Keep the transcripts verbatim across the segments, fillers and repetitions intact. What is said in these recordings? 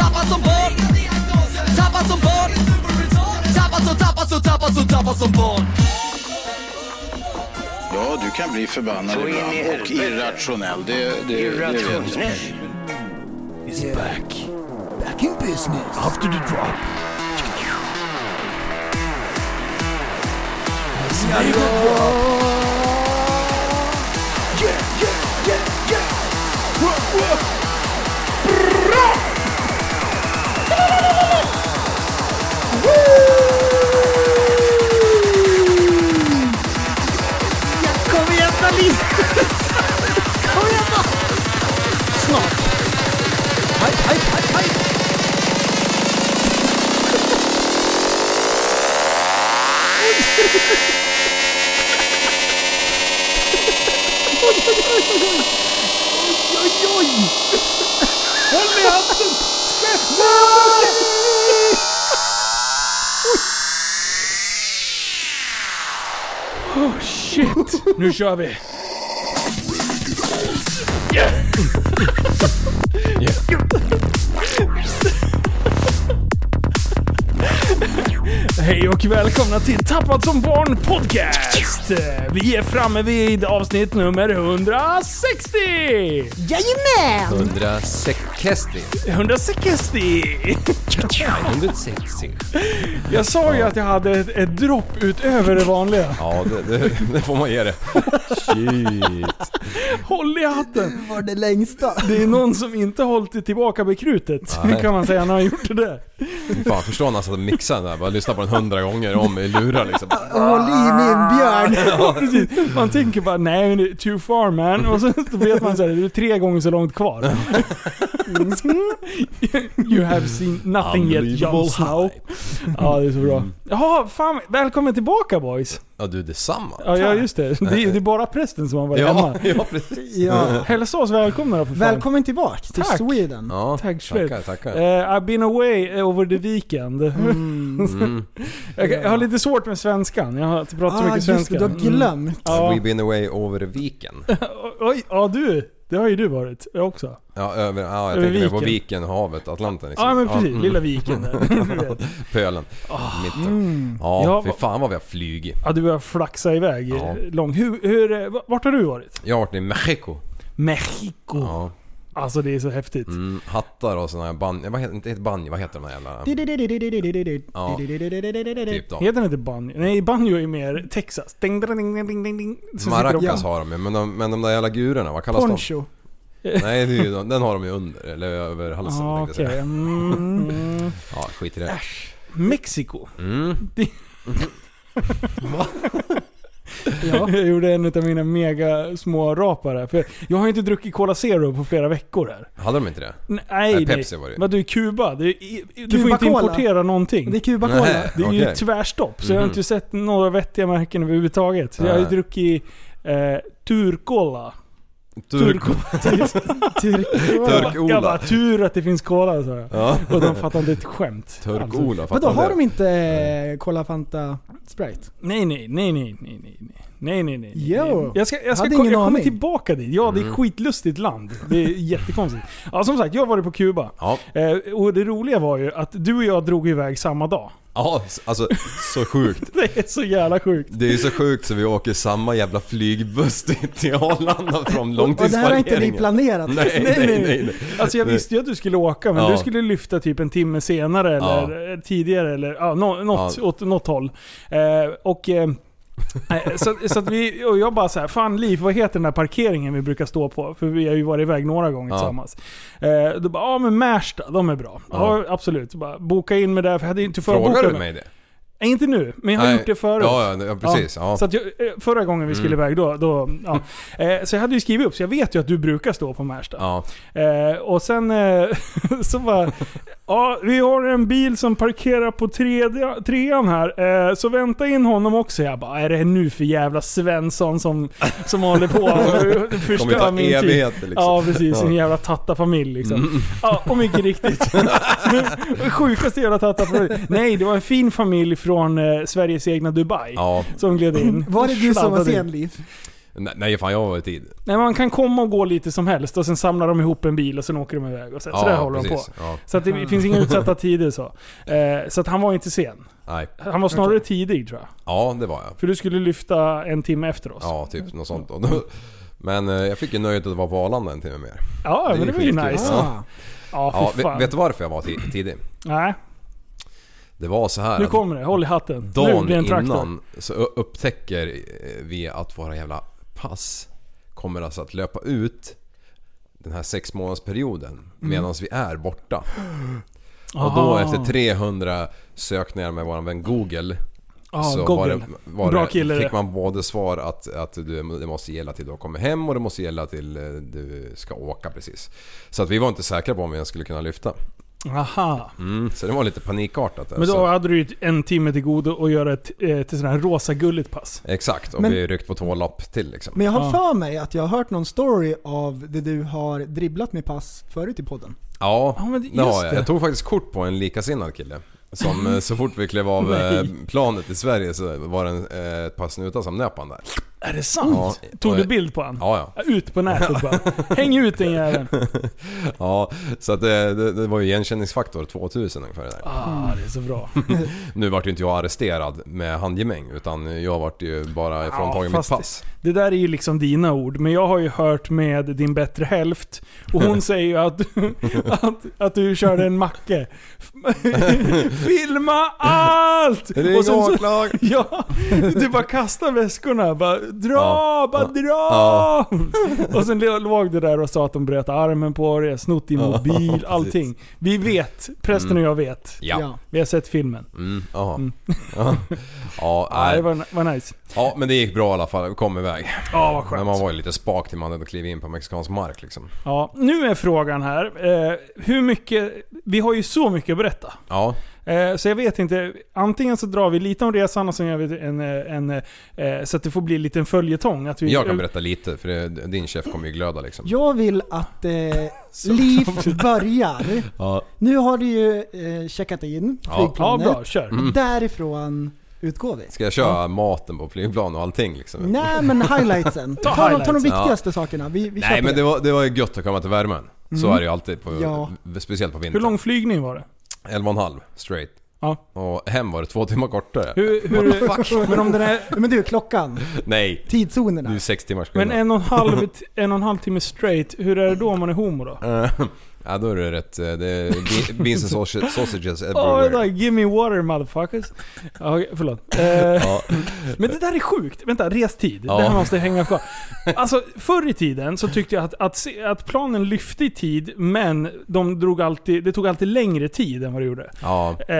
Tappad som barn. Tappad som barn. Tappad som, tappad som, tappad som, tappad som barn. Ja, du kan bli förbannad ibland och irrationell. Det, det, irrationell. Det är is back. Back in business. After the drop. After the drop. Yeah, yeah, yeah, yeah. Whoa, whoa. Woo! Kom igen då! Snart! Hej, hej, hej, hej! Oj, oj, oj! Håll mig i handen! Oh shit! Nu kör vi! Yeah. Yeah. Hej och välkomna till Tappat som barn podcast. Vi är framme vid avsnitt nummer hundrasextio. Jajamän. hundrasextio. hundrasextio. hundrasextio. Jag sa ju att jag hade ett, ett dropp utöver det vanliga. Ja, det, det, det får man ge det. Shit. Håll i hatten. Var det längsta. Det är någon som inte hållit tillbaka med krutet. Hur kan man säga när han gjort det där? Fan, förstår han alltså att mixa den där. Bara lyssna på den hundra gånger om i lurar liksom. Håll i min björn. Ja, precis. Man tänker bara, nej men det är too far man. Och så vet man så här, det är tre gånger så långt kvar. You have seen nothing yet, John Snow. Ja, det är så bra. Jaha, fan, välkommen tillbaka boys. Ja, du, detsamma. Ja, ja, just det. Det är, det är bara prästen som har varit ja, hemma. Ja, precis. Ja. Hälsa oss välkomna då, för fan. Välkommen tillbaka till tack. Sweden. Ja, tack, tackar, tackar. Uh, I've been away over the weekend. Mm. Mm. jag, jag har lite svårt med svenskan. Jag har inte pratat ah, så mycket svenska. Du har glömt. Mm. Ja. We've been away over the weekend. Oj, ja du. Det har ju du varit, jag också. Ja, över, ja jag över tänker på viken, havet, Atlanten liksom. Ja, men precis, mm. lilla viken där. Pölen, oh, mitten. Mm. Ja, ja, för fan vad vi har flugit. Ja, du har flaxa iväg ja. lång. Hur, hur, vart har du varit? Jag har varit i Mexiko. Mexiko? Ja. Alltså det är så häftigt. Mm, hattar och såna här banjo. Vad heter inte ett banjo? Vad heter de här jävla? Ja, typ heter den inte banjo? Nej, banjo är mer Texas. Ding, ding, ding, ding, ding. Maracas har de ju, men de, men de där jävla gurorna, vad kallas de? Poncho. Nej, det är ju, den har de ju under eller över halsen. Ah, okay. mm. Ja, skit i det. Äsch. Mexiko. Mm. Ja. Jag gjorde en av mina mega små rapare. För jag har inte druckit Cola Zero på flera veckor här. Hade de inte det? Nej, nej Pepsi var det. Men du, Kuba, du, du får inte importera någonting. Det är Kuba Cola. Det är okay. ju tvärstopp. Så jag har inte sett några vettiga märken överhuvudtaget. Så jag har ju druckit eh, Turkola. Turk- Turkola. Tur att det finns cola så. Ja. Och de fattar inte ett skämt. Turkola. Alltså. Men då har det. de inte Cola Fanta Sprite. Nej nej nej nej nej nej nej nej nej. Jo. Jag ska jag ska kom, jag kommer tillbaka dit. Ja, det är ett skitlustigt land. Det är jättekonstigt. Ja, som sagt, jag var på Kuba. Ja. Eh, och det roliga var ju att du och jag drog iväg samma dag. Ja, alltså så sjukt. Det är så jävla sjukt. Det är så sjukt så vi åker samma jävla flygbuss till Arlanda från långtidsparkeringen. Och det här är inte planerat. Nej, nej, nej, nej, nej. Alltså jag visste ju att du skulle åka, men ja. du skulle lyfta typ en timme senare eller ja. tidigare eller ja, något, ja. åt något håll. Eh, och... Eh, så, så att vi, och jag bara så här, fan Liv, vad heter den där parkeringen vi brukar stå på? För vi har ju varit iväg några gånger ja. tillsammans. eh, Då bara, ja men Märsta, de är bra. Ja, ja absolut, bara, boka in med det. För jag hade inte för Frågar boka du mig det? Inte nu, men jag har Nej. gjort det förut. Ja, ja precis. Ja. Ja. Så att jag, förra gången vi skulle mm. iväg då... då ja. eh, så jag hade ju skrivit upp, så jag vet ju att du brukar stå på Märsta. Ja. Eh, och sen eh, så var... Ja, vi har en bil som parkerar på tredje, trean här. Eh, så vänta in honom också. Jag bara, är det nu för jävla Svensson som, som håller på att förstöra min tid? Liksom. Ja, precis. Ja. En jävla tattafamilj liksom. Mm. Ja, och mycket riktigt. Sjukaste jävla tattafamilj. Nej, det var en fin familj från eh, Sveriges egna Dubai ja. som gled in. Var det du som var senliv? Nej fan, jag var i tid. Nej, man kan komma och gå lite som helst och sen samlar de ihop en bil och sen åker de iväg och så, ja, så där håller de på. Ja. Så att det mm. finns inga utsatta tider så. Eh, så att han var inte sen. Nej. Han var snarare okay. tidig tror jag. Ja, det var jag. För du skulle lyfta en timme efter oss. Ja, typ något sånt då. Men eh, jag fick ju nöjet att vara på Arlanda en timme mer. Ja, det men det var ju nice. Ja. Ja, ja, vet, vet du varför jag var t- tidig? Nej. Det var så här. Nu kommer det, håll i hatten. Dagen innan så upptäcker vi att våra jävla pass kommer alltså att löpa ut den här sex månadsperioden mm. medan vi är borta. Aha. Och då efter trehundra sökningar med vår vän Google ah, så var det, var bra det, fick man både svar att, att du, det måste gälla till du kommer hem och det måste gälla till du ska åka precis. Så att vi var inte säkra på om vi skulle kunna lyfta. Aha. Mm, så det var lite panikartat där. Men då så. hade du ju en timme till god att göra ett, ett sån här rosa gulligt pass. Exakt, och men, vi ryckt på två lapp till liksom. Men jag har för mig att jag har hört någon story av det du har dribblat med pass förut i podden. Ja, ja men just ja, jag. jag tog faktiskt kort på en likasinnad kille som så fort vi klev av planet i Sverige så var det en eh, passnuta som nöp han där. Är det sant? Ja, tog du bild på han? Ja, ja. Ut på nätet bara. Häng ut den jäveln. Ja, så att det, det, det var ju igenkänningsfaktor tvåtusen ungefär där. Ah, det är så bra. Nu vart ju inte jag arresterad med handgemäng utan jag vart ju bara fråntagen ja, mitt pass. Det där är ju liksom dina ord, men jag har ju hört med din bättre hälft och hon säger ju att, att, att du körde en macke. Filma allt! Ring och sen så, ja, du bara kastar väskorna bara dra, ja. bara dra! Ja. Och sen låg det där och sa att de bröt armen på det, snott din mobil, allting. Vi vet, prästen och jag vet. Ja. Vi har sett filmen. Mm, mm. ja. Ja, ja, det var, var nice. Ja, men det gick bra i alla fall. Vi kom iväg. Ja, vad skönt. Men man var ju lite spak till man hade klivit in på mexikansk mark liksom. Ja, nu är frågan här. Eh, hur mycket, vi har ju så mycket att berätta. Ja. Så jag vet inte, antingen så drar vi lite om resan och sen gör vi en, en, en, så att det får bli en liten följetong att vi... Jag kan berätta lite, för det, din chef kommer ju glöda liksom. Jag vill att eh, liv börjar ja. Nu har du ju eh, checkat in flygplanet ja, bra, kör. Mm. Därifrån utgår vi. Ska jag köra mm. maten på flygplan och allting liksom? Nej men highlightsen. Ta, ta, highlights. ta de viktigaste ja. sakerna vi, vi Nej men det var, det var ju gött att komma till värmen. Så mm. är det ju alltid, på, ja. speciellt på vintern. Hur lång flygning var det? elva och en halv straight. Ja. Och hem var det två timmar kortare. Hur, hur, men om den är, men du klockan. Nej. Tidszonerna. Du är sex timmar skillnad. Men en och en halv en och en halv timme straight. Hur är det då om man är homo då? Ja, då är det rätt. Det är beans and sausage, sausages everywhere. Oh, like, give me water, motherfuckers. Okay, förlåt. Eh, ja. Men det där är sjukt. Vänta, restid. Ja. Det här måste hänga kvar. Alltså, förr i tiden så tyckte jag att, att, att planen lyfte i tid, men de drog alltid, det tog alltid längre tid än vad det gjorde. Ja. Eh,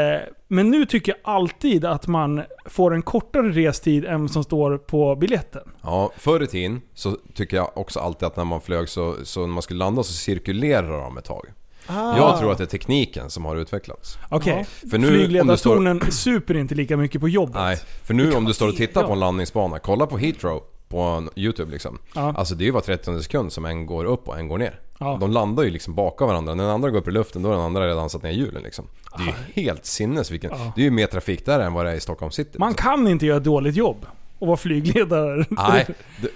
men nu tycker jag alltid att man får en kortare restid än som står på biljetten. Ja, förr i tiden så tycker jag också alltid att när man flög så, så när man skulle landa så cirkulerar de ett tag. Ah. Jag tror att det är tekniken som har utvecklats. Okej, okay. Flygledartornen står... super inte lika mycket på jobbet. Nej, för nu om du står och tittar på en landningsbana, kolla på Heathrow på YouTube liksom. Ah. Alltså det är ju var trettio sekund som en går upp och en går ner. Ja. De landar ju liksom bakom varandra. När den andra går upp i luften, då har den andra redan satt ner hjulen liksom. Det är ju helt sinnes vilken... ja. Det är ju mer trafik där än vad det är i Stockholm city. Man liksom kan inte göra ett dåligt jobb och vara flygledare. Nej,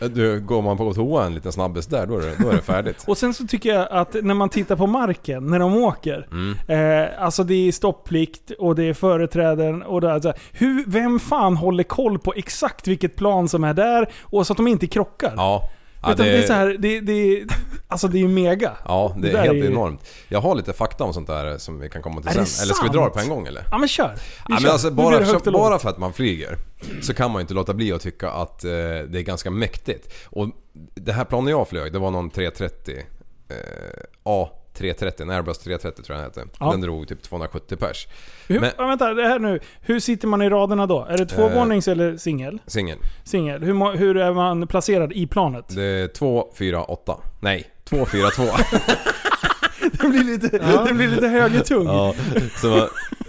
du, du, går man på toa en liten snabbis där, då är det, då är det färdigt. Och sen så tycker jag att när man tittar på marken, när de åker, mm. eh, alltså det är stopplikt och det är företräden och det, alltså, hur, vem fan håller koll på exakt vilket plan som är där och så att de inte krockar? Ja. Ja, det... det är så här, det, det, alltså det är ju mega. Ja, det är det helt är ju... enormt. Jag har lite fakta om sånt där som vi kan komma till sen. Sant? Eller ska vi dra det på en gång eller? Ja men kör. Ja, men alltså, bara, för, bara för att man flyger så kan man inte låta bli att tycka att eh, det är ganska mäktigt. Och det här planen jag flög, det var någon tre trettio eh, A tre trettio, en Airbus tre trettio tror jag den hette. Ja. Den drog typ tvåhundrasjuttio pers. Hur, men, ja, vänta, det här nu. Hur sitter man i raderna då? Är det tvåvånings eh, eller singel? Singel. Singel. Hur, hur är man placerad i planet? Det är två fyra åtta. Nej, två fyra två. Det blir lite, ja. Det blir lite högertung. Ja, så man,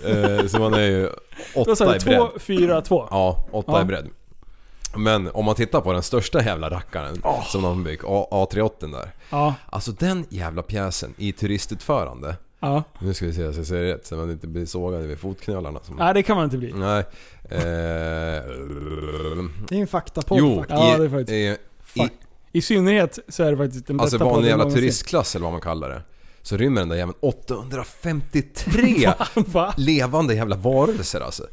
eh, så man är ju åtta i bredd. två fyra två. Ja, åtta ja. I bredd. Men om man tittar på den största jävla rackaren oh. som de byggt, A trettioåtta där. Oh. Alltså den jävla pjäsen i turistutförande. Oh. Nu ska vi se så jag säger rätt så man inte blir sågad vid fotknölarna. Som... Nej, det kan man inte bli. Nej. Eh... Det är en faktapodd. Jo, fakta. i, ja, det är faktiskt... i, i, i synnerhet så är det faktiskt den bästa. Alltså vanlig jävla turistklass eller vad man kallar det. Så rymmer den där jävla åttahundrafemtiotre levande jävla varelser alltså.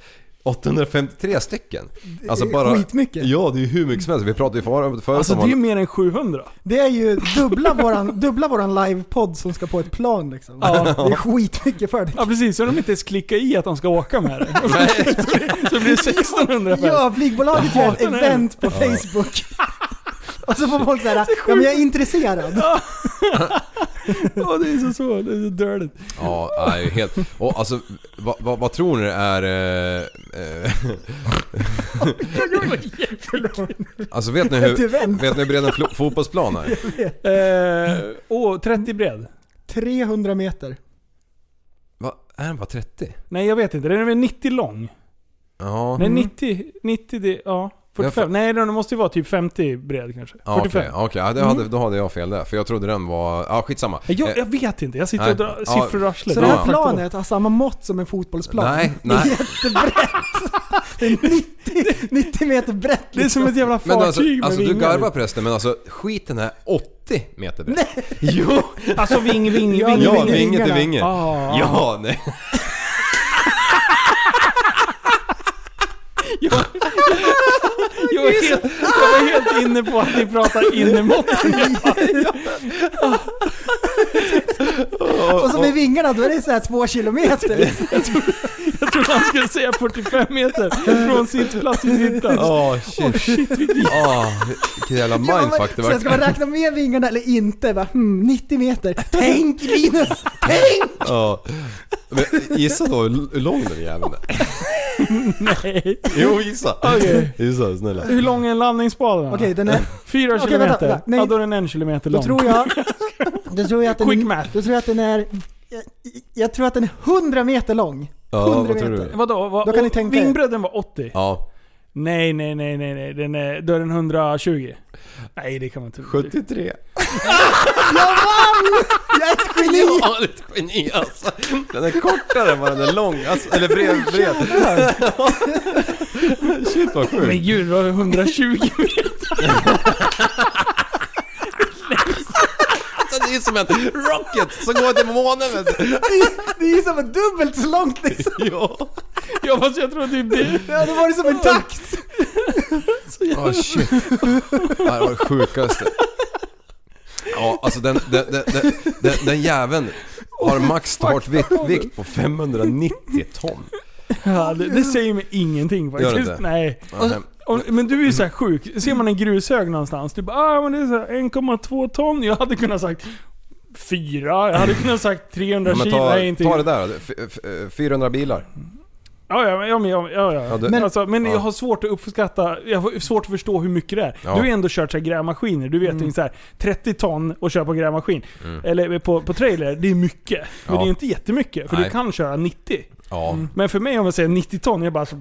åttahundrafemtiotre stycken. Alltså bara skitmycket. Ja, det är ju hur mycket som helst. Vi pratade ju för, för alltså det är ju mer än sjuhundra. Det är ju dubbla våran dubbla våran livepodd som ska på ett plan liksom. Ja. Det är skitmycket för det. Ja precis, så de inte ens klickar i att de ska åka med det. Så blir det sextonhundra. Ja, flygbolaget gör ett event på Facebook. Och så får folk säga, ja men jag är intresserad. Ja, oh, det är så svårt, det är så dirtigt. Ja, nej, helt. Och alltså, vad va, va tror ni det är? Eh, alltså vet ni hur, vet ni hur bred en fl- fotbollsplan är? Eh, oh, trettio bred. trehundra meter. Va? Är den bara trettio? Nej, jag vet inte, den är nittio lång. Ja. Nej, nittio, nittio det, ja. fyrtiofem. Nej, det måste ju vara typ femtio bred kanske. Ah, fyrtiofem. Okej, okay, okay. Ja, det hade, då hade jag fel där. För jag trodde den var... Ja, ah, skitsamma. Jag, jag vet inte. Jag sitter och drar siffror ah, Så det här planet har samma mått som en fotbollsplan. Nej, nej. Det är jättebrett. nittio, nittio meter brett. Liksom. Det är som ett jävla fartyg alltså, med alltså, vingar. Du garvar prästen, men alltså skiten är åttio meter brett. Nej. Jo. Alltså ving, ving, ving. Ja, ving, ving, ving till vinge. Ah. Ja, nej. Jag, jag, var helt, jag var helt inne på att ni pratar innemått. Och så med vingarna, då är det så här två kilometer. Jag tror, jag tror han skulle säga fyrtiofem meter från sitt plats till sittan. Åh, oh, shit. Oh, shit oh, vilken jävla mindfuck det var. Så ska man räkna med vingarna eller inte? Va? Hmm, nittio meter. Tänk, Linus! Tänk! Oh. Men gissa då hur lång den jäveln är. Nej. Jo, gissa. Okay. Gissa, snälla. Hur lång är en landningsbana? Okej, okay, den är fyra okay, kilometer. Vänta, vänta. Nej. Ja, då är den en kilometer lång. Då tror jag, då tror jag att den, quick math. Då tror jag att den är jag, jag tror att den är hundra meter lång. hundra ja, vad meter. Tror du? Vadå? Vad, då kan ni tänka vingbröden var åttio. Ja. Nej, nej, nej, nej, nej. Den är, då är den hundratjugo. Nej, det kan man inte. sjuttiotre. Jag vann! Jag är ett geni! Jag är ett geni alltså. Den är kortare än vad den är lång. Alltså, eller bred, bred. Shit, vad sjukt. Men gud, vad är hundratjugo meter? Det är som en rocket som går till månen. Det är som en dubbelt så långt liksom. Ja. Ja, fast jag tror typ det. Ja, det var ju som en takt. Åh oh, shit. Det här var det sjukaste. Ja, alltså den, den, den, den, den, den jäveln har max startvikt på femhundranittio ton. Ja, det, det säger mig ingenting faktiskt. Nej. Och, och, men du är ju så här sjuk. Ser man en grushög någonstans, du bara, ah, men det är så en komma två ton. Jag hade kunnat sagt fyra. Jag hade kunnat sagt trehundra kilo. Ta, ta det där, fyrahundra bilar. Ja, ja, ja, ja, ja, ja. Men, alltså, men ja. Jag har svårt att uppskatta. Jag har svårt att förstå hur mycket det är. Ja. Du har ändå kört så här grävmaskiner. Du vet mm. inte så här trettio ton och köra på grävmaskin. Mm. Eller på, på trailer. Det är mycket. Men ja. Det är inte jättemycket. För nej. Du kan köra nittio. Ja. Mm. Men för mig om jag säger nittio ton. Jag bara så...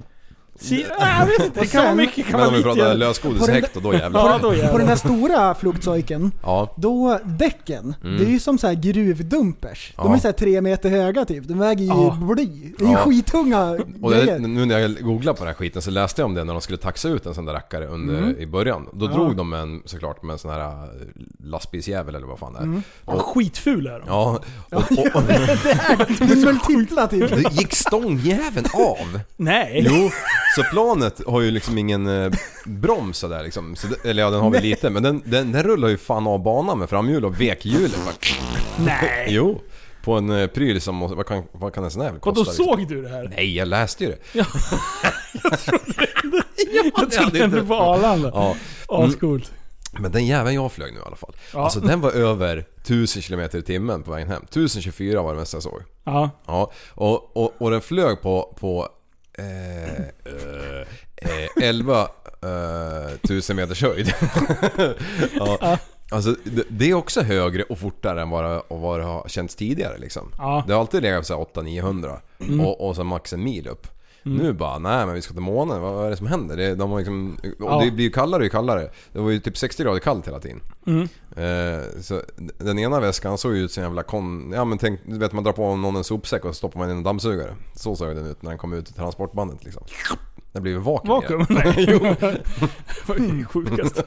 Si- ah, jag vet inte. Det kan vara mycket. Kan men om vi pratar lösgodishäkt och då jävlar. Ja, då jävlar. På den här stora flugtsojken. Ja. Då däcken. Mm. Det är ju som så här gruvdumpers. Ja. De är så här tre meter höga typ. De väger ju ja. bly. Det är ju ja. skitunga och det, nu när jag googlade på den här skiten så läste jag om det när de skulle taxa ut en sån där rackare under, mm. i början. Då ja. drog de en, såklart med en sån här lastbilsjävel eller vad fan det är. Mm. Och, och skitful är de. Ja. Och, och, och, och, det är en multipla typ. Det gick stångjäveln av. Nej. Jo. Så planet har ju liksom ingen eh, broms så där liksom. Så, eller ja, den har vi lite. Men den, den, den rullar ju fan av banan med framhjul och vekhjulet. Nej. Jo, på en eh, pryl som, vad kan, vad kan en sån här kosta? Då liksom. Såg du det här? Nej, jag läste ju det. Ja. Jag trodde det. Jag trodde det var Arlanda. Ja. Ascoolt. Men den jäveln jag flög nu i alla fall. Ja. Alltså den var över tusen kilometer i timmen på vägen hem. tusen tjugofyra var det mesta jag såg. Ja. Ja. Och, och, och den flög på, på eh, eh, eh, elva tusen meters höjd. Ja. Ja. Alltså, det, det är också högre och fortare än vad det, och vad det har känts tidigare. Liksom. Ja. Det har alltid legat på åtta niohundra mm. och, och så max en mil upp. Mm. Nu bara, nej men vi ska till månen. Vad är det som händer? Det, de har liksom, ja. Och det blir ju kallare och kallare. Det var ju typ sextio grader kallt hela tiden. Mm. eh, Så den ena väskan såg ut som en jävla kon... Ja men tänk, vet man drar på någon en sopsäck och stoppar man in en dammsugare. Så såg den ut när den kom ut i transportbandet liksom. Det blev vakuum. Vakuum? Nej. Jo. Det var ju sjukast.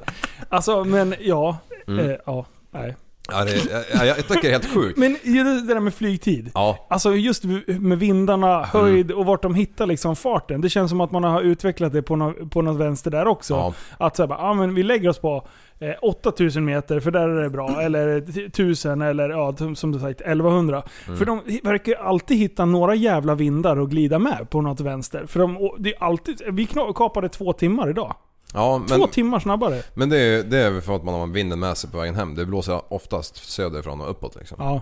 Alltså men ja. Mm. Eh, ja, nej. Ja, det, jag, jag tycker det är helt sjukt. Men det där med flygtid, ja. Alltså just med vindarna, höjd mm. och vart de hittar liksom farten. Det känns som att man har utvecklat det på, no- på något vänster där också, ja. Att så här, ah, men vi lägger oss på eh, åtta tusen meter för där är det bra. Eller tusen eller ja, som du sagt elva hundra mm. För de verkar alltid hitta några jävla vindar och glida med på något vänster. För de, det är alltid, vi kapade två timmar idag. Ja, men, två timmar snabbare. Men det är, det är för att man har vinden med sig på vägen hem. Det blåser oftast söderifrån och uppåt liksom. Ja.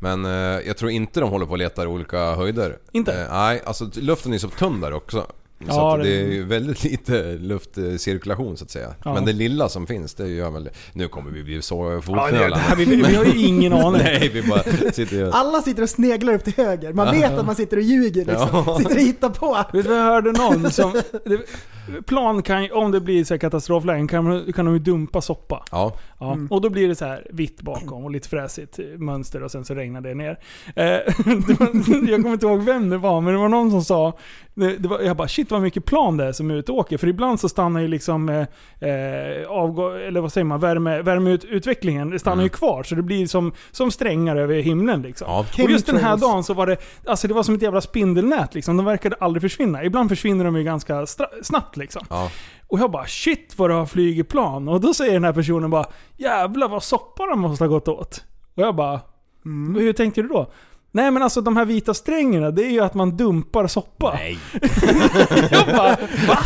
Men eh, jag tror inte de håller på att leta olika höjder. Inte? Eh, nej, alltså luften är så tunn där också. Så ja, det... det är ju väldigt lite luftcirkulation så att säga. Ja. Men det lilla som finns, det gör väl... Nu kommer vi bli så fotknöla. Ja, vi, vi har ju ingen aning. Nej, vi bara sitter och... Alla sitter och sneglar upp till höger. Man vet att man sitter och ljuger liksom. Ja. Sitter och hittar på. Vet du vad jag hörde någon som... Plan kan, om det blir så här katastroflägen kan, kan de ju dumpa soppa. Ja. Ja. Och då blir det så här vitt bakom och lite fräsigt mönster och sen så regnar det ner. Eh, det var, jag kommer inte ihåg vem det var, men det var någon som sa... Det var, jag bara, shit vad mycket plan det är som är ute och åker. För ibland så stannar ju liksom eh, avgå, eller vad säger man, värme, värmeutvecklingen ut, stannar mm. ju kvar. Så det blir som, som strängar över himlen liksom. Ja. Och just den här dagen så var det, alltså det var som ett jävla spindelnät liksom. De verkade aldrig försvinna. Ibland försvinner de ju ganska stra- snabbt liksom. Ja. Och jag bara, shit vad det har flugit plan. Och då säger den här personen bara, jävla vad soppa de måste ha gått åt. Och jag bara, mm. hur tänker du då? Nej men alltså de här vita strängarna, det är ju att man dumpar soppa. Nej. Jag bara, va?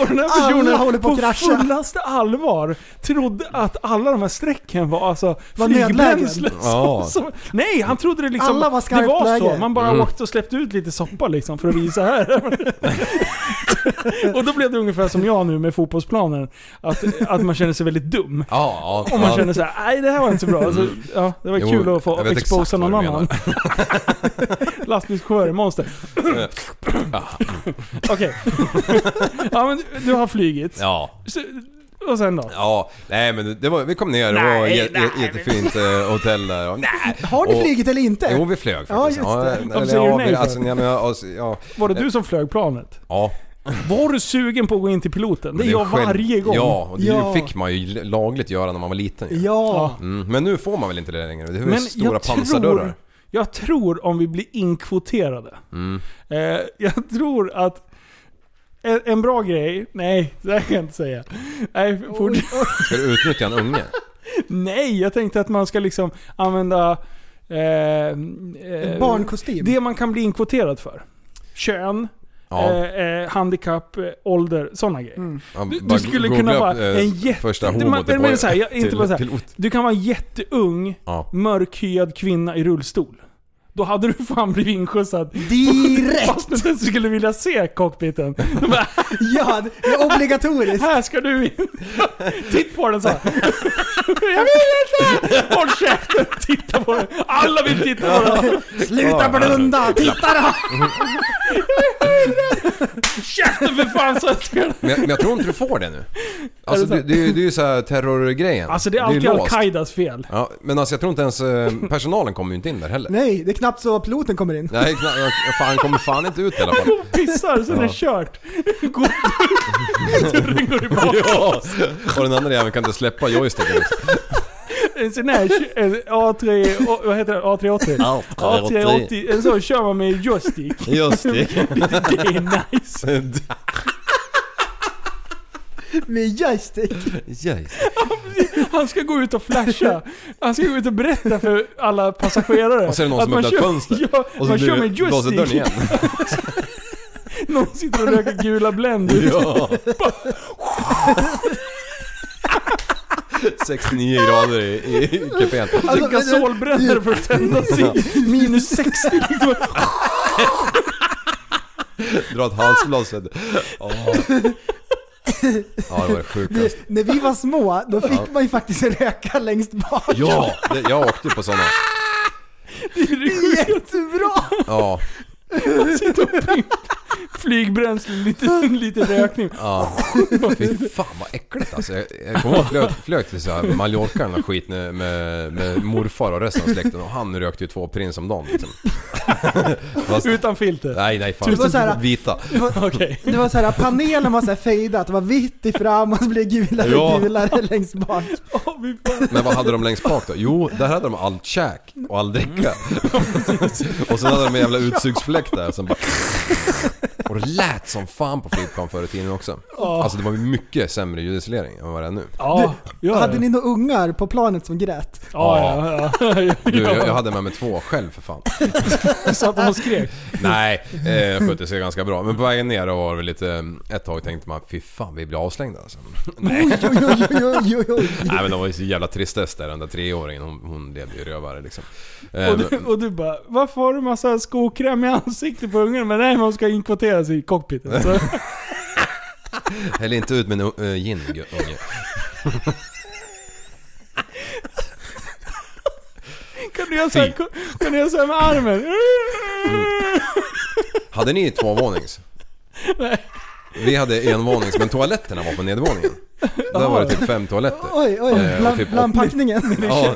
Och den här personen håller på, på fullaste allvar trodde att alla de här sträcken var alltså flygbränsle. Ja. Nej, han trodde det liksom alla var det var läge. Så man bara mm. åkte och släppte ut lite soppa liksom för att visa här. Och då blev det ungefär som jag nu med fotbollsplanen, att att man känner sig väldigt dum. Ja, ja. Och man känner så här, nej det här var inte så bra. Alltså, ja, det var jo, kul att få exposa någon annan. Lastbilschaufför monster. Okej. Ja men du har flygit. Ja. Så, och sen då? Ja, nej men det var, vi kom ner och nej, var j- nej, jättefint men... hotell där. Och, nej. Har du flygit eller inte? Jo vi flög faktiskt. Ja just det. Ja, eller, ja, vi, alltså, ja, men, alltså, ja. Var det du som flög planet? Ja. Var du sugen på att gå in till piloten? Det, det är jag själv... varje gång. Ja, och det ja. fick man ju lagligt göra när man var liten. Ja. ja. Mm, men nu får man väl inte det längre. Det är men stora jag pansardörrar. Tror, jag tror om vi blir inkvoterade. Mm. Eh, jag tror att En, en bra grej. Nej, det kan jag inte säga. Nej, fort... Ska du utnyttja en unge? Nej, jag tänkte att man ska liksom använda eh, eh, barnkostym. Det man kan bli inkvoterad för. Kön, ja. eh, handikapp, ålder, sådana grejer. Mm. Du, du skulle kunna vara en jätte... Första homo till, men, så här, jag, inte till, bara så här. Du kan vara en jätteung, ja. mörkhyad kvinna i rullstol. Då hade du fan blivit inskjutsad direkt. Fast inte ens skulle vilja se cockpiten. Bara, ja, det är obligatoriskt. Här ska du in. Titt på den så här. Jag vill inte. Håll käften, titta på den. Alla vill titta på den. Sluta blunda, titta då. Käften för fan så att jag... Men, jag, men jag tror inte du får det nu. Alltså det, det, det, det är ju så här terrorgrejen. Alltså det är alltid det är Al-Qaidas fel. Ja, men alltså jag tror inte ens personalen kommer ju inte in där heller. Nej, det är knappt så piloten kommer in. Nej, kna- fan kommer fan inte ut i alla fall. Han pissar så ja. det är kört. Går du går ja. Och den andra jäveln kan inte släppa joysticken. En sån här A tre, vad heter det? A tre åttio A tre åttio En sån kör man med joystick. Joystick. Det är nice. Med joystick. Joystick. Han ska gå ut och flasha. Han ska gå ut och berätta för alla passagerare. Och så är det någon som öppnar fönster. Ja, och så kör med joystick igen. Någon sitter och röker gula bländor. Ja. sextionio grader i, i kupén. Alltså, gasolbrännare för att tända sig. Minus sextio. Dra ett halsblås. Åh. Ja, det var sjukast. När vi var små, då fick ja. man ju faktiskt röka längst bak. Ja, det, jag åkte på sådana. Det är jättebra. Ja. Flygbränsle, lite, lite rökning. Ja. Fy fan vad äckligt alltså. Jag, jag kom och flög, flög till så här Mallorcan och skit med, med morfar och resten av släkten. Och han rökte ju två prins om dagen liksom. Fast, utan filter? Nej, nej fan. Det var så här, vita. Det var, okay. det var så här, panelen var så här fejdat. Det var vitt i fram och så blev gulare ja. gulare längst bak. Oh, men vad hade de längst bak då? Jo, där hade de allt käk och all dricka. Och så hade de en jävla utsugsfläkt där som bara... Och det lät som fan på flygplan förr i tiden också. Oh. Alltså det var mycket sämre ljudisolering än vad det är nu. Oh. Du, ja, hade ja. ni några ungar på planet som grät? Oh, ja, ja, ja. Du, jag, jag hade med mig två själv för fan. Så att de skrek? Nej, eh, skötte sig ganska bra. Men på vägen ner var det lite, ett tag tänkte man, fy fan, vi blir avslängda. Alltså. Nej. Oj, oj, oj, oj, oj. Nej, men det var ju så jävla tristest där, den där treåringen. Hon, hon levde ju rövare liksom. Eh, och, du, och du bara, varför har du massa skokräm i ansiktet på ungen? Men nej, man ska inkvoteras i cockpiten. Så. Häll inte ut med uh, gin, unge. Kan du göra så här, kan du göra så här med armen? Mm. Hade ni tvåvånings? Nej. Vi hade envånings, men toaletterna var på nedervåningen. Där var det typ fem toaletter. Oj, oj, eh, bland, typ bland packningen. Ja.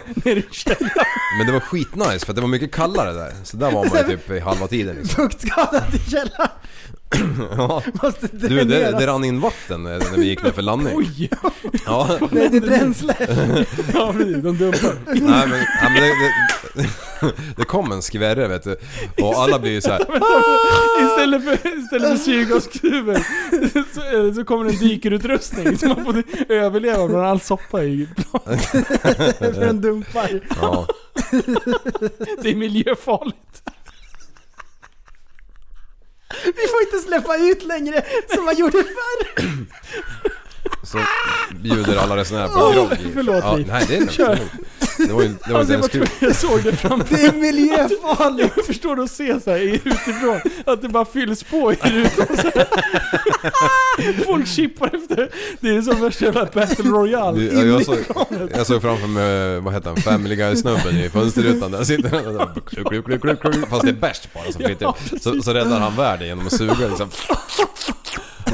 Men det var skitnice för att det var mycket kallare där. Så där var man ju typ i halva tiden. Liksom. Fuktskadat i källaren. Ja. Du, det, det rann in vatten när vi gick ner för landning. Oj, ja. Nej, det är bränsle. Ja, de dumpar. Nej, men, ja, men det, det, det kom en skvärre, vet du. Och alla blir ju så här. Istället för, istället för tjugo-årskruven så, så kommer en dykerutrustning så man får överleva bland all soppa i plan. För en dumpar. Ja. Det är miljöfarligt. Vi får inte släppa ut längre som man gjorde förr. Så bjuder alla resenärer på oh, grogg. Förlåt ja, nej, det är kör. Det var ju, det var alltså, jag, jag såg det framför. Det är miljöfarligt. Jag förstår att se så här utifrån att det bara fylls på i rutan. Folk chippar efter. Det är som värsta jävla Battle Royale. Du, jag, jag, såg, jag såg framför mig, vad heter han, Family Guy-snubben i fönsterrutan. Där sitter han där. Fast det är bäst bara som flyter upp. Så, så räddar han världen genom att suga liksom.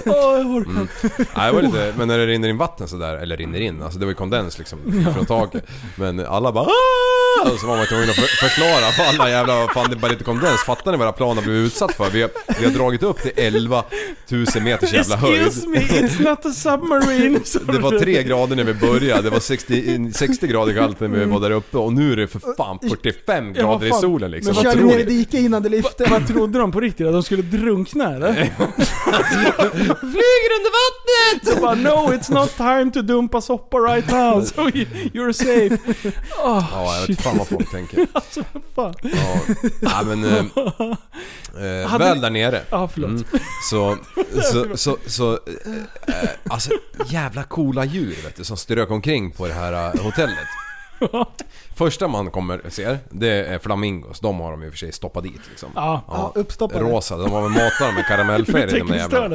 Oh, mm. Nej, var lite, men när det rinner in vatten så där, eller rinner in, alltså det var ju kondens liksom från taket. Men alla bara aah! Och så var man tvungen att för, förklara för alla jävla, fan det bara lite kondens. Fattar ni vad planen blev utsatt för? Vi har, vi har dragit upp till elva tusen meters jävla höjd. Excuse me, it's not a submarine. Det var tre grader när vi började. Det var sextio, sextio grader kallt när vi var där uppe. Och nu är det för fan fyrtiofem grader ja, i solen liksom. Men körde ner i dike innan det lyfte. Vad trodde de på riktigt? Att de skulle drunkna eller? Flyger under vattnet! Bara, no, it's not time to dumpa soppa right now. So you're safe. Oh, ja, jag vet inte fan vad folk tänker. Alltså, fan. Ja, nej, men eh, eh, väl ni... där nere. Ja, ah, förlåt. Mm, så, så, så, så eh, alltså, jävla coola djur vet du, som strök omkring på det här eh, hotellet. Första man kommer ser, det är flamingos. De har de ju för sig stoppat dit liksom. Ja, ja, uppstoppade. Rosa, de har väl matat med karamellfärg i de jävla.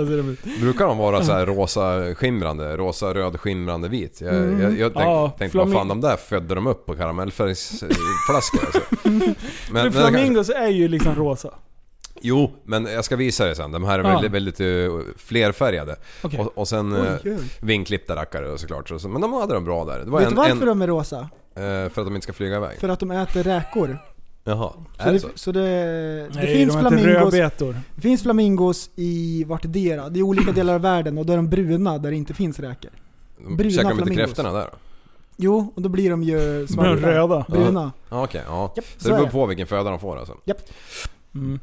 Brukar de vara så här rosa skimrande, rosa röd skimrande vit. Jag, mm. jag, jag tänk, ja, tänkte flaming- vad fan de där födde de upp på karamellfärgsflaskor alltså. Men, men flamingos kanske... är ju liksom rosa. Jo, men jag ska visa det sen. De här är väldigt, ah. väldigt uh, flerfärgade. Okay. Och, och sen uh, vinklippta rackare såklart. Så, men de hade de bra där. Det var Vet en, varför en, de är rosa? Uh, för att de inte ska flyga iväg. För att de äter räkor. Jaha, så är det så? Det, så det, det Nej, finns de flamingos. Det finns flamingos i vart dera. Det är olika delar av världen och då är de bruna där det inte finns räkor. Bruna käkar de inte kräftorna där då? Jo, och då blir de ju svarta. Röda. Bruna. Ja. Okej, okay, ja. Japp, så, så det beror på vilken föda de får alltså. Japp. Mm.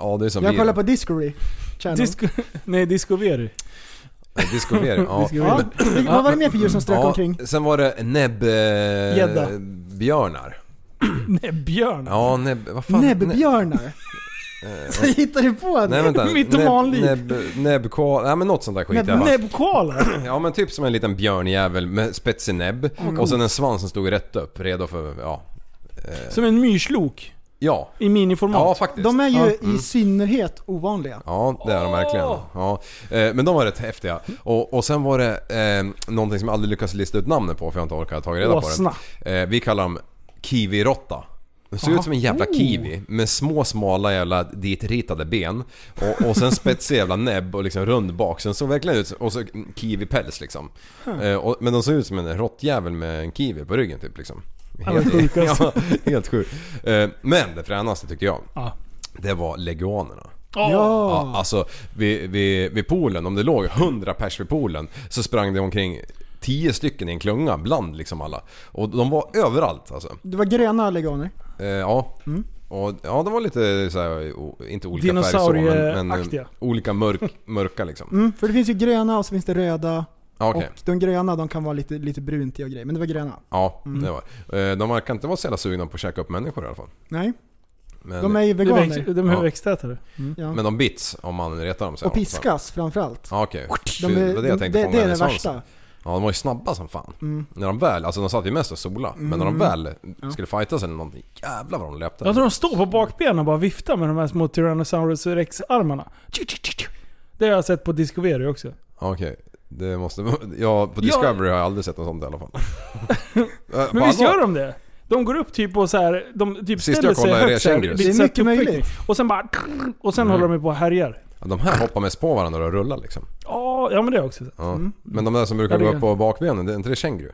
Ja, det är som jag kollar på Discovery Channel. Disco, nej, Discovery. Nej, Discovery, ja. Ja. Men, vad var det mer för djur som strök ja, omkring? Sen var det näbb... Björnar. Näbbjörnar? Ja, näbb... Vad fan? Näbbjörnar? Så hittar du på en mytomanliv? Näbb, näbb, näbbkoala. Nej, men något sånt där skit. Näbb, näbbkoala? Ja, men typ som en liten björnjävel med spetsig näbb. Mm. Och sen en svans som stod rätt upp, redo för... Ja, eh. Som en myrslok? Ja. I miniformat? Ja, faktiskt. De är ju ja. mm. i synnerhet ovanliga. Ja, det är de verkligen. Ja. Eh, men de var rätt häftiga. Och, och sen var det eh, någonting som jag aldrig lyckats lista ut namnet på, för jag har inte orkat ta reda på det. Eh, vi kallar dem kiwirotta. Det ser Aha. ut som en jävla kiwi med små smala jävla ditritade ben och, och sen spetsig jävla näbb och liksom rund bak. Sen såg verkligen ut och så kiwipäls liksom. Hmm. Eh, och, men de såg ut som en råttjävel med en kiwi på ryggen typ liksom. Helt, ja, helt sjukt. Eh, men det fränaste tyckte jag. Ah. Det var leguanerna. Oh. Ja, alltså vid, vid, vid poolen, om det låg hundra pers vid poolen så sprang det omkring tio stycken i en klunga bland liksom alla. Och de var överallt alltså. Det var gröna leguaner. Eh, ja. Mm. Och ja, det var lite så här, inte olika färger men, men olika mörk, mörka liksom. Mm, för det finns ju gröna och så finns det röda. Okay. Och de gröna, de kan vara lite, lite brunt i och grej, men det var gröna. Ja, mm. det var. De kan inte vara så jävla sugna på att käka upp människor i alla fall. Nej. Men de är ju veganer. Växt, de är ja. växtätare. Mm. Ja. Men de bits om man retar dem så. Och piskas framförallt. Ja, okej. Okay. De, de, det, de, det är det, det värsta. Ja, de var ju snabba som fan. Mm. När de väl, alltså de satt ju mest och sola, mm. men när de väl ja. skulle fightas eller någonting, jävlar vad de löpte. Jag tror de står på bakbenen och bara viftar med de här små Tyrannosaurus rex-armarna. Det har jag sett på Discovery också. Okej. Okay. Det måste, ja, på Discovery ja. har jag aldrig sett något sånt i alla fall. Men visst gör de det? De går upp typ och så här, de typ Sist ställer sig högt. Här, det är mycket, mycket möjligt. Och sen bara, och sen mm. håller de på och härjar. Ja, de här hoppar mest på varandra och rullar liksom. Oh, ja, men det också. Ja. Mm. Men de där som brukar ja, det... gå upp på bakbenen, det är inte det känguru?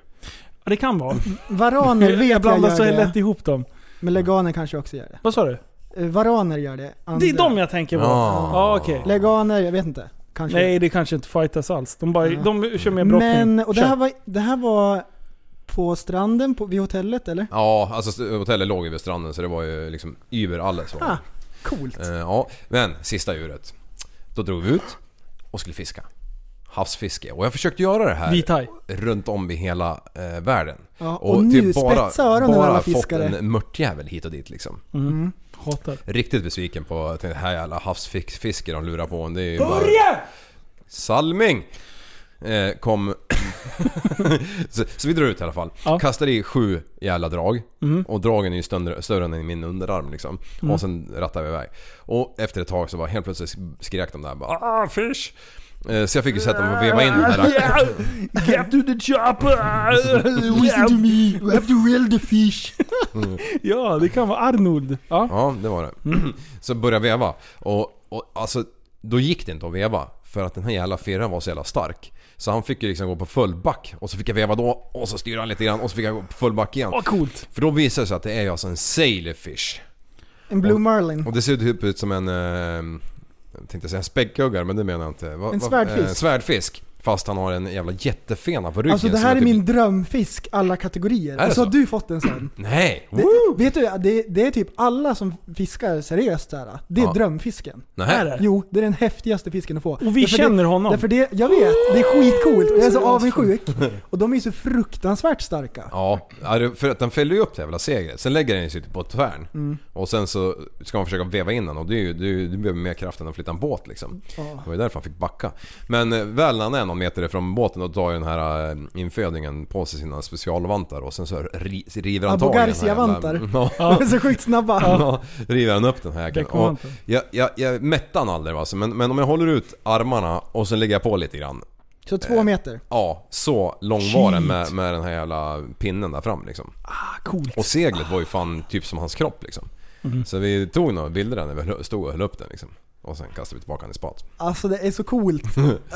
Ja, det kan vara. Varaner vet jag blandar så lätt ihop dem. Men leganer kanske också gör det. Vad sa du? Varaner gör det. Andra... Det är de jag tänker på. Ja, ah, okej. Okay. Leganer, jag vet inte. Kanske. Nej, det kanske inte fightas alls. De, bara, ja. de kör med brottning. Men, och det här var, det här var på stranden, på, vid hotellet, eller? Ja, alltså hotellet låg ju vid stranden, så det var ju liksom över alles. Ah, coolt. Uh, ja, men sista djuret. Då drog vi ut och skulle fiska. Havsfiske. Och jag försökte göra det här Vitai. runt om i hela eh, världen. Ja, och och nu typ bara, bara fått en mörtjävel hit och dit liksom. Mm. Hotar. Riktigt besviken på den här jävla havsfiske de lurar på. Det är ju bara... Salming! Eh, kom... så, så vi drar ut i alla fall. Ja. Kastade i sju jävla drag. Mm. Och dragen är ju större, större än min underarm liksom. Mm. Och sen rattade vi iväg. Och efter ett tag så var helt plötsligt skrek de där bara, ah, fish! Så jag fick ju sätta dem och veva in den där. Yeah, get to the chopper! Listen to me! We have to reel the fish! Mm. Ja, det kan vara Arnold. Ja, ja det var det. Mm. Så började veva. Och, och alltså, då gick det inte att veva. För att den här jävla firran var så jävla stark. Så han fick ju liksom gå på fullback. Och så fick jag veva då. Och så styrde han lite grann. Och så fick jag gå på fullback igen. Åh, coolt! För då visade det sig att det är alltså en sailfish. En blue marlin. Och, och det ser typ ut som en... Uh, jag tänkte säga späckhuggar, men det menar jag inte. Va, en svärdfisk. Eh, svärdfisk. Fast han har en jävla jättefena på ryggen. Alltså det här är, är typ... min drömfisk, alla kategorier. Så alltså, har du fått en sån? Nej. Det, vet du, det, det är typ alla som fiskar seriöst där. Det är ja. drömfisken. Nähä. Jo, det är den häftigaste fisken att få. Och vi därför känner det, honom. Därför det, jag vet, det är skitcoolt. Jag är så avundsjuk. Och de är så fruktansvärt starka. Ja, för att den fäller ju upp det jävla segret. Sen lägger den sig på ett tvärn. Mm. Och sen så ska man försöka veva in den. Och det är ju, det är ju, det behöver mer kraft än att flytta en båt liksom. Ja. Det var ju därför han fick backa. Men väl när han är någon meter från båten och tar den här infödingen på sig sina specialvantar och sen så river han tag i den här vantar. Ja. De är så sjukt snabba. Ja, river han upp den här jäkeln. Jag, jag, jag mättar han aldrig alltså. men, men om jag håller ut armarna och sen lägger jag på lite grann. Så två meter? Eh, ja, så långvaren med, med den här jävla pinnen där fram liksom. Ah, coolt. Och seglet var ju fan typ som hans kropp liksom. Mm. Så vi tog några bilder där när vi stod och höll upp den liksom. Och sen kastar vi tillbaka den i spat. Alltså det är så coolt.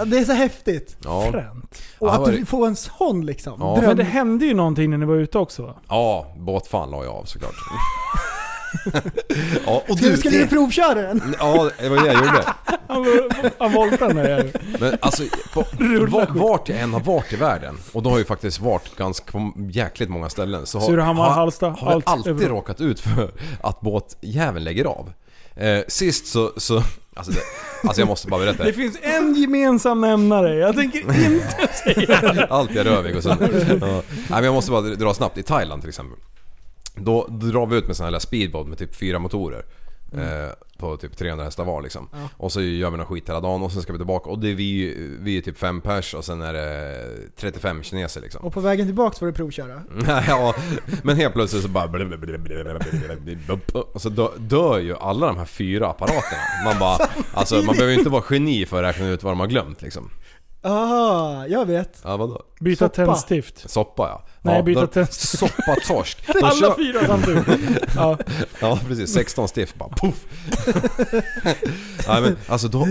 Det är så häftigt. Ja. Fränt. Och ja, att du får en sån liksom. Ja. Men det hände ju någonting när ni var ute också va? Ja, båtfan la jag av såklart. Ja, och du, skulle du provköra den? Ja, det var det jag gjorde. Han voltade när jag... Men alltså, på, vart jag än har varit i världen, och då har ju faktiskt varit ganska jäkligt många ställen, så har, Surahammar, Halsta, har jag allt alltid över. råkat ut för att båtjäveln lägger av. Eh, sist så... så alltså, det, alltså jag måste bara berätta. Det finns en gemensam nämnare. Jag tänker inte säga det. Allt jag rör och sen, ja. Nej, men jag måste bara dra snabbt. I Thailand till exempel, då drar vi ut med sån här speedboat med typ fyra motorer. mm. eh, på typ trehundra hästar var liksom. Ja. Och så gör vi någon skit hela dagen och sen ska vi tillbaka och det är vi, vi är typ fem pers och sen är det trettiofem kineser liksom. Och på vägen tillbaka var det provköra. Ja, men helt plötsligt så bara och så dö, dör ju alla de här fyra apparaterna. Man bara, alltså man behöver ju inte vara geni för att räkna ut vad de har glömt liksom. Ah, jag vet. Ja, vadå? Byta tändstift. Soppa, ja. Nej, ja, byta då, tändstift. Soppa, torsk. Alla fyra samtidigt. Ja. Ja, precis. sexton stift bara. Puff. Nej, men alltså då,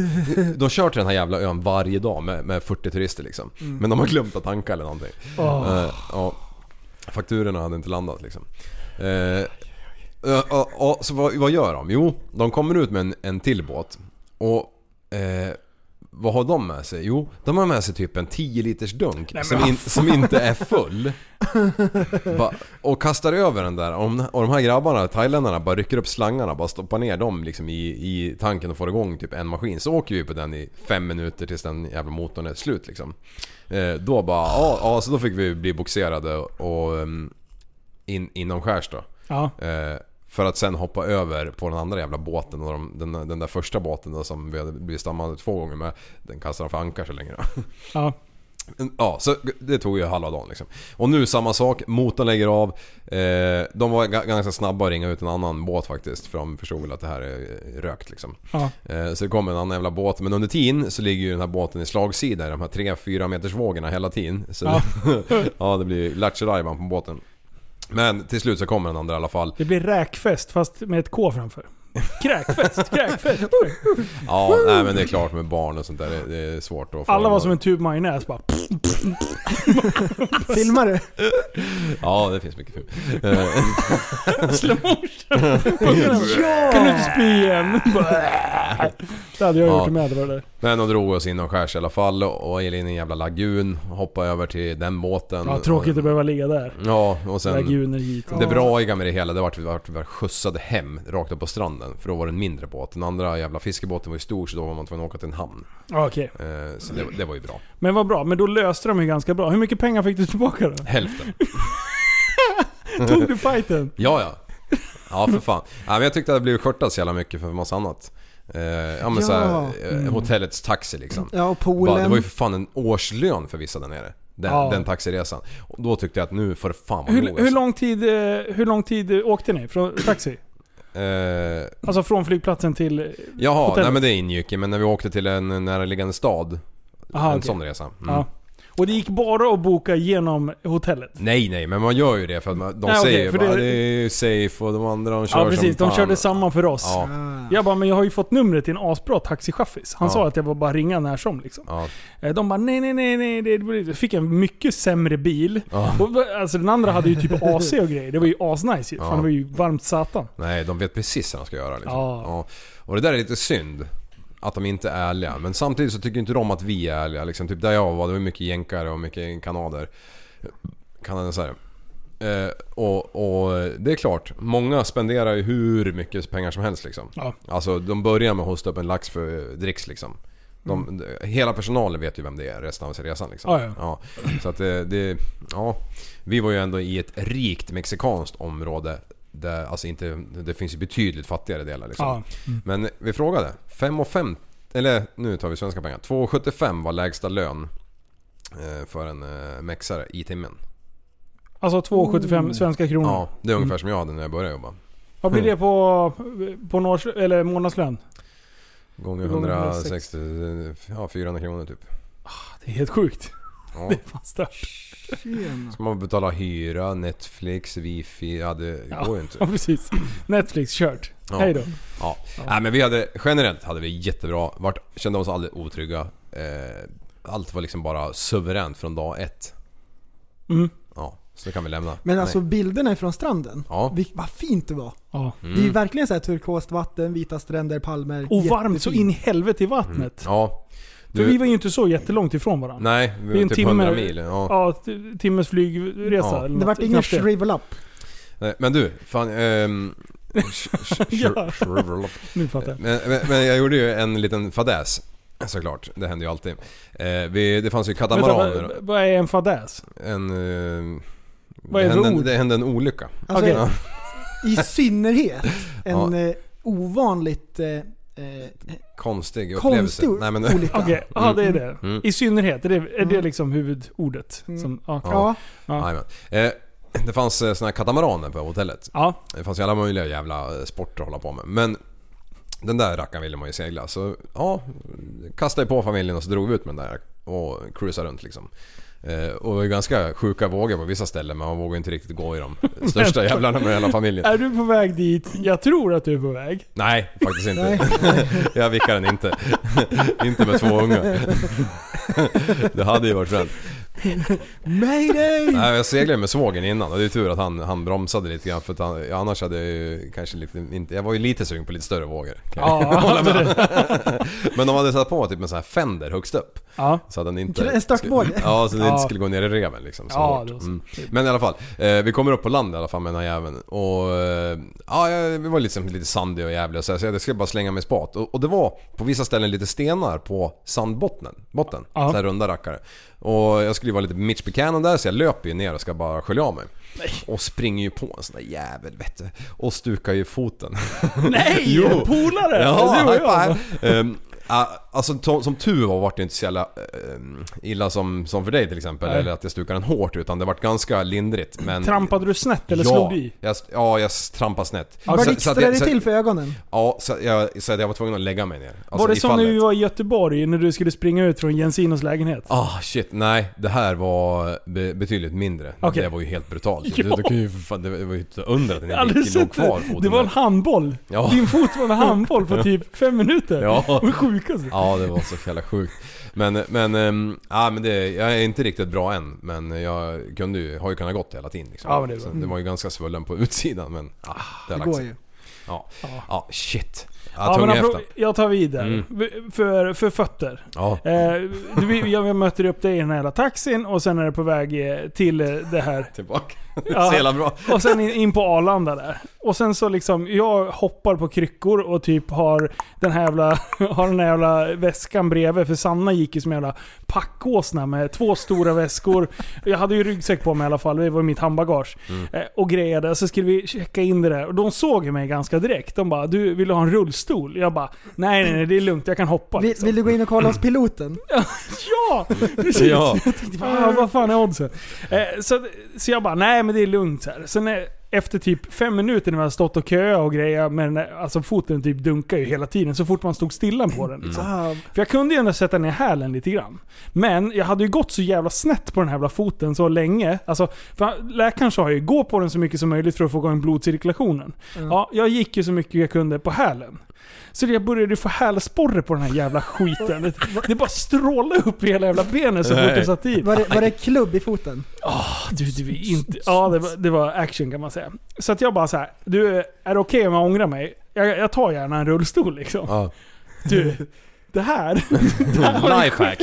då kör till den här jävla ön varje dag med, med fyrtio turister liksom. Mm. Men de har glömt att tanka eller någonting. Oh. Uh, ja. Fakturorna hade inte landat liksom. Uh, uh, uh, uh, så vad, vad gör de? Jo, de kommer ut med en, en till båt. Och... Uh, vad har de med sig? Jo, de har med sig typ en tio liters dunk. Nej, som, in, som inte är full. Ba, och kastar över den där. Och de här grabbarna, thailändarna, bara rycker upp slangarna. Bara stoppar ner dem liksom i, i tanken och får igång typ en maskin. Så åker vi på den i fem minuter tills den jävla motorn är slut liksom. Eh, då bara, ja, ah, ah, så då fick vi bli boxerade och um, in, inom skärs då. Ja. Eh, För att sen hoppa över på den andra jävla båten och de, den, den där första båten då, som vi hade blivit stammade två gånger med, den kastade de för ankar så länge då. Ja. Ja, så det tog ju halva dagen liksom. Och nu samma sak, motorn lägger av. eh, De var g- ganska snabba att ringa ut en annan båt faktiskt, för de förstod väl att det här är rökt liksom. Ja. eh, Så det kom en annan jävla båt. Men under tiden så ligger ju den här båten i slagsida i de här tre fyra meters vågorna hela tiden. Så ja. Ja, det blir lattjerajban på båten. Men till slut så kommer den andra i alla fall. Det blir räkfest fast med ett K framför. Kräkfest, kräkfest. Ja, nej, men det är klart med barn och sånt där. Det är svårt att få. Alla var som en tub majonnäs bara. Filmar du? Ja, det finns mycket film. Slåmorsan. Kan du inte spy igen? Det hade jag gjort, ja, med det var det. Men de drog oss in och skärs i alla fall. Och Elin i en jävla lagun. Hoppade över till den båten. Ja, tråkigt att behöva ligga där. Ja, och sen laguner hit. Det braiga med det hela, det var att vi var skjutsade hem rakt upp på stranden. För då var det en mindre båt. Den andra jävla fiskebåten var ju stor, så då var man tvungen att åka till en hamn. Okej. Okay. Så det, det var ju bra. Men vad bra, men då löste de ju ganska bra. Hur mycket pengar fick du tillbaka då? Hälften. Tog du fighten? Ja, ja. Ja, för fan. Ja, men jag tyckte att det blev skörtat så jävla mycket för massa annat. Eh, ja, men ja. Så här, mm. hotellets taxi liksom. Ja, och poolen. Bara, det var ju för fan en årslön för vissa där nere. Den, ja. Den taxiresan. Och då tyckte jag att nu för fan vad hur, hur lång tid hur lång tid åkte ni från taxi? Eh, alltså från flygplatsen till jaha, hotellet. Nej, men det ingick. Men när vi åkte till en närliggande stad. Aha, en okay. sån resa. Mm. Ja. Och det gick bara att boka genom hotellet? Nej, nej, men man gör ju det för att man, de nej, säger okay, bara, det... det är safe och de andra de kör ja, precis, som de körde samma för oss. Ja. Jag bara, men jag har ju fått numret till en asbra taxichaffis. Han ja. sa att jag var bara ringa när som liksom. Ja. De bara, nej, nej, nej, nej. Det fick en mycket sämre bil. Ja. Och, alltså den andra hade ju typ A C och grejer. Det var ju asnice. Ja. Fan, det var ju varmt satan. Nej, de vet precis vad de ska göra. Liksom. Ja. Ja. Och det där är lite synd. Att de inte är ärliga. Men samtidigt så tycker inte de att vi är ärliga. Liksom, typ där jag var, det var mycket jänkare och mycket kanader. Kanadensare. Eh, och, och det är klart, många spenderar ju hur mycket pengar som helst. Liksom. Ja. Alltså, de börjar med att hosta upp en lax för dricks. Liksom. De, mm. Hela personalen vet ju vem det är resten av resan. Liksom. Ja, ja. Ja. Så att det, det, ja. Vi var ju ändå i ett rikt mexikanskt område. Det, alltså inte, det finns ju betydligt fattigare delar liksom. Ja. Mm. Men vi frågade fem och fem, eller nu tar vi svenska pengar, två sjuttiofem var lägsta lön eh, för en eh, mexare i timmen. Alltså två sjuttiofem mm. svenska kronor. Ja, det är ungefär mm. som jag hade när jag började jobba. Vad blir det på, på norsk, eller månadslön? Gånger hundrasextio, ja, fyrahundra kronor typ. Ah, det är helt sjukt. Ja. Det är fan stört. Ska man betala hyra, Netflix, wifi, ja, det ja, går ju inte. Ja, precis. Netflix, kört. Ja. Hej då. Ja. Ja. Ja. Nej, men vi hade, generellt hade vi jättebra. Vart, kände oss aldrig otrygga. Eh, allt var liksom bara suveränt från dag ett. Mm. Ja, så kan vi lämna. Men alltså Nej. bilderna från stranden. Ja. Vi, vad fint det var. Ja. Mm. Det är ju verkligen så här turkost vatten, vita stränder, palmer. Och varmt så in i helvete i vattnet. Mm. Ja. Du, för vi var ju inte så jättelångt ifrån varandra. Nej, vi var en typ timme, hundra mil. Ja, ja t- timmes flygresa. Ja. Eller det var ingen shrivel up. Nej, men du, fan... Ehm, sh- sh- ja. Shrivel up. Nu fattar jag. Men, men, men jag gjorde ju en liten fadäs. Såklart, det händer ju alltid. Eh, vi, det fanns ju katamaraner. Vad, vad är en fadäs? En... Eh, vad är det, hände en, det hände en olycka. Alltså, ja. I synnerhet en... Ja. ovanligt eh, konstig upplevelse. Nej, men olika. Okay. Ja, det är det. Mm. I synnerhet är det, är det liksom huvudordet. Mm. Som, ja. Ja. Ja. Ja. Eh, det fanns såna här katamaraner på hotellet. Ja. Det fanns ju alla möjliga jävla sporter att hålla på med. Men den där rackaren ville man ju segla. Så ja, kastade på familjen och så drog vi ut med den där och cruisade runt liksom. Och det är ganska sjuka vågor på vissa ställen, men man vågar inte riktigt gå i de största jävlarna med hela familjen. Är du på väg dit? Jag tror att du är på väg. Nej, faktiskt inte. Jag vickar den inte. Inte med två unga. Det hade ju varit skönt. Mayday! Nej, jag seglade med svågen innan och det är tur att han, han bromsade lite grann, för att han, annars hade jag ju kanske lite, inte, jag var ju lite sugen på lite större vågor. Ja, men de hade satt på typ en sån här fender högst upp. Ja. Så att den inte en skulle, ja, så den ja. inte skulle gå ner i reven liksom, så ja, det var så. Mm. Men i alla fall, eh, vi kommer upp på land i alla fall med den här jäveln och eh, ja, vi var liksom lite sandiga och jävliga så, här, så jag skulle bara slänga med spat och, och det var på vissa ställen lite stenar på sandbotten, botten, ja. Så här runda rackare. Och jag skulle ju vara lite Mitch Buchanan där, så jag löper ju ner och ska bara skölja av mig. Nej. Och springer ju på en sån där jävel, vet du. Och stukar ju foten. Nej, polare! Ja, high five. Jag. Um, uh, alltså, to- som tur var vart det inte så jävla uh, illa som, som för dig till exempel. Nej. Eller att jag stukade den hårt, utan det vart ganska lindrigt. Men, trampade du snett eller ja, slog du i? Jag, ja, jag trampade snett. Ja, var det extra det till för ögonen? Ja, så, jag, så jag var tvungen att lägga mig ner. Alltså, var det som när du var i Göteborg när du skulle springa ut från Jensinos lägenhet? Ah, oh, shit, nej. Det här var be- betydligt mindre. Okay. Det var ju helt brutalt. Ja. Det, det, ju, fan, det var ju under att den inte låg kvar foten. Det var en handboll. Ja. Din fot var en handboll på typ fem minuter. Ja. Och sjuk alltså. Ja, det var så jävla sjukt. Men, men, ähm, ja, men det, jag är inte riktigt bra än. Men jag kunde ju, har ju kunnat gått hela tiden. Liksom. Ja, men det, var. Så det var ju ganska svullen på utsidan. Men ah, det, det går ju. Ja, ah. ah, shit. Ja, ja, men jag tar vidare. Mm. För, för fötter. Ja. Eh, du, jag möter upp dig i den här taxin och sen är det på väg till det här. Tillbaka. Ja. Bra. Och sen in, in på Arlanda där. Och sen så liksom, jag hoppar på kryckor och typ har den här jävla, har den här jävla väskan bredvid. För Sanna gick ju som jävla packåsna med två stora väskor. Jag hade ju ryggsäck på mig i alla fall. Det var mitt handbagage. Mm. Eh, och grejade. Så skulle vi checka in det där. Och de såg mig ganska direkt. De bara, du vill ha en rullstol? Stol. Jag bara, nej, nej, nej, det är lugnt, jag kan hoppa. Vill, vill du gå in och kolla hos piloten? Ja, precis. Ja. Jag tänkte, vad, vad fan är oddsen? Eh, så, så jag bara, nej, men det är lugnt. Så här. Sen är, efter typ fem minuter när man har stått och köa och grejer, men alltså foten typ dunkar ju hela tiden så fort man stod stilla på den. Liksom. Mm. För jag kunde ju ändå sätta ner hälen lite grann. Men jag hade ju gått så jävla snett på den här jävla foten så länge. Alltså, för läkaren sa ju, gå på den så mycket som möjligt för att få gå in blodcirkulationen. Mm. Ja, jag gick ju så mycket jag kunde på hälen. Så jag började få hälsporre på den här jävla skiten. Det, det bara strålade upp i hela jävla benen så fort jag satt i. Var det, var det klubb i foten? Oh, du, du, inte, ja, det var, det var action kan man säga. Så att jag bara så här, du, är det okej okay om jag ångrar mig? Jag, jag tar gärna en rullstol liksom. Ja. Du, det här... Det här var lifehack.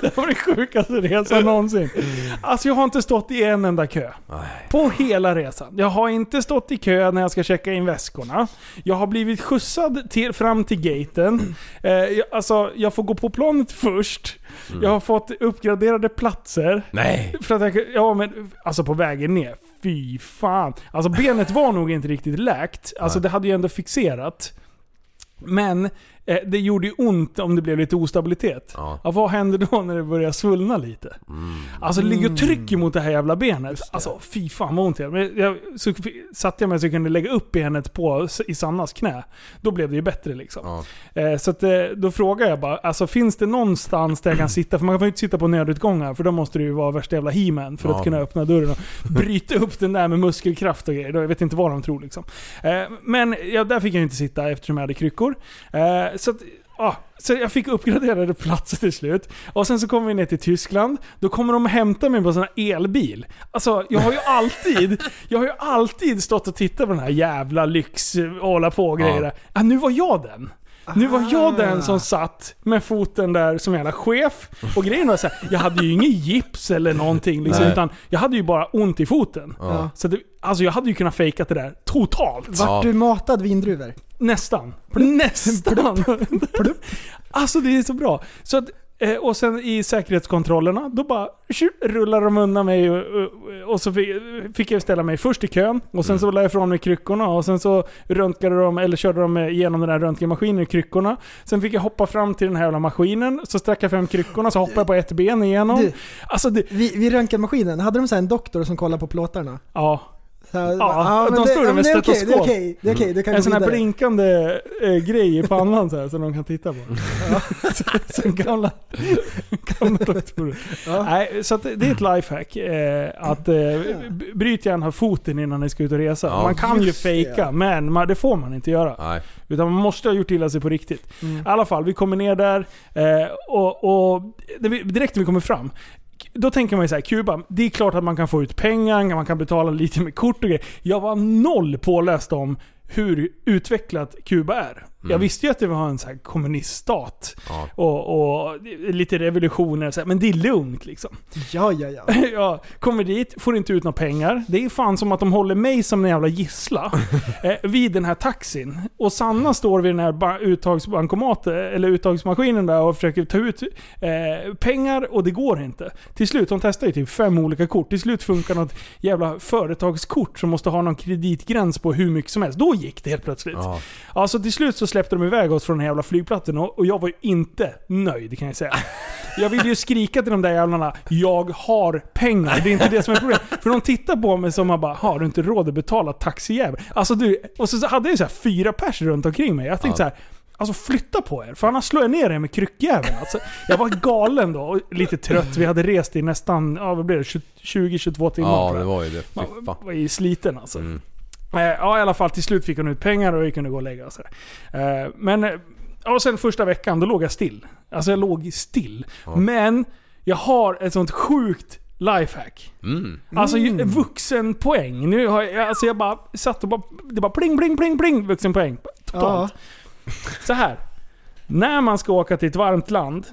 Det var det sjukaste resan någonsin. Alltså jag har inte stått i en enda kö. Nej. På hela resan. Jag har inte stått i kö när jag ska checka in väskorna. Jag har blivit skjutsad till, fram till gaten. Eh, jag, alltså jag får gå på planet först. Mm. Jag har fått uppgraderade platser. Nej. För att jag, ja, men, alltså på vägen ner. Fy fan. Alltså benet var nog inte riktigt läkt. Alltså det hade ju ändå fixerat. Men eh, det gjorde ju ont om det blev lite ostabilitet. Ja. Ja, vad händer då när det börjar svullna lite? Mm. Alltså det ligger tryck emot det här jävla benet. Alltså fy fan vad ont jag. Men jag, så, satt jag mig så jag kunde lägga upp benet på i Sannas knä. Då blev det ju bättre liksom. Ja. Eh, så att, då frågar jag bara, alltså finns det någonstans där jag kan sitta? För man kan ju inte sitta på nödutgångar. För då måste det ju vara värsta jävla He-Man för ja. Att kunna öppna dörren och bryta upp den där med muskelkraft och grejer. Jag vet inte vad de tror liksom. Eh, men ja, där fick jag ju inte sitta eftersom jag hade kryckor. Uh, så, att, uh, så jag fick uppgraderade platser till slut. Och sen så kommer vi ner till Tyskland. Då kommer de hämta mig på sån här elbil. Alltså jag har ju alltid Jag har ju alltid stått och tittat på den här jävla lyx hålla på grejer. Ja. uh, Nu var jag den Nu var jag den som satt med foten där som jävla chef. Och grejen var så här, jag hade ju ingen gips eller någonting liksom, utan jag hade ju bara ont i foten. Ja. Så det, alltså jag hade ju kunnat fejka det där totalt. Vart ja. Du matad vindruvor? Nästan. Plup. Nästan. Plup. Plup. Alltså det är så bra. Så att Eh, och sen i säkerhetskontrollerna, då bara tjup, rullar de undan mig och, och, och så fick, fick jag ställa mig först i kön och sen så la jag ifrån mig kryckorna och sen så röntgade de, eller körde de igenom den här röntgenmaskinen i kryckorna. Sen fick jag hoppa fram till den här jävla maskinen, så sträckte jag fram kryckorna, så hoppade jag på ett ben igenom. Du, alltså, det... vid, vid röntgenmaskinen, hade de så här en doktor som kollade på plåtarna? Ja. Så, ja, ah, de står det med stetoskop. Det är okej, det är okej, det kan en sån här vidare. Blinkande eh, grej i pannan så här som de kan titta på. så gamla, gamla doktorer. Ja. Nej, så att det är ett lifehack eh, att eh, bryt gärna foten innan ni ska ut och resa. Ja. Man kan ju fejka, ja. men man, det får man inte göra. Nej. Utan man måste ha gjort illa sig på riktigt. Mm. I alla fall, vi kommer ner där eh, och, och direkt när vi kommer fram, då tänker man ju så här, Kuba, det är klart att man kan få ut pengar, man kan betala lite med kort och grejer. Jag var noll påläst om hur utvecklat Kuba är. Mm. Jag visste ju att det var en så här kommuniststat ja. och, och lite revolutioner så här, men det är lugnt liksom. Ja, ja, ja. Jag kommer dit, får inte ut några pengar. Det är fan som att de håller mig som en jävla gissla eh, vid den här taxin. Och Sanna står vid den här ba- uttagsbankomaten eller uttagsmaskinen där och försöker ta ut eh, pengar och det går inte. Till slut, de testar ju typ fem olika kort. Till slut funkar något jävla företagskort som måste ha någon kreditgräns på hur mycket som helst. Då gick det helt plötsligt. Ja. Alltså till slut så släppte de iväg oss från den här jävla flygplatsen och jag var ju inte nöjd, kan jag säga. Jag ville ju skrika till de där jävlarna, jag har pengar, det är inte det som är problem. För de tittar på mig som man bara, har du inte råd att betala taxijävel? Alltså du, och så hade jag ju så här fyra pers runt omkring mig. Jag tänkte ja. så här, alltså flytta på er, för annars slår jag ner er med kryckjäveln. Alltså, jag var galen då, lite trött. Vi hade rest i nästan, ja vad blev det, tjugo till tjugotvå timmar. Ja, det var ju det. Man var ju sliten alltså. Mm. Ja, i alla fall till slut fick hon ut pengar och jag kunde gå och lägga och så där. Men och sen första veckan då låg jag still. Alltså jag låg still. Ja. Men jag har ett sånt sjukt lifehack. Mm. Alltså vuxen poäng. Nu har jag, alltså jag bara satt och bara det bara pling pling pling pling vuxen poäng. Totalt. Ja. Så här. När man ska åka till ett varmt land,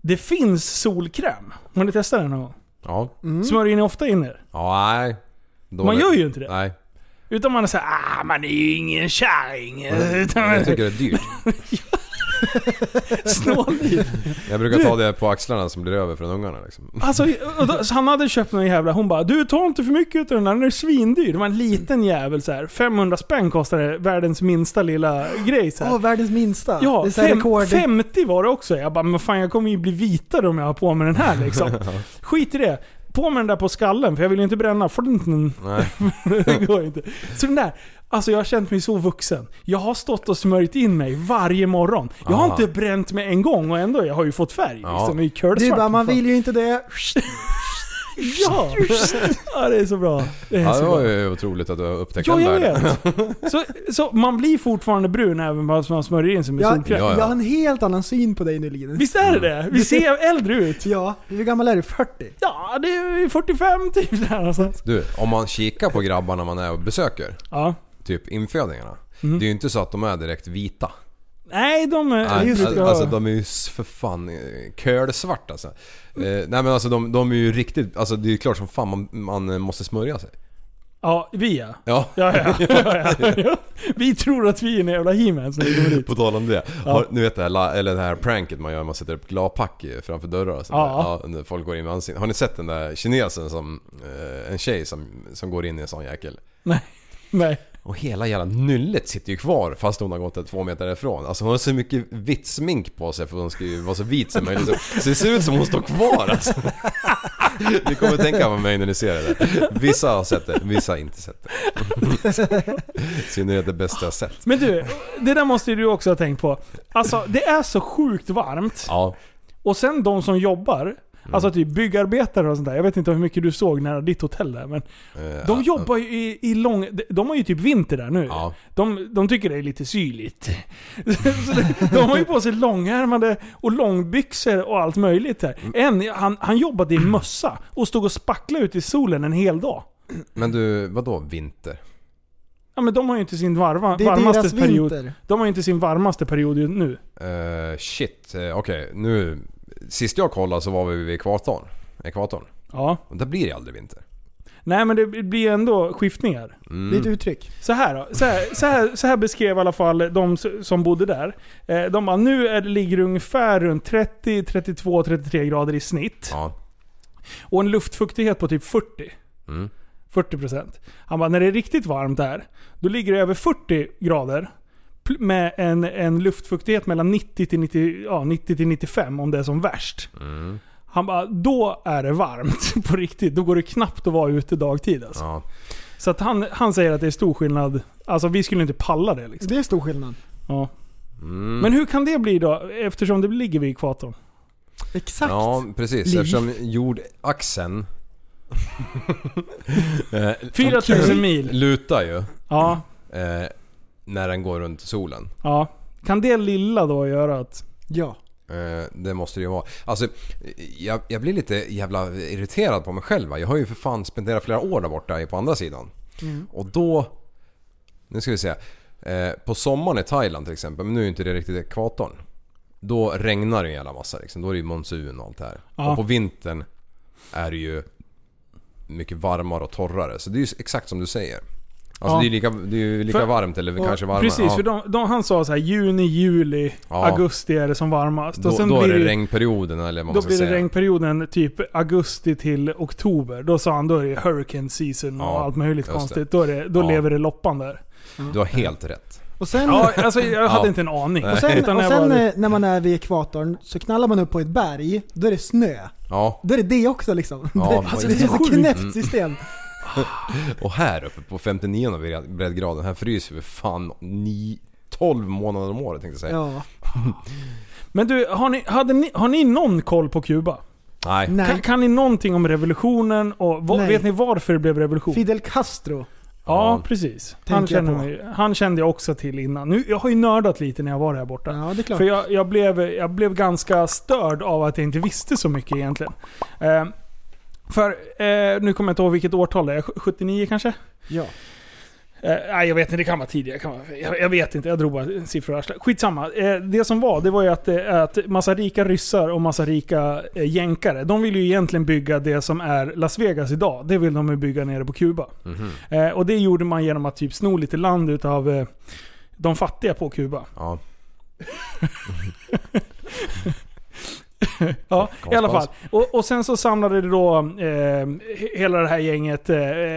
det finns solkräm. Har ni testat den någon gång? Ja. Mm. Smörjer ni ofta in er? Ja, nej. Dåligt. Man gör ju inte det. Nej. Utan man är så här, ah, man är ju ingen kärring. Jag tycker det är dyrt. Snålliv. Jag brukar du... ta det på axlarna som blir över från ungarna liksom. Alltså, då, han hade köpt någon jävla, hon bara, du tar inte för mycket utan den här, den är svindyr. Det var en liten jävel så här, femhundra spänn kostade världens minsta lilla grej så här. Åh, världens minsta. Ja, det är fem, rekord. femtio var det också. Jag bara, men fan, jag kommer ju bli vitare om jag har på mig den här liksom. Skit i det. På med den där på skallen, för jag vill ju inte bränna. Får inte. Nej. Det går inte. Så den där, alltså jag har känt mig så vuxen. Jag har stått och smörjt in mig varje morgon. Jag har Aha. inte bränt mig en gång och ändå jag har ju fått färg. Ja. Liksom, i curl-svart, du bara, man vill ju inte det. Ja. Ja, det är så bra. Det, är ja, det så var bra. Ju otroligt att du upptäckte det. Ja, jag vet. så, så man blir fortfarande brun även om man smörjer in sig med solkräm. Ja, ja. Jag har en helt annan syn på dig nu, Linus. Visst är det det? Vi ser äldre ut. Ja, hur gammal är du? fyrtio? Ja, det är fyrtiofem typ där alltså. Du, om man kikar på grabbarna man är och besöker, ja. typ infödingarna, mm. det är ju inte så att de är direkt vita. Nej, de är ju alltså, alltså de är ju för fan kölsvarta alltså. Eh, nej men alltså de de är ju riktigt, alltså det är ju klart som fan man, man måste smörja sig. Ja, vi är. Ja. Ja, ja. ja, ja, ja. Vi tror att vi är en jävla himmel så det på tal om det. Ja. Har, nu vet det här, eller det här pranket man gör, man sätter upp glapack framför dörrar och sånt ja. ja, folk går in med ansiktet. Har ni sett den där kinesen som en tjej som som går in i en sån jäkel? Nej. Nej. Och hela jävla nyllet sitter ju kvar fast hon har gått två meter ifrån. Alltså hon har så mycket vitt smink på sig för hon ska ju vara så vit som möjligt. Så det ser ut som hon står kvar alltså. Ni kommer att tänka på mig när ni ser det där. Vissa har sett det, vissa har inte sett det. Så nu är det bästa jag har sett. Men du, det där måste du också ha tänkt på. Alltså det är så sjukt varmt. Ja. Och sen de som jobbar, Mm. alltså typ byggarbetare och sånt där. Jag vet inte hur mycket du såg nära ditt hotell där, men uh, de jobbar ju i, i lång... De har ju typ vinter där nu. Uh. De, de tycker det är lite syrligt. De har ju på sig långärmade och långbyxor och allt möjligt här. En, han, han jobbade i mössa och stod och spacklade ut i solen en hel dag. Men du, vadå vinter? Ja, men de har ju inte sin varva, varmaste period. De har ju inte sin varmaste period nu. Uh, shit, okej. Okay, nu... Sist jag kollade så var vi vid ekvatorn. ekvatorn. Ja. Och där blir det aldrig vinter. Nej, men det blir ändå skiftningar. Mm. Det är ett uttryck. Så här, då, så, här, så, här, så här beskrev i alla fall de som bodde där. De bara, nu är det, ligger det ungefär runt trettio, trettiotvå, trettiotre grader i snitt. Ja. Och en luftfuktighet på typ fyrtio. Mm. fyrtio procent. Han bara, när det är riktigt varmt där, då ligger det över fyrtio grader med en, en luftfuktighet mellan nittio till nittio, ja, nittio till nittiofem om det är som värst. Mm. Han bara, då är det varmt på riktigt. Då går det knappt att vara ute dagtid. Alltså. Ja. Så att han, han säger att det är stor skillnad. Alltså vi skulle inte palla det. Liksom. Det är stor skillnad. Ja. Mm. Men hur kan det bli då? Eftersom det ligger vid ekvatorn. Exakt. Ja, precis. Liv. Eftersom jordaxeln fyra tusen mil lutar ju. Ja. Eh, när den går runt solen. Ja. Kan det lilla då göra att... Ja. Det måste det ju vara. Alltså, jag, jag blir lite jävla irriterad på mig själv. Jag har ju för fan spenderat flera år där borta på andra sidan. Mm. Och då, nu ska vi se, eh, på sommaren i Thailand till exempel, men nu är inte det riktigt ekvatorn. Då regnar det en jävla massa liksom. Då är det ju monsun och allt det här. Ja. Och på vintern är det ju mycket varmare och torrare. Så det är ju exakt som du säger. Alltså ja. det är lika, det är ju lika för, varmt eller kanske varmare. Precis, ja. för de, de, han sa så här juni, juli, ja. augusti är det som varmast. Och då, sen då blir, är det regnperioden eller vad man ska säga. Då blir det regnperioden typ augusti till oktober. Då sa han, då är det hurricane season och ja, allt möjligt konstigt. Då, är det, då ja. lever det loppan där. Mm. Du har helt rätt. Och sen, ja, alltså, jag hade ja. inte en aning. Och sen, utan och sen var... när man är vid ekvatorn så knallar man upp på ett berg. Då är det snö. Ja. Då är det det också liksom. Ja, alltså, det är ett knäppt system. Och här uppe på femtionio breddgraden, här fryser vi fan nio, tolv månader om året, tänkte jag säga. Ja. Men du, har ni, hade ni, har ni någon koll på Kuba? Nej. Nej. Kan, kan ni någonting om revolutionen? Och vad, vet ni varför det blev revolution? Fidel Castro. Ja, precis. Han kände, mig, han kände jag också till innan. Nu, jag har ju nördat lite när jag var här borta. Ja, det är klart. För jag, jag, blev, jag blev ganska störd av att jag inte visste så mycket egentligen. Eh, För, eh, nu kommer jag inte ihåg vilket årtal det är, sjuttionio kanske? Ja. Eh, nej, jag vet inte, det kan vara tidigare. Kan vara, jag, jag vet inte, jag drog bara siffror. Skitsamma. Eh, det som var, det var ju att, eh, att massa rika ryssar och massa rika eh, jänkare, de vill ju egentligen bygga det som är Las Vegas idag. Det vill de ju bygga nere på Kuba. Mm-hmm. Eh, och det gjorde man genom att typ sno lite land utav eh, de fattiga på Kuba. Ja. Ja, i alla fall. Och, och sen så samlade det då eh, hela det här gänget eh,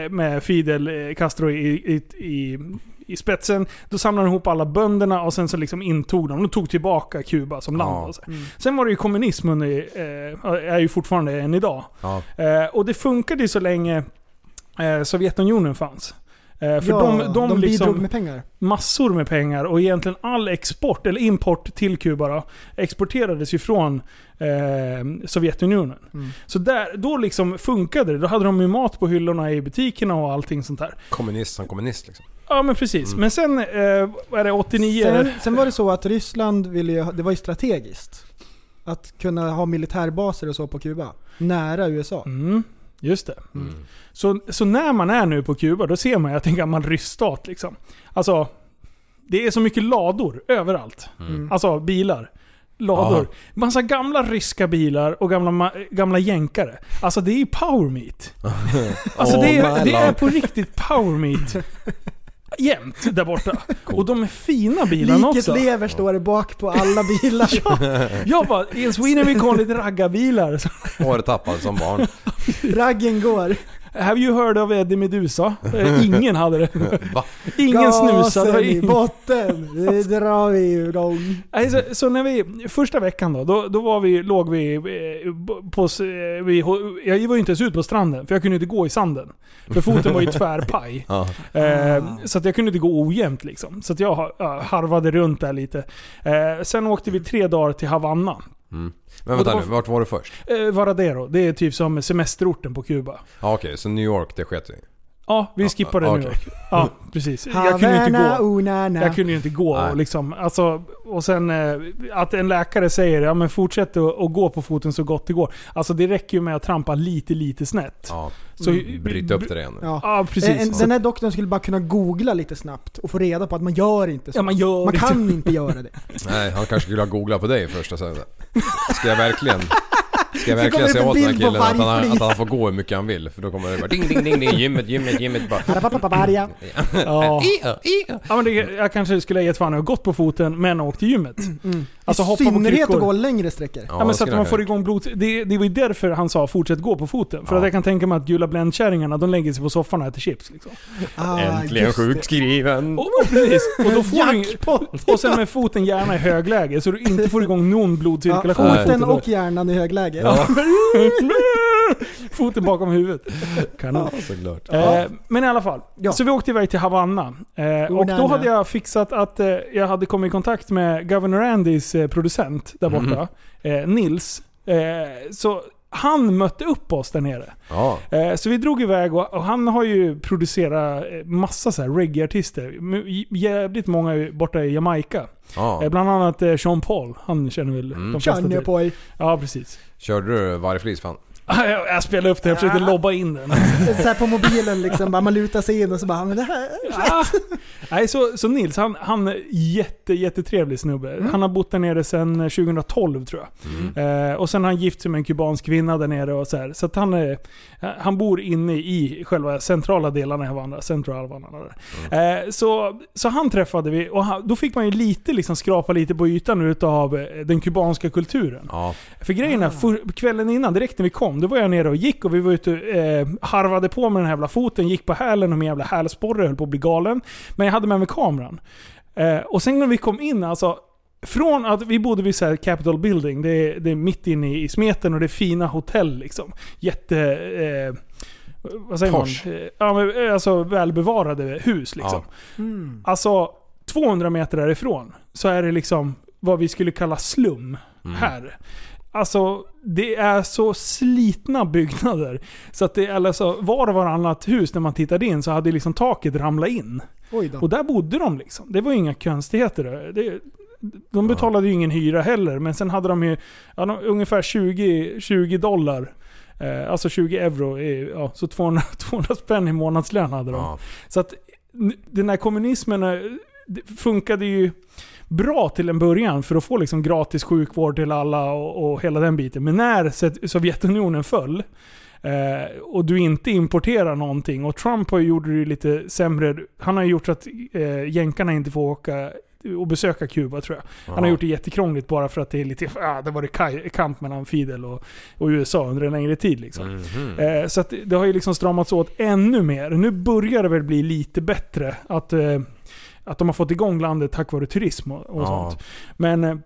med Fidel Castro i, i, i, i spetsen. Då samlade de ihop alla bönderna och sen så liksom intog de. De tog tillbaka Kuba som land. Ja. Alltså. Mm. Sen var det ju kommunism under, eh, är ju fortfarande än idag. Ja. Eh, och det funkade ju så länge eh, Sovjetunionen fanns. För ja, de, de, de liksom bidrog med pengar. Massor med pengar. Och egentligen all export eller import till Kuba då, exporterades ju från eh, Sovjetunionen. Mm. Så där, då liksom funkade det. Då hade de ju mat på hyllorna i butikerna och allting sånt där. Kommunist som kommunist liksom. Ja, men precis. Mm. Men sen eh, är det åttionio... Sen, sen var det så att Ryssland ville ju, det var ju strategiskt att kunna ha militärbaser och så på Kuba. Nära U S A. Mm. Just det. Mm. Så, så när man är nu på Kuba, då ser man att det är en gammal ryssstat liksom. Alltså, det är så mycket lador överallt. Mm. Alltså bilar, lador. Aha. Massa gamla ryska bilar och gamla, gamla jänkare. Alltså det är power meet. Alltså oh, det, är, det är på riktigt power meet. Jämt där borta. Cool. Och de är fina bilarna också. Liket lever står det bak på alla bilar. Ja, jag bara, in Sweden vi kallar det raggarbilar. Året tappad som barn. Raggen går. Have you heard of Eddie Meduza? Ingen hade det. Va? Ingen gasen snusade. I botten. Det drar vi ur dem. Alltså, så när vi, första veckan då, då, då var vi, låg vi på, vi, jag var ju inte ens ut på stranden för jag kunde inte gå i sanden. För foten var ju tvärpaj. Ja. Eh, så att jag kunde inte gå ojämnt liksom. Så att jag harvade runt där lite. Eh, sen åkte vi tre dagar till Havanna. Mm. Men vänta nu, vart var du först? Eh, Varadero, det är typ som semesterorten på Kuba. Ja, okej, okay, så New York, det sket vi. Ja, vi skippade ah, ah, New York. Okay. Ja, precis. Jag kunde ju inte gå. Jag kunde ju inte gå och liksom, alltså, och sen eh, att en läkare säger ja men fortsätt att gå på foten så gott det går. Alltså det räcker ju med att trampa lite lite snett. Ja. Så bryt upp det igen. Ja. Ja, precis. Den här doktorn skulle bara kunna googla lite snabbt och få reda på att man gör inte så. Ja, man gör man kan inte göra det. Nej, han kanske skulle ha googlat på dig först och sen. Ska jag verkligen Ska jag verkligen säga åt den här killen att han, att han får gå hur mycket han vill? För då kommer det bara ding, ding, ding, ding, gymmet, gymmet, gymmet bara. Ja. Ja. Ja, men det, jag kanske skulle ha gett fan och gått på foten men åkt till gymmet. Mm. Alltså, I synnerhet att gå längre sträckor. Ja, ja, så att man får igång blod. Det, det var ju därför han sa fortsätt gå på foten. För ja. att jag kan tänka mig att gula bländkärringarna, de lägger sig på soffan och äter chips. Liksom. Ah, äntligen sjukskriven. Oh, precis. Och då får du, och sen med foten gärna i högläge så du inte får igång någon blodcirkulation. Ja, foten och hjärnan i högläge. Ja. Foten bakom huvudet. Kanon. Ja, såklart. Eh, men i alla fall. Ja. Så vi åkte iväg till Havanna. Eh, och då hade jag fixat att eh, jag hade kommit i kontakt med Governor Andys eh, producent där borta. Mm. Eh, Nils. Eh, så han mötte upp oss där nere. Ja. Eh, så vi drog iväg och, och han har ju producerat massa så här reggae-artister. Jävligt många borta i Jamaica. Ja. Eh, bland annat eh, Sean Paul. Han känner väl mm. de flesta till. På. Ja, precis. Körde du vargflis fan? Jag spelade upp det, jag försökte lobba in den. Så här på mobilen liksom, bara man lutar sig in och så bara, men det här ja. Nej, så, så Nils, han, han är jätte, jättetrevlig snubbe. Mm. Han har bott där nere sedan tjugohundratolv tror jag. Mm. Eh, och sen har han gift sig med en kubansk kvinna där nere och så här. Så att han, eh, han bor inne i själva centrala delarna i Havanna, centralhalvan. Mm. Eh, så, så han träffade vi och han, då fick man ju lite liksom skrapa lite på ytan utav den kubanska kulturen. Ja. För grejerna, mm. för, kvällen innan, direkt när vi kom, då var jag nere och gick och vi var ute eh, harvade på med den här jävla foten, gick på hälen och min jävla hälsporre höll på att bli galen. Men jag hade med mig kameran. Eh, och sen när vi kom in, alltså från att vi bodde vid så här Capitol Building, det är, det är mitt inne i smeten och det är fina hotell liksom. Jätte... Eh, vad säger Porsche. Man? Ja, men, alltså välbevarade hus liksom. Ja. Mm. Alltså tvåhundra meter därifrån så är det liksom vad vi skulle kalla slum mm. här. Alltså det är så slitna byggnader så att det eller så var och varannat hus när man tittade in så hade liksom taket ramlat in. Och där bodde de liksom. Det var inga konstigheter där. Det, de betalade ju ingen hyra heller, men sen hade de ju ja, de, ungefär tjugo dollar. Eh, alltså tjugo euro i, ja, så tvåhundra, tvåhundra spänn i månadslön hade de. Ja. Så att den här kommunismen funkade ju bra till en början för att få liksom gratis sjukvård till alla och, och hela den biten. Men när Sovjetunionen föll eh, och du inte importerar någonting och Trump har ju gjort det lite sämre. Han har gjort så att eh, jänkarna inte får åka och besöka Kuba tror jag. Han har ja. gjort det jättekrångligt bara för att det är lite ah, det var det kamp mellan Fidel och, och U S A under en längre tid liksom. Mm-hmm. eh, så att det har ju liksom stramats åt ännu mer. Nu börjar det väl bli lite bättre att eh, att de har fått igång landet tack vare turism och, och ja. sånt. Men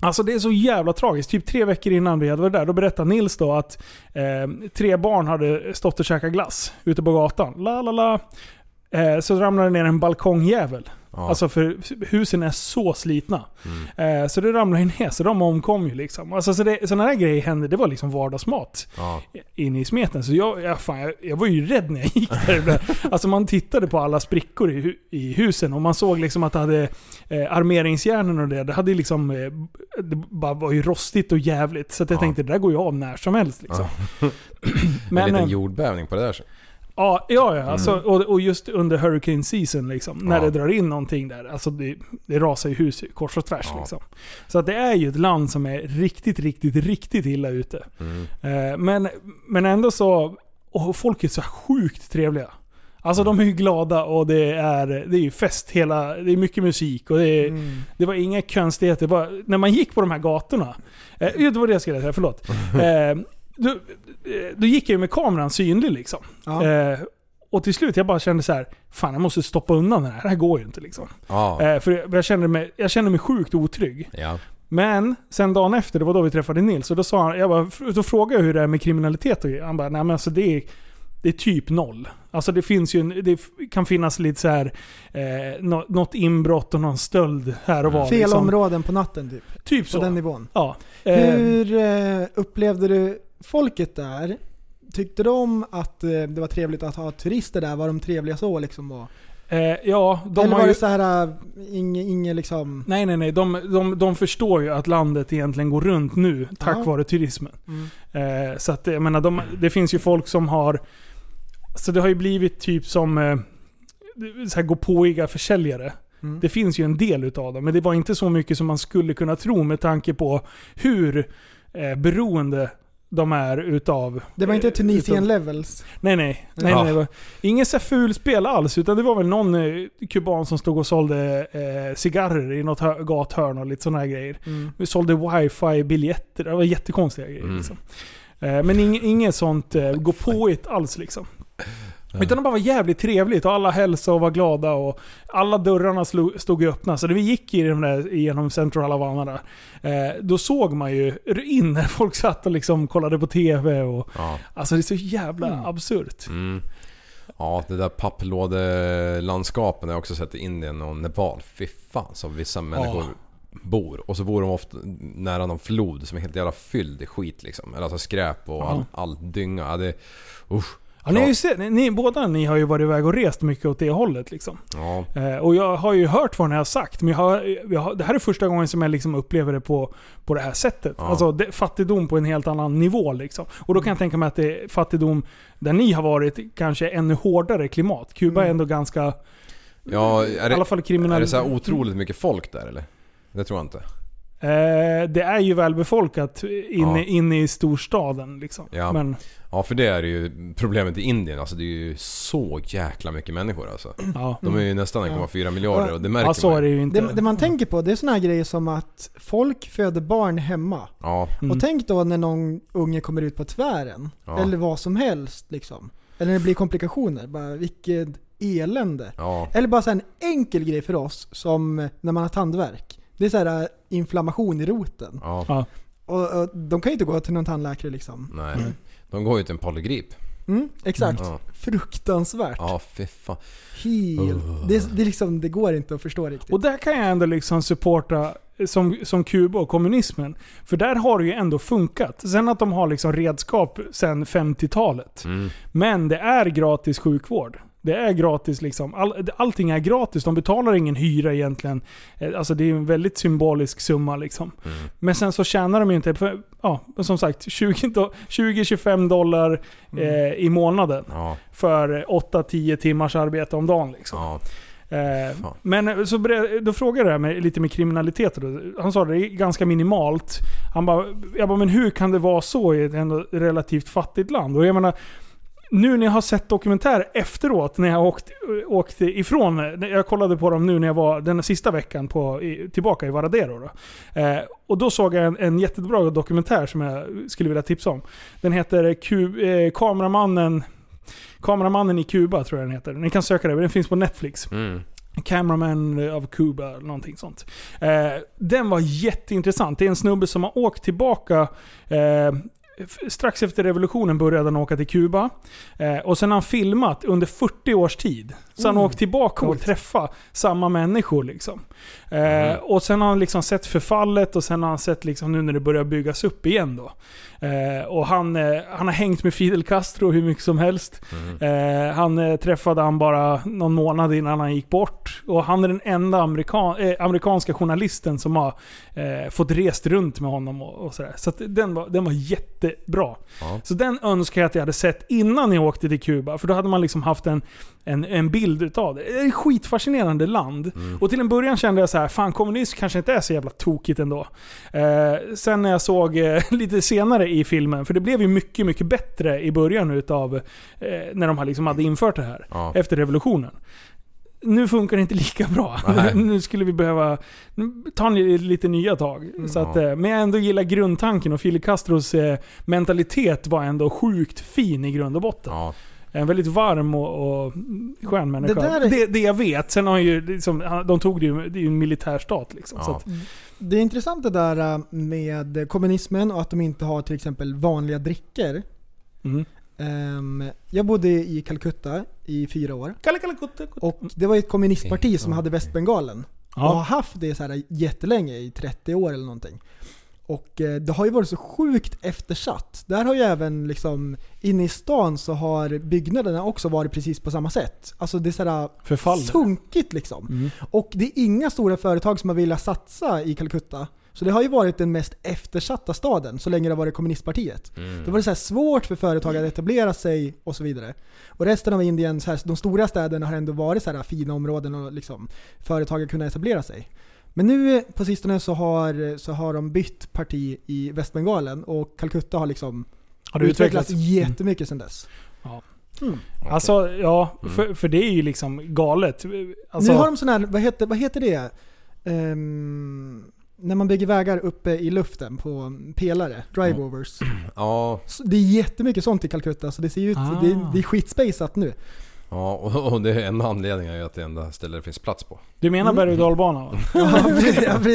alltså det är så jävla tragiskt. Typ tre veckor innan vi hade varit där, då berättade Nils då att eh, tre barn hade stått och käkat glass ute på gatan. La, la, la. Eh, så ramlade ner en balkongjävel. Ja. Alltså för husen är så slitna. Mm. Eh, så det ramlade ner, så de omkom ju liksom. Alltså så det, sådana här grejer hände, det var liksom vardagsmat ja. in i smeten. Så jag, jag, fan, jag, jag var ju rädd när jag gick där. Alltså man tittade på alla sprickor i, i husen och man såg liksom att det hade eh, armeringsjärnen och det, det hade liksom eh, det bara var ju rostigt och jävligt. Så att jag ja. tänkte, det där går ju av när som helst liksom. Ja. Men, en liten jordbävning på det där så. Ja, ja, ja. Alltså, mm. och, och just under hurricane season liksom, när ja. det drar in någonting där, alltså det, det rasar ju hus kors och tvärs ja. liksom. Så att det är ju ett land som är riktigt, riktigt, riktigt illa ute. Mm. Eh, men, men ändå så, och folk är så sjukt trevliga. Alltså mm. de är ju glada och det är, det är ju fest hela, det är mycket musik och det, är, mm. det var inga konstigheter. Det var, när man gick på de här gatorna, eh, det var det jag skulle säga, förlåt. Eh, Du, du gick ju med kameran synlig liksom. Ja. Eh, och till slut jag bara kände så här, fan jag måste stoppa undan det här, det här går ju inte liksom. Ja. Eh, för jag, jag, kände mig, jag kände mig sjukt otrygg. Ja. Men sen dagen efter, det var då vi träffade Nils och då sa han, jag bara, då frågade jag hur det är med kriminalitet och han bara, nej men alltså det är Det är typ noll. Alltså det finns ju en, det kan finnas lite så här eh, något inbrott och någon stöld här och var. Fel liksom. Områden på natten typ. Typ på så. På den nivån. Ja. Eh, hur eh, upplevde du folket där? Tyckte de att eh, det var trevligt att ha turister där? Var de trevliga så liksom var? Eh, ja, de Eller var har ju... det så här inge, inge liksom... Nej, nej, nej. De, de, de förstår ju att landet egentligen går runt nu tack ja. vare turismen. Mm. Eh, så att jag menar, de, det finns ju folk som har... Så det har ju blivit typ som eh, så här gåpåiga försäljare. Mm. Det finns ju en del utav dem, men det var inte så mycket som man skulle kunna tro med tanke på hur eh, beroende de är utav... Det var inte Tunisien utav, levels. Nej, nej. nej, ja. nej, nej. Ingen så ful spel alls, utan det var väl någon kuban som stod och sålde eh, cigarrer i något hör, gathörn och lite sådana här grejer. Mm. Vi sålde wifi-biljetter. Det var jättekonstiga grejer. Mm. Liksom. Eh, men ing, inget sånt eh, gå på it alls liksom. Mm. Utan det bara var jävligt trevligt och alla hälsade och var glada och alla dörrarna slog, stod ju öppna. Så när vi gick i den där, genom Central Havana där, eh, då såg man ju in när folk satt och liksom kollade på tv och, ja. Alltså det är så jävla mm. absurt. Mm. Ja, det där papplådelandskapen har jag också sett i Indien och Nepal. Fy fan som vissa människor ja. bor. Och så bor de ofta nära någon flod som är helt jävla fylld i skit liksom. Eller alltså skräp och ja. all, all dynga. Det, usch. Ja, ni, ju, ni, ni båda ni har ju varit iväg och rest mycket åt det hållet liksom. Ja. Eh, och jag har ju hört vad ni har sagt, men jag har, jag har, det här är första gången som jag liksom upplever det på, på det här sättet. Ja. Alltså det, fattigdom på en helt annan nivå liksom. Och då kan jag tänka mig att det är fattigdom där ni har varit kanske ännu hårdare klimat. Kuba mm. är ändå ganska ja, är det, i alla fall kriminell. Är det så här otroligt mycket folk där eller? Det tror jag inte. Eh, det är ju välbefolkat inne, ja. inne i storstaden liksom. Ja. Men ja, för det är ju problemet i Indien. Alltså det är ju så jäkla mycket människor alltså. Ja. De är ju nästan en komma fyra miljarder och det märker ja, så är det ju inte. Det, det man tänker på, det är såna här grejer som att folk föder barn hemma. Ja. Mm. Och tänk då när någon unge kommer ut på tvären ja. eller vad som helst liksom. Eller när det blir komplikationer, bara vilket elände. Ja. Eller bara så en enkel grej för oss som när man har tandvärk. Det är så här inflammation i roten. Ja. Ja. Och, och de kan ju inte gå till någon tandläkare liksom. Nej. Mm. De går ju till en polygrip. Mm, exakt. Mm, ja. Fruktansvärt. Ja, fy fan. Helt. Uh. Det, det, liksom, det går inte att förstå riktigt. Och där kan jag ändå liksom supporta som, som Kuba och kommunismen. För där har det ju ändå funkat. Sen att de har liksom redskap sen femtiotalet. Mm. Men det är gratis sjukvård. Det är gratis liksom. All, allting är gratis. De betalar ingen hyra egentligen. Alltså det är en väldigt symbolisk summa liksom. Mm. Men sen så tjänar de ju inte för, ja, som sagt tjugo till tjugofem dollar mm. eh, i månaden ja. för åtta till tio timmars arbete om dagen liksom. Ja. Eh, men så började, då frågade jag mig lite med kriminalitet då. Han sa det är ganska minimalt. Han bara, jag bara men hur kan det vara så i ett relativt fattigt land? Och jag menar nu när jag har sett dokumentär efteråt när jag åkt, åkt ifrån, jag kollade på dem nu när jag var den sista veckan på, i, tillbaka i Varadero då. Eh, och då såg jag en, en jättebra dokumentär som jag skulle vilja tipsa om. Den heter Ku, eh, Kameramannen Kameramannen i Kuba tror jag den heter. Ni kan söka det, den finns på Netflix. Mm. Cameraman of Cuba eller någonting sånt. Eh, den var jätteintressant. Det är en snubbe som har åkt tillbaka eh, strax efter revolutionen började han åka till Kuba eh, och sen har han filmat under fyrtio års tid så mm. han åkt tillbaka och träffa samma människor liksom. eh, mm. och sen har han liksom sett förfallet och sen har han sett liksom nu när det börjar byggas upp igen då. Eh, och han, eh, han har hängt med Fidel Castro hur mycket som helst. Mm. eh, han eh, träffade han bara någon månad innan han gick bort och han är den enda amerikan- eh, amerikanska journalisten som har eh, fått rest runt med honom och, och sådär. Så att den var, den var jätte bra. Ja. Så den önskar jag att jag hade sett innan jag åkte till Kuba, för då hade man liksom haft en, en, en bild utav det. Det är ett skitfascinerande land. Mm. Och till en början kände jag så här, fan kommunism kanske inte är så jävla tokigt ändå. Eh, sen när jag såg eh, lite senare i filmen, för det blev ju mycket, mycket bättre i början utav eh, när de liksom hade infört det här ja. efter revolutionen. Nu funkar det inte lika bra. Nej. Nu skulle vi behöva ta lite nya tag. Mm. Så att, men jag ändå gillar grundtanken och Fidel Castros mentalitet var ändå sjukt fin i grund och botten. Ja. En väldigt varm och, och skön människa. Det, är... det, det jag vet. Sen har ju, liksom, de tog det ju, det är ju en militärstat. Liksom, ja. Så att... Det är intressant det där med kommunismen och att de inte har till exempel vanliga dricker. Mm. Jag bodde i Calcutta i fyra år och det var ett kommunistparti som hade Västbengalen och har haft det så här jättelänge i trettio år eller någonting och det har ju varit så sjukt eftersatt. Där har ju även liksom inne i stan så har byggnaderna också varit precis på samma sätt. Alltså det är så här sunkigt liksom. Mm. Och det är inga stora företag som har velat satsa i Calcutta. Så det har ju varit den mest eftersatta staden så länge det har varit kommunistpartiet. Mm. Det var det så här svårt för företag att etablera sig och så vidare. Och resten av Indien, så här, de stora städerna har ändå varit så här fina områden och liksom, företag har kunnat etablera sig. Men nu på sistone så har, så har de bytt parti i Västbengalen och Calcutta har liksom har det utvecklats jättemycket mm. sedan dess. Ja. Mm. Okay. Alltså, ja, mm. för, för det är ju liksom galet. Alltså, nu har de sån här, vad heter, vad heter det? Um, när man bygger vägar uppe i luften på pelare, drive-overs. Mm. Ja. Det är jättemycket sånt i Calcutta, så det ser ju ut, ah. det, det är skitspaceat nu. Ja, och, och det är en anledning är att det enda stället det finns plats på. Du menar mm. berg- och dalbana, va? Ja,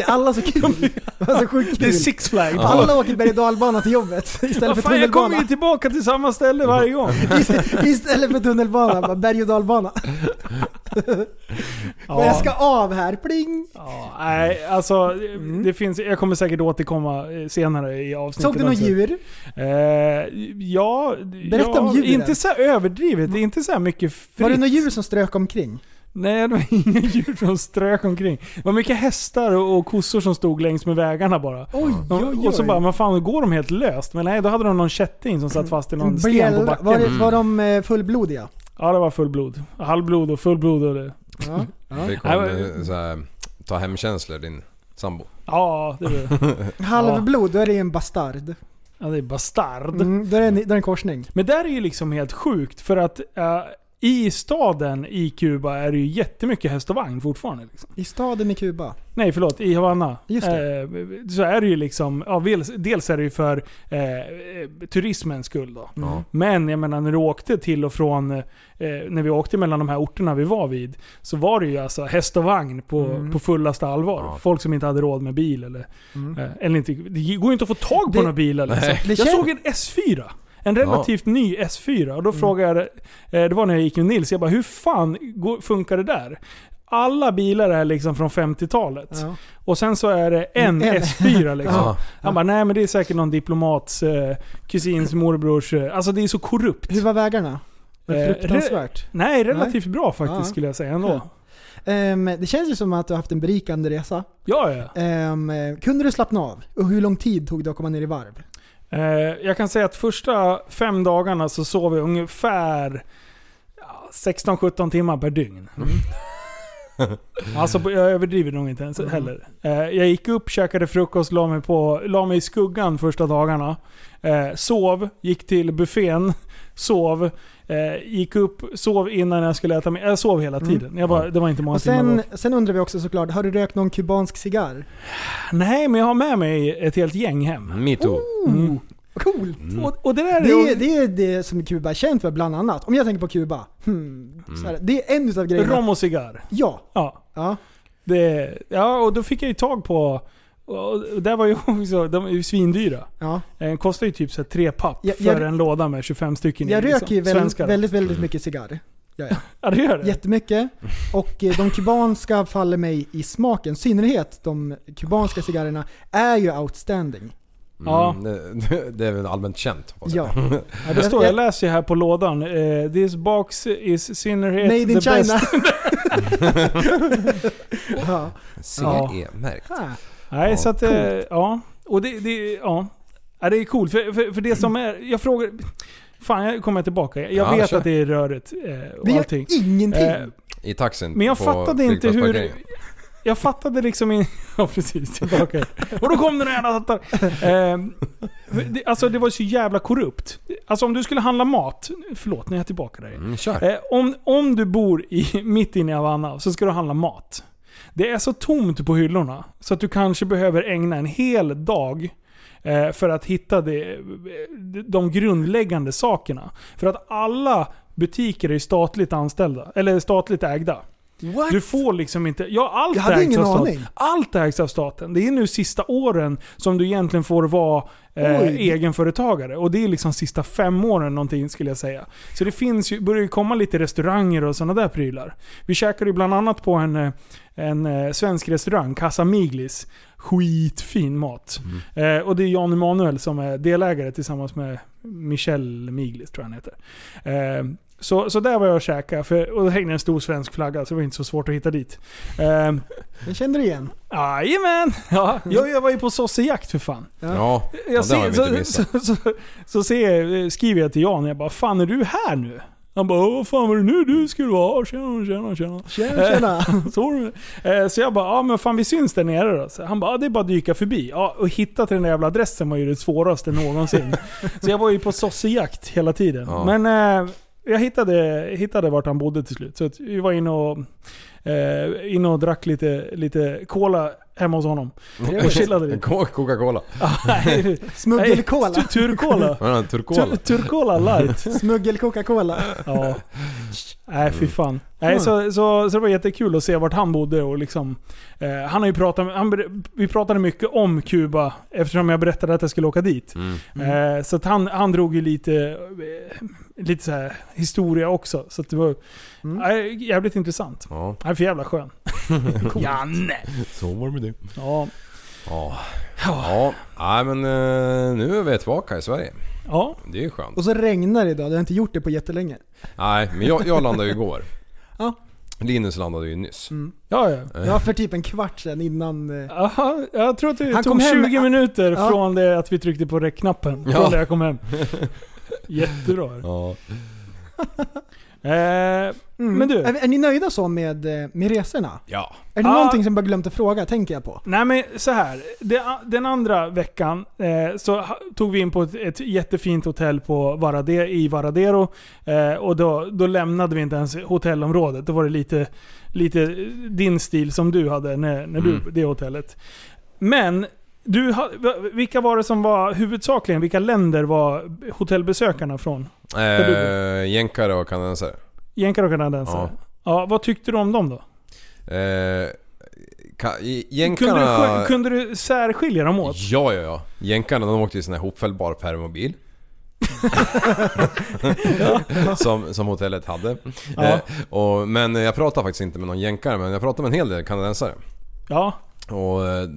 alla så kul. Alltså, sjukt det är Six Flags. Ja. Alla åker berg- och dalbana till jobbet istället ja, för tunnelbana. Jag kommer ju tillbaka till samma ställe varje gång. Istället för tunnelbana, berg- och dalbana. Ja. Jag ska av här, pling. Ja, nej, alltså mm. det finns, jag kommer säkert återkomma senare i avsnittet. Såg du några djur? Eh, ja, berätta ja, om djur. Inte så överdrivet, det är inte så mycket fritt. Var det några djur som strök omkring? Nej, det var inga djur som strök omkring. Det var mycket hästar och kossor som stod längs med vägarna bara. Oj, oj, oj. Och så bara, vad fan, går de helt löst? Men nej, då hade de någon kätting som satt fast i någon sten Bel- på backen. Var, det, var de fullblodiga? Ja, det var fullblod. Halvblod och fullblod och det. Ja, ja. Det kom så här, ta hem känslor din sambo. Ja, det var det. Halvblod, då är det en bastard. Ja, det är bastard. Mm, det är en, det är en korsning. Men där är ju liksom helt sjukt för att uh, i staden i Kuba är det ju jättemycket häst och vagn fortfarande. Liksom. I staden i Kuba? Nej, förlåt. I Havanna. Just det. Eh, så är det ju liksom... Ja, dels är det ju för eh, turismens skull då. Mm. Men jag menar, när du åkte till och från... Eh, när vi åkte mellan de här orterna vi var vid så var det ju alltså häst och vagn på, mm. på fullaste allvar. Ja. Folk som inte hade råd med bil eller... Mm. Eh, eller inte, det går ju inte att få tag på några bilar. Liksom. Jag såg en S fyra. En relativt ja. ny S fyra. Och då mm. frågade jag, det var när jag gick med Nils, jag bara, hur fan funkar det där? Alla bilar är liksom från femtiotalet. Ja. Och sen så är det en mm. S fyra liksom. Ja. Han bara, nej men det är säkert någon diplomats, eh, kusins, morbrors. Eh, alltså det är så korrupt. Hur var vägarna? Eh, re- nej, relativt nej. bra faktiskt ja. skulle jag säga ändå. Ja. Um, det känns ju som att du har haft en berikande resa. Ja, ja. Um, kunde du slappna av? Och hur lång tid tog det att komma ner i varv? Jag kan säga att första fem dagarna så sov vi ungefär sexton sjutton timmar per dygn. Mm. Alltså jag överdriver nog inte ens heller. Jag gick upp, käkade frukost, la mig, på, la mig i skuggan första dagarna. Sov, gick till buffén, sov, gick upp, sov innan jag skulle äta mig. Jag sov hela tiden. Jag bara, det var inte många och sen, sen undrar vi också såklart, har du rökt någon kubansk cigarr? Nej, men jag har med mig ett helt gäng hem. Me too. Mm. Coolt. Mm. Och, och det, där det, är, det är det som Kuba är känt för bland annat. Om jag tänker på Kuba, hmm, mm. så här, det är en utav grejerna. Rom och cigarr. Ja. Ja. Ja. Det, ja, och då fick jag ju tag på... Och där var ju också, de är ju svindyra. Ja. Den kostar ju typ så här tre papp jag, jag, för en låda med tjugofem stycken. Jag röker liksom. ju väldigt, väldigt, väldigt mycket cigarr. Ja, ja. Ja, det gör det. Jättemycket. Och de kubanska faller mig i smaken. I synnerhet de kubanska cigarrerna är ju outstanding. Mm, ja. det, det är väl allmänt känt. Ja. Ja, det står, jag läser här på lådan. Uh, this box is synnerhet made in the China. Best. Ja. C E-märkt. Ja. Nej, ja, så att, coolt. Ja, och det, det, ja. Ja, det är coolt. För, för, för det som är, jag frågar, fan jag kommer tillbaka. Jag ja, vet kör. att det är röret eh, och det allting. Det är ingenting. Eh, I taxen. Men jag fattade inte hur... Jag fattade liksom in... Ja, precis. Tillbaka. Och då kom den här tattar. Eh, det, alltså, det var så jävla korrupt. Alltså, om du skulle handla mat... Förlåt, när jag är tillbaka där. Mm, eh, om, om du bor i, mitt inne i Havanna så ska du handla mat. Det är så tomt på hyllorna så att du kanske behöver ägna en hel dag eh, för att hitta det, de grundläggande sakerna. För att alla butiker är statligt anställda eller statligt ägda. What? Du får liksom inte... Ja, allt, jag hade ingen aning. Allt ägs av staten. Det är nu sista åren som du egentligen får vara eh, egenföretagare. Och det är liksom sista fem åren någonting skulle jag säga. Så det finns ju, börjar ju komma lite restauranger och sådana där prylar. Vi käkade ju bland annat på en, en, en svensk restaurang, Casa Miglis. Skitfin mat. Mm. Eh, och det är Jan Emanuel som är delägare tillsammans med Michel Miglis tror jag han heter. Eh, Så, så där var jag och käkade för, och då hängde en stor svensk flagga så det var inte så svårt att hitta dit. Ehm, jag känner du igen? Jajamän! Ja, jag, jag var ju på sossejakt för fan. Ja, jag ser, ja det har jag inte missat. Så, så, så, så, så, så, så skriver jag till Jan och jag bara, fan är du här nu? Han bara, vad fan var det nu du skulle vara? Tjena, tjena, tjena. Tjena, tjena. Eh, så, eh, så jag bara, ja ah, men fan vi syns där nere då. Så han bara, ah, det är bara att dyka förbi. Ja, och hitta till den där jävla adressen var ju det svåraste någonsin. Så jag var ju på sossejakt hela tiden. Ja. Men eh, jag hittade, hittade vart han bodde till slut. Så att vi var inne och, eh, in och drack lite, lite cola hemma hos honom. Och chillade lite. Coca-Cola. Smuggelkola. Turkola. Turkola. Turkola light. Smuggel Coca-Cola. Ja. Nej, fy fan. Nej, så, så, så det var jättekul att se vart han bodde. Och liksom, eh, han har ju pratat, han, vi pratade mycket om Kuba eftersom jag berättade att jag skulle åka dit. Mm. Mm. Eh, så att han, han drog ju lite, lite så här historia också. Så att det var mm. eh, jävligt intressant. Ja. Han är för jävla skön. Janne! Så var det med det. Ja. Ja. Ja. Nej, men nu är vi tillbaka i Sverige. Ja. Det är ju skönt. Och så regnar det idag. Det har inte gjort det på jättelänge. Nej, men jag, jag landade ju igår. Ja. Linus landade ju nyss. Mm. Ja, ja. Ja, för typ en kvart sedan innan. Aha, jag tror att det han tog kom tjugo hem. Minuter ja. Från det att vi tryckte på räckknappen. Ja. Från det jag kom hem. Jättebra. Ja. Mm. Men du, är, är ni nöjda så med, med resorna? Ja. Är det ah. någonting som jag glömt att fråga, tänker jag på? Nej, men så här. Den andra veckan eh, så tog vi in på ett, ett jättefint hotell på Varade, i Varadero eh, och då, då lämnade vi inte ens hotellområdet. Då var det lite, lite din stil som du hade när, när du, mm. det hotellet. Men du, vilka var det som var huvudsakligen, vilka länder var hotellbesökarna från? Eh, jänkare och kanadensare. Jänkare och kanadensare. Ja. Ja, vad tyckte du om dem då? Eh, ka- jänkarna... kunde, du, kunde du särskilja dem åt? Ja, ja, ja. Jänkarna, de åkte i sån här hopfällbar permobil. Ja. som, som hotellet hade. Ja. Eh, och, men jag pratade faktiskt inte med någon jänkare, men jag pratade med en hel del kanadensare. Ja. Och eh,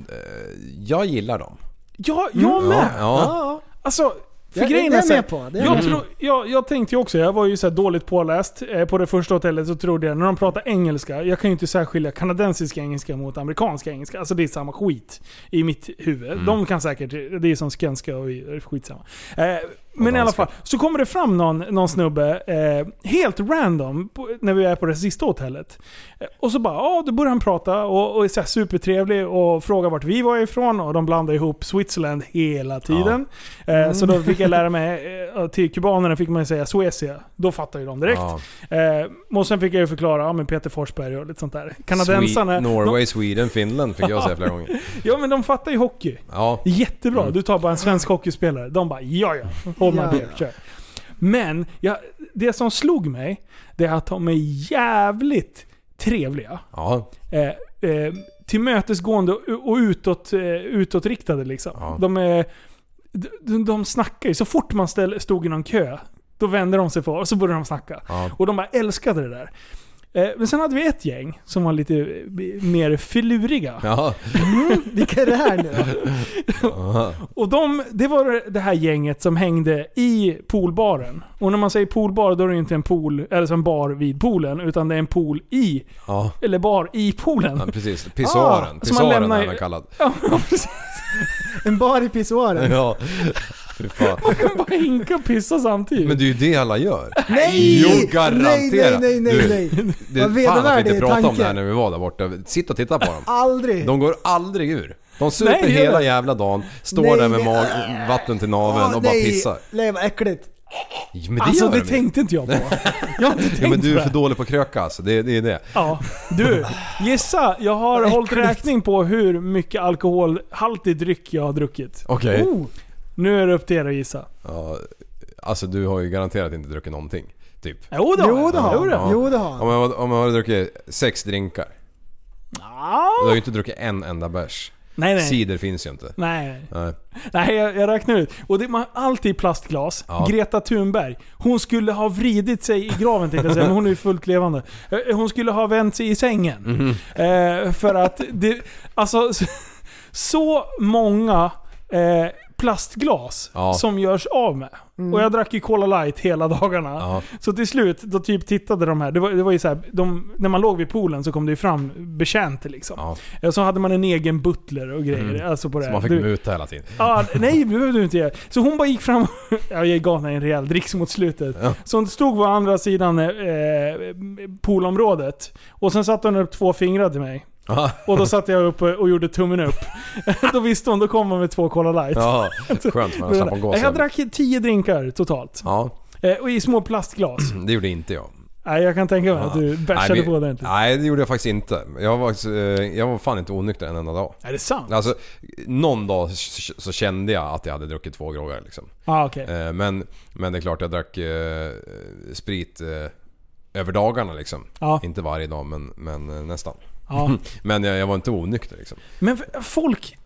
jag gillar dem. Ja, jag mm. med. Ja, ja. Alltså... För grejen är, är på. Är jag, tror, jag, jag tänkte ju också, jag var ju så här dåligt påläst på det första hotellet, så trodde jag när de pratar engelska, jag kan ju inte särskilja kanadensisk engelska mot amerikansk engelska, alltså det är samma skit i mitt huvud. Mm. De kan säkert, det är som skånska och skitsamma. Eh, men i alla fall, så kommer det fram någon, någon snubbe eh, helt random på, när vi är på det sista hotellet. Eh, och så bara, ja, då börjar han prata och, och är så här supertrevlig och frågar vart vi var ifrån, och de blandar ihop Switzerland hela tiden. Ja. Eh, mm. Så då fick jag lära mig, eh, till kubanerna fick man ju säga Suecia, då fattar ju de direkt. Ja. Eh, och sen fick jag ju förklara, ja, men Peter Forsberg och lite sånt där. Kanadensarna. Sweet, Norway, de, Sweden, Finland fick jag säga flera gånger. Ja, men de fattar ju hockey. Ja. Jättebra, mm. du tar bara en svensk hockeyspelare. De bara, ja, ja. Ja, ja. Men ja, det som slog mig, det är att de är jävligt trevliga. Ja. Eh, eh, tillmötesgående och, och utåt, eh, utåtriktade liksom. Ja. De, är, de, de snackar ju. Så fort man ställ, stod i någon kö, då vände de sig på och så började de snacka. Ja. Och de bara älskade det där. Men sen hade vi ett gäng som var lite mer filuriga. Ja. Mm, vilka är det här nu? Ja. Och de, det var det här gänget som hängde i poolbaren. Och när man säger poolbar, då är det inte en pool eller en bar vid poolen, utan det är en pool i, ja, eller bar i poolen. Ja, precis. Pissoaren. Ah, pissoaren lämnar... är den kallad. Ja, precis. En bar i pissoaren. Ja. Man kan bara hinka och pissa samtidigt. Men det är ju det alla gör. Nej! Jo, garanterat. Nej, nej, nej, nej. Du, det är fan att vi inte pratade tanken om det här när vi var där borta. Sitt och titta på dem. Aldrig. De går aldrig ur. De super nej, hela jävla dagen. Står nej, där med mag- vatten till naveln oh, och bara nej, pissar. Nej, vad äckligt. Men det alltså det tänkte inte jag på. Jag inte tänkt ja, men du är för dålig på att kröka, alltså. det, det är det. Ja, du, gissa, jag har hållit räkning på hur mycket alkoholhaltig dryck jag har druckit. Okej. Okay. Oh. Nu är det upp till er att gissa. Ja, alltså du har ju garanterat inte druckit någonting. Typ. Jo det har han. Ja, jo det har han. Om jag, om jag har druckit sex drinkar. Ja. Du har ju inte druckit en enda bärs. Nej, nej. Cider finns ju inte. Nej, nej. Nej, jag, jag räknar ut. Och det, man har alltid plastglas. Ja. Greta Thunberg. Hon skulle ha vridit sig i graven, tänkte jag säga, men hon är ju fullt levande. Hon skulle ha vänt sig i sängen. Mm. Eh, för att det, alltså så många... Eh, plastglas ja. som görs av med. Mm. Och jag drack ju Cola Light hela dagarna. Ja. Så till slut, då typ tittade de här. Det var, det var ju så här, de, när man låg vid poolen så kom det ju fram betjänter liksom. Ja. Så hade man en egen butler och grejer. Mm. Alltså på det. Så man fick du, muta hela tiden. Ah, nej, det behövde du inte göra. Så hon bara gick fram och jag gav henne en rejäl dricks mot slutet. Ja. Så hon stod på andra sidan eh, poolområdet. Och sen satte hon upp två fingrar till mig. Aha. Och då satte jag upp och gjorde tummen upp. Då visste hon, då kom man med två Cola Light. Ja, skönt, man slapp gå. Jag drack tio drinkar totalt. Ja. Och i små plastglas. Det gjorde inte jag. Nej, jag kan tänka mig ja. att du bärsade nej, men, på det inte. Nej, det gjorde jag faktiskt inte. Jag var, jag var fan inte onykter en enda dag. Är det sant? Alltså, någon dag så kände jag att jag hade druckit två groggar liksom. Ah, okay. men, men det är klart, jag drack eh, sprit eh, över dagarna liksom. Ah. Inte varje dag, men, men nästan. Ja. Men jag, jag var inte onykter liksom. Men folk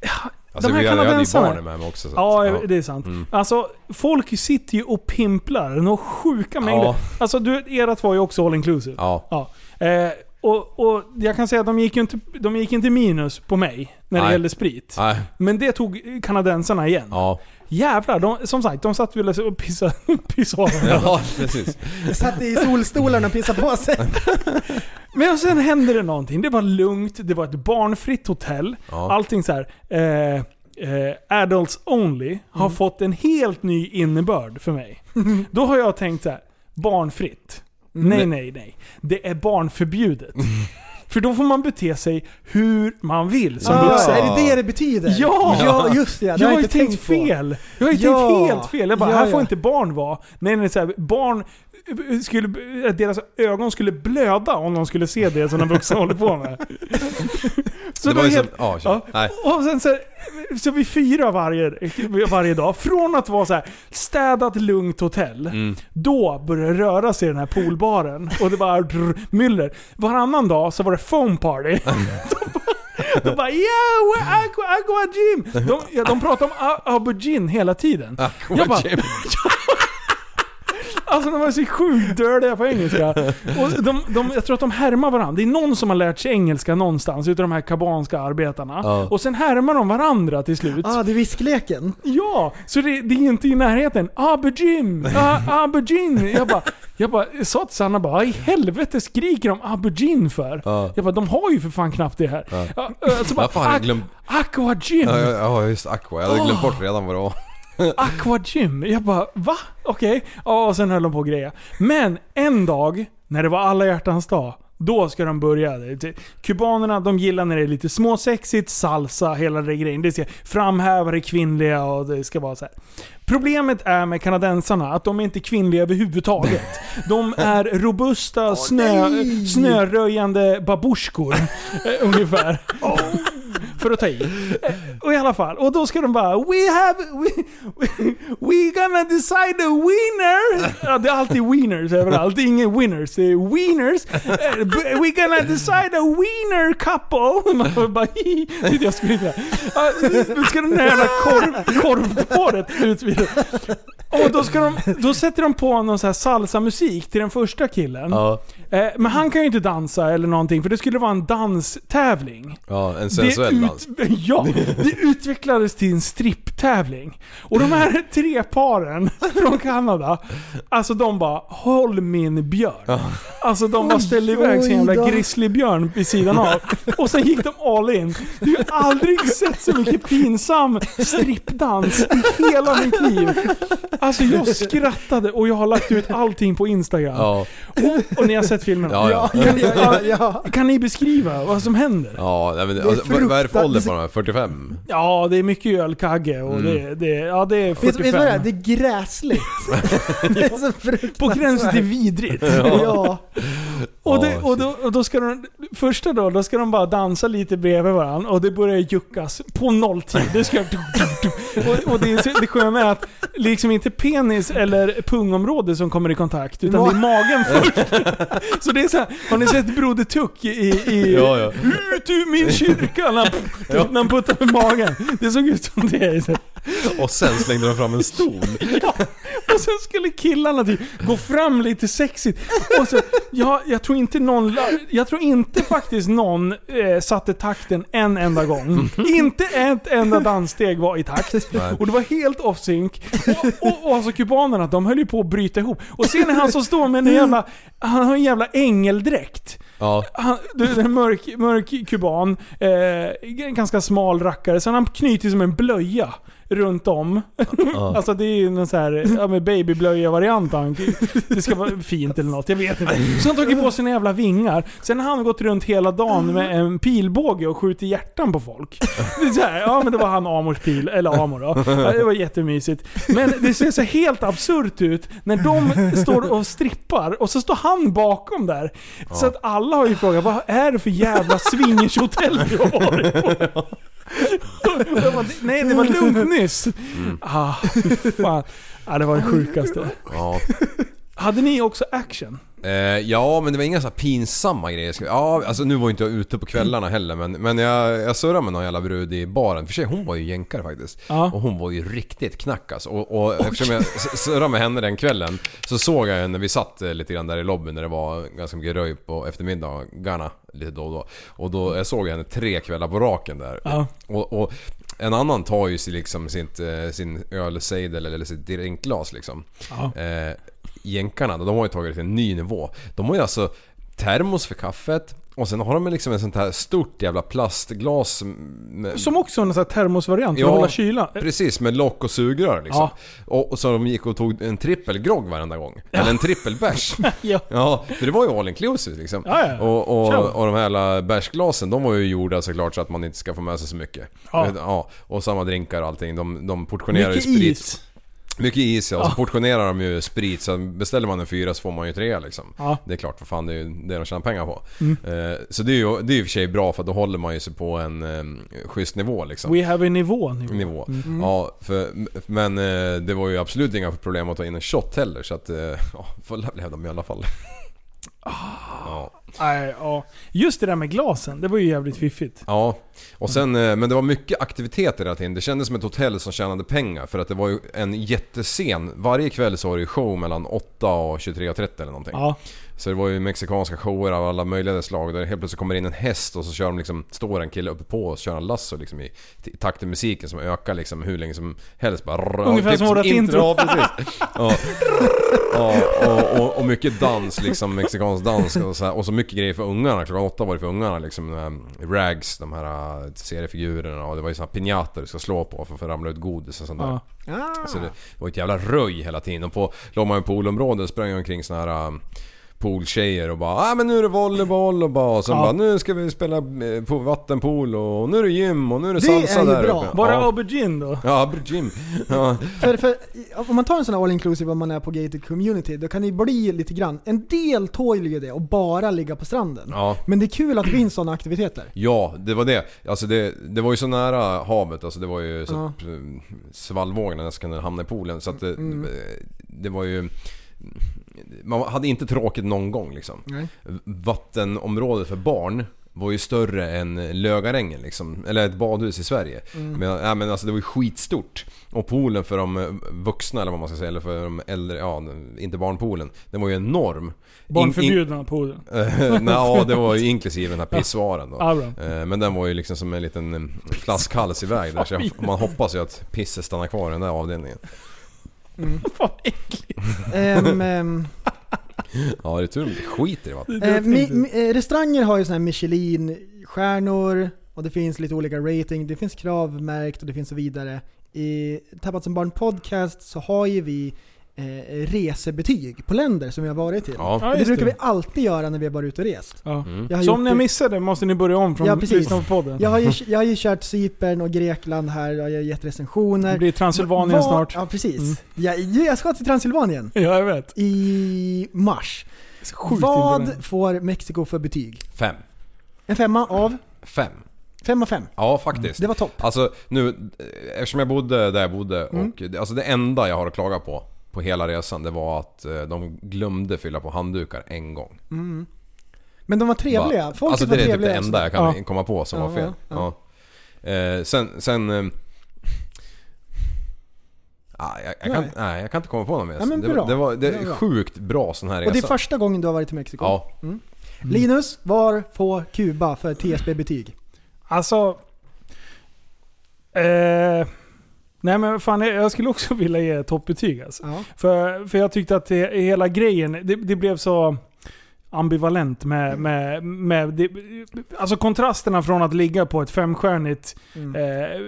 ja, alltså, de här kanadensarna med mig också, så ja, ja, det är sant. Mm. Alltså folk sitter ju och pimplar några sjuka mängder. Ja. Alltså du, era två var ju också all inclusive. Ja. ja. Eh, och, och jag kan säga att de gick ju inte de gick inte minus på mig när Nej. det gällde sprit. Nej. Men det tog kanadensarna igen. Ja. Jävlar, de, som sagt, de satt väl och pissade, pissade av dem. Ja, precis. De satt i solstolarna och pissade på sig. Men sen hände det någonting. Det var lugnt, det var ett barnfritt hotell. Ja. Allting så här... Eh, Uh, adults only mm. har fått en helt ny innebörd för mig. Mm. Då har jag tänkt så här, barnfritt. Mm. Nej, nej, nej. Det är barnförbjudet. Mm. För då får man bete sig hur man vill. Som ah, vuxen. Är det det det betyder? Ja, ja just det. det jag har, har inte tänkt, tänkt fel. Jag har ju ja. tänkt helt fel. Jag bara, ja, här ja. får inte barn vara. Nej, nej, så här, barn... Skulle, deras ögon skulle blöda om de skulle se det som de vuxna håller på med. Så det var helt, som, oh, ja, nej. Och sen så, här, så vi fyra varje, varje dag. Från att vara så här, städat lugnt hotell, mm. då började det röra sig i den här poolbaren. Och det var drr, myller. Varannan dag så var det foam party. De bara, yeah, aqua, aqua gym. De, ja, de pratade om aubergine hela tiden. Aqua Jag bara, gym. Alltså de var så sjukt dördiga på engelska. Och de, de, jag tror att de härmar varandra. Det är någon som har lärt sig engelska någonstans utav de här kabanska arbetarna. Oh. Och sen härmar de varandra till slut. Ja, ah, det är viskleken. Ja, så det, det är inte i närheten. Aubergine, ah, aubergine. Jag bara, jag bara sa till Sanna bara, i helvete skriker de aubergine för? Oh. Jag bara, de har ju för fan knappt det här. Oh. Så bara, fan, jag glöm... aqua gym. Ja, ja, just aqua. Jag hade oh. glömt bort redan vad det var. Aqua gym. Jag bara, va? Okej. Okay. Ja, och sen höll de på grejer. Men en dag, när det var alla hjärtans dag, då ska de börja. Kubanerna, de gillar när det är lite småsexigt, salsa, hela det grejen. Det ska framhäva det kvinnliga och det ska vara så här. Problemet är med kanadensarna att de är inte kvinnliga överhuvudtaget. De är robusta, oh, snö, snöröjande babuskor. Ungefär. Oh. För att ta i. Och i alla fall. Och då ska de bara, we have, we, we, we gonna decide the winner. Ja, det är alltid winners överallt. Det är ingen winners, det är winners. We gonna decide a winner couple. Man bara, hi. Jag skulle inte nu ska de nära korv, korvpåret utvidare. Och då, ska de, då sätter de på någon så här salsa-musik till den första killen. Ja. Eh, men han kan ju inte dansa eller någonting, för det skulle vara en danstävling. Ja, en sensuell dans. Ja, det utvecklades till en stripptävling. Och de här tre paren från Kanada, alltså de bara, håll min björn. Ja. Alltså de bara ställde iväg sin jävla grizzlybjörn vid sidan av. Och sen gick de all in. Du har aldrig sett så mycket pinsam strippdans i hela mitt liv. Alltså jag skrattade och jag har lagt ut allting på Instagram. Ja. Och, och ni har sett filmen. Ja, ja. Kan, ja, ja. Kan ni beskriva vad som händer? Ja, men, det är alltså, vad är det för ålder på de här? fyrtiofem? Ja, det är mycket ölkagge och mm. det, det, ja, det är fyrtiofem. Vet, vet det, är? det är gräsligt. Det är så fruktansvärt. På gränsen till vidrigt. Ja. ja. Och, det, och, då, och då ska de första då, då ska de bara dansa lite bredvid varandra och det börjar juckas på nolltid. Det ska och, och det är det sköna är att liksom inte penis eller pungområde som kommer i kontakt utan det är magen först. Så det är så här, har ni sett Broder Tuck i, i ja, ja. ut ur min kyrka när, när han puttar med magen. Det såg ut som det är så. Och sen slängde de fram en stol. Ja, och sen skulle killarna typ gå fram lite sexigt. Och så, ja, jag tror inte någon jag tror inte faktiskt någon eh, satte takten en enda gång. Inte ett enda danssteg var i takt. Nej. Och det var helt off sync. Och, och, och alltså kubanerna, de höll ju på att bryta ihop. Och sen när han så står med en jävla, han har en jävla ängeldräkt. Ja. Han, en mörk, mörk kuban, eh, en ganska smal rackare. Sen han knyter som en blöja runt om. Uh. Alltså det är ju en sån här, ja, med babyblöja variant. Det ska vara fint eller något, jag vet inte. Så han tog på sina jävla vingar. Sen har han gått runt hela dagen med en pilbåge och skjuter hjärtan på folk. Det är så här, ja men det var han Amors pil, eller Amor då. Ja, det var jättemysigt. Men det ser så helt absurt ut när de står och strippar och så står han bakom där. Uh. Så att alla har ju frågat, vad är det för jävla swingershotell du har på? Bara, nej, det var lugnt nyss. Mm. Ah, fan. Ah, det var det sjukaste. Ja. Hade ni också action? Eh, ja, men det var inga så här pinsamma grejer. Ja, alltså nu var inte jag ute på kvällarna heller, men, men jag, jag surrade med någon jävla brud i baren. För sig, hon var ju jänkare faktiskt. Ja. Och hon var ju riktigt knackas. Och, och okay. Eftersom jag surrade med henne den kvällen så såg jag henne, vi satt lite grann där i lobbyn när det var ganska mycket röj på eftermiddagarna lite då och då. Och då jag såg jag henne tre kvällar på raken där. Ja. Och, och en annan tar ju liksom sin, sin ölsejdel eller, eller sitt drinkglas liksom. Ja. Eh, jänkarna, de har ju tagit till en ny nivå. De har ju alltså termos för kaffet och sen har de liksom en sånt här stort jävla plastglas med... som också en sån här termosvariant för ja, att hålla kyla. Precis, med lock och sugrör liksom. Ja. Och, och så de gick och tog en trippelgrogg varenda gång. Ja. Eller en trippelbärs. Ja. Ja, för det var ju all inclusive liksom. Ja, ja. Och, och, och de här jävla bärsglasen, de var ju gjorda såklart så att man inte ska få med sig så mycket. Ja. Ja, och samma drinkar och allting. De, de portionerar mycket ju sprit. Is. Mycket is, ja. Så portionerar de ju sprit. Så beställer man en fyra så får man ju tre liksom. Ja. Det är klart, för fan, det är ju det de tjänar pengar på. Mm. eh, Så det är ju det är i och för sig bra, för då håller man ju sig på en eh, schysst nivå liksom. We have a nivå nu. Nivå. Mm. Ja, för, men eh, det var ju absolut inga problem att ta in en shot heller. Så att, eh, ja, får hävda mig i alla fall. Ah. Ja. Nej, ja. Just det där med glasen, det var ju jävligt fiffigt. Ja, och sen, men det var mycket aktiviteter hela tiden. Det kändes som ett hotell som tjänade pengar, för att det var ju en jättescen. Varje kväll så var det ju show mellan åtta och tjugotre och trettio eller någonting. Ja. Så det var ju mexikanska shower av alla möjliga slag. Där helt plötsligt kommer in en häst och så kör de liksom, står en kille uppe på och kör en lasso liksom i takt till musiken som ökar liksom hur länge som helst. Bara, ungefär typ som vårt intro. Ja, precis. Ja. Ja, och, och, och mycket dans liksom, mexikansk dans och så här, och så mycket grejer för ungarna. Klockan åtta var det för ungarna liksom, um, rags, de här uh, seriefigurerna, och det var ju såna pinjater du ska slå på för att ramla ut godis och sånt där. Ah. Så det var ett jävla röj hela tiden. Och på låg man ju på poolområden, sprang omkring såna här uh, pooltjejer och bara, ah, men nu är det volleyboll och bara, och sen ja. Bara, nu ska vi spela på vattenpool och nu är det gym och nu är det, det salsa är där bra. Uppe. Bara ja. Aubergine då? Ja, aubergine. Ja. för, för, om man tar en sån här all inclusive om man är på gated community, då kan det bli lite grann, en del tål ju det och bara ligga på stranden. Ja. Men det är kul att det finns sådana aktiviteter. Ja, det var det. Alltså det, det var ju så nära havet, alltså det var ju så ja. Svallvågorna nästan kunde hamna i poolen, så att det, mm. det var ju, man hade inte tråkigt någon gång liksom. Nej. Vattenområdet för barn var ju större än Lögarängen liksom, eller ett badhus i Sverige. Mm. Men, ja, men alltså, det var ju skitstort. Och poolen för de vuxna, eller vad man ska säga, eller för de äldre, ja, inte barnpoolen, den var ju enorm. Barnförbjudna in, in, poolen. Ja, det var ju inklusive den här pissvaren då. Ja, men den var ju liksom som en liten flaskhals i väg där, så man hoppas ju att pisset stannar kvar i den där avdelningen. Mm. Vad äckligt. um, um, ja, det är tur om det skiter i vatten. Eh, mi, mi, restauranger har ju såna här Michelin-stjärnor och det finns lite olika rating. Det finns kravmärkt och det finns så vidare. I Tappat som barn podcast så har ju vi eh, resebetyg på länder som vi har varit till. Ja. Ja, det brukar vi alltid göra när vi har varit ute och rest. Ja. Mm. Så om ni missade måste ni börja om från ja, lyssna på podden. Jag har ju, jag har ju kört Cypern och Grekland här. Jag har gett recensioner. Det blir Transylvanien snart. Ja, precis. Mm. Jag, jag ska till Transylvanien. Ja, jag vet. I mars. Vad får Mexiko för betyg? Fem. En femma av? Fem. Fem av fem. Ja, faktiskt. Det var topp. Alltså, nu, eftersom jag bodde där jag bodde och mm. alltså, det enda jag har att klaga på på hela resan, det var att de glömde fylla på handdukar en gång. Mm. Men de var trevliga. Folk alltså, var det är typ det enda jag kan ja. komma på som ja, var fel. Ja, ja. Ja. Eh, sen, sen eh, Ah, jag, jag kan, nej. nej, jag kan inte komma på någon mer. Nej, det, det var det är bra. Sjukt bra sån här resa. Och det är första gången du har varit i Mexiko. Ja. Mm. Mm. Linus, var får Kuba för T S B-betyg? Alltså eh, nej men fan, jag skulle också vilja ge toppbetyg alltså. Ja. För, för jag tyckte att det, hela grejen det, det blev så ambivalent med, med, med det, alltså kontrasterna från att ligga på ett femstjärnigt mm. eh,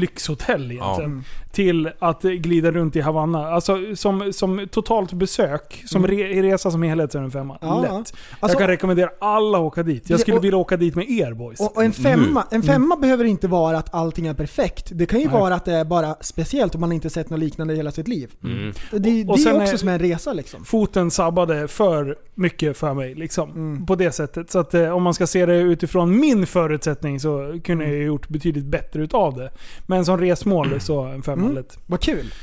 lyxhotell egentligen, mm. till att glida runt i Havanna, alltså som, som totalt besök, som mm. re, resa som helhet är en femma. Ja, lätt. Alltså, jag kan rekommendera alla att åka dit. Jag skulle och, vilja åka dit med er boys. Och, och en femma, en femma mm. behöver inte vara att allting är perfekt. Det kan ju Nej. vara att det är bara speciellt om man inte sett något liknande i hela sitt liv. Mm. Det, det och, och är också är, som en resa liksom. Foten sabbade för mycket för mig liksom, mm. på det sättet. Så att eh, om man ska se det utifrån min förutsättning så kunde jag ju gjort betydligt bättre utav det. Men som resmål så en femhållet. Mm. Vad kul!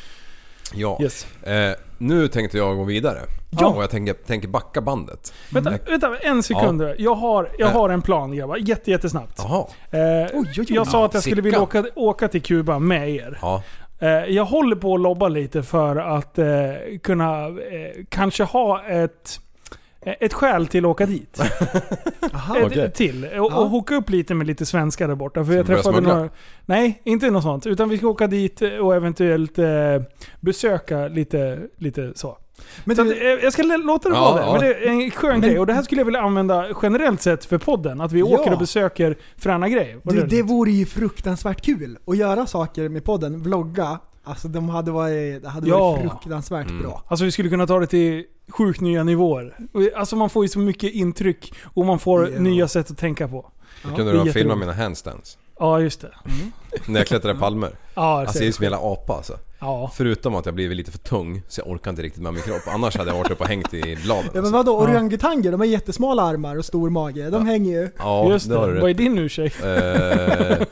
Ja. Yes. Eh, nu tänkte jag gå vidare. Ja. Och jag tänker, tänker backa bandet. Mm. Vänta, vänta, en sekund. Ja. Jag, har, jag har en plan, grabbar. Jätte, jättesnabbt. Eh, oj, oj, oj. Jag sa att jag skulle vilja åka, åka till Kuba med er. Ja. Eh, jag håller på att lobba lite för att eh, kunna eh, kanske ha ett Ett skäl till att åka dit. Aha, ett, okay. Till. Och, och hocka upp lite med lite svenskar där borta. För jag träffade några, nej, inte något sånt. Utan vi ska åka dit och eventuellt eh, besöka lite, lite så. Men så du, att, jag ska låta det ja, vara ja. Men det är en skön men, grej. Och det här skulle jag vilja använda generellt sett för podden. Att vi ja. åker och besöker fräna grejer. Du, det, det vore ju fruktansvärt kul att göra saker med podden. Vlogga. Alltså de hade varit, hade ja. varit fruktansvärt mm. bra. Alltså vi skulle kunna ta det till sjukt nya nivåer. Alltså man får ju så mycket intryck och man får yeah. nya sätt att tänka på. Jag kunde ja. du filma mina handstands. Ja, just det. Mm. När jag klättrar palmer. Ja, alltså jag är som en jävla apa alltså. Ja. Förutom att jag blev lite för tung så jag orkar inte riktigt med min kropp. Annars hade jag varit upp och hängt i bladen. Ja, men vadå? Orangutanger, de har jättesmala armar och stor mage. De ja. hänger ju. Ja, just det. Vad är din ursäkt? Eh...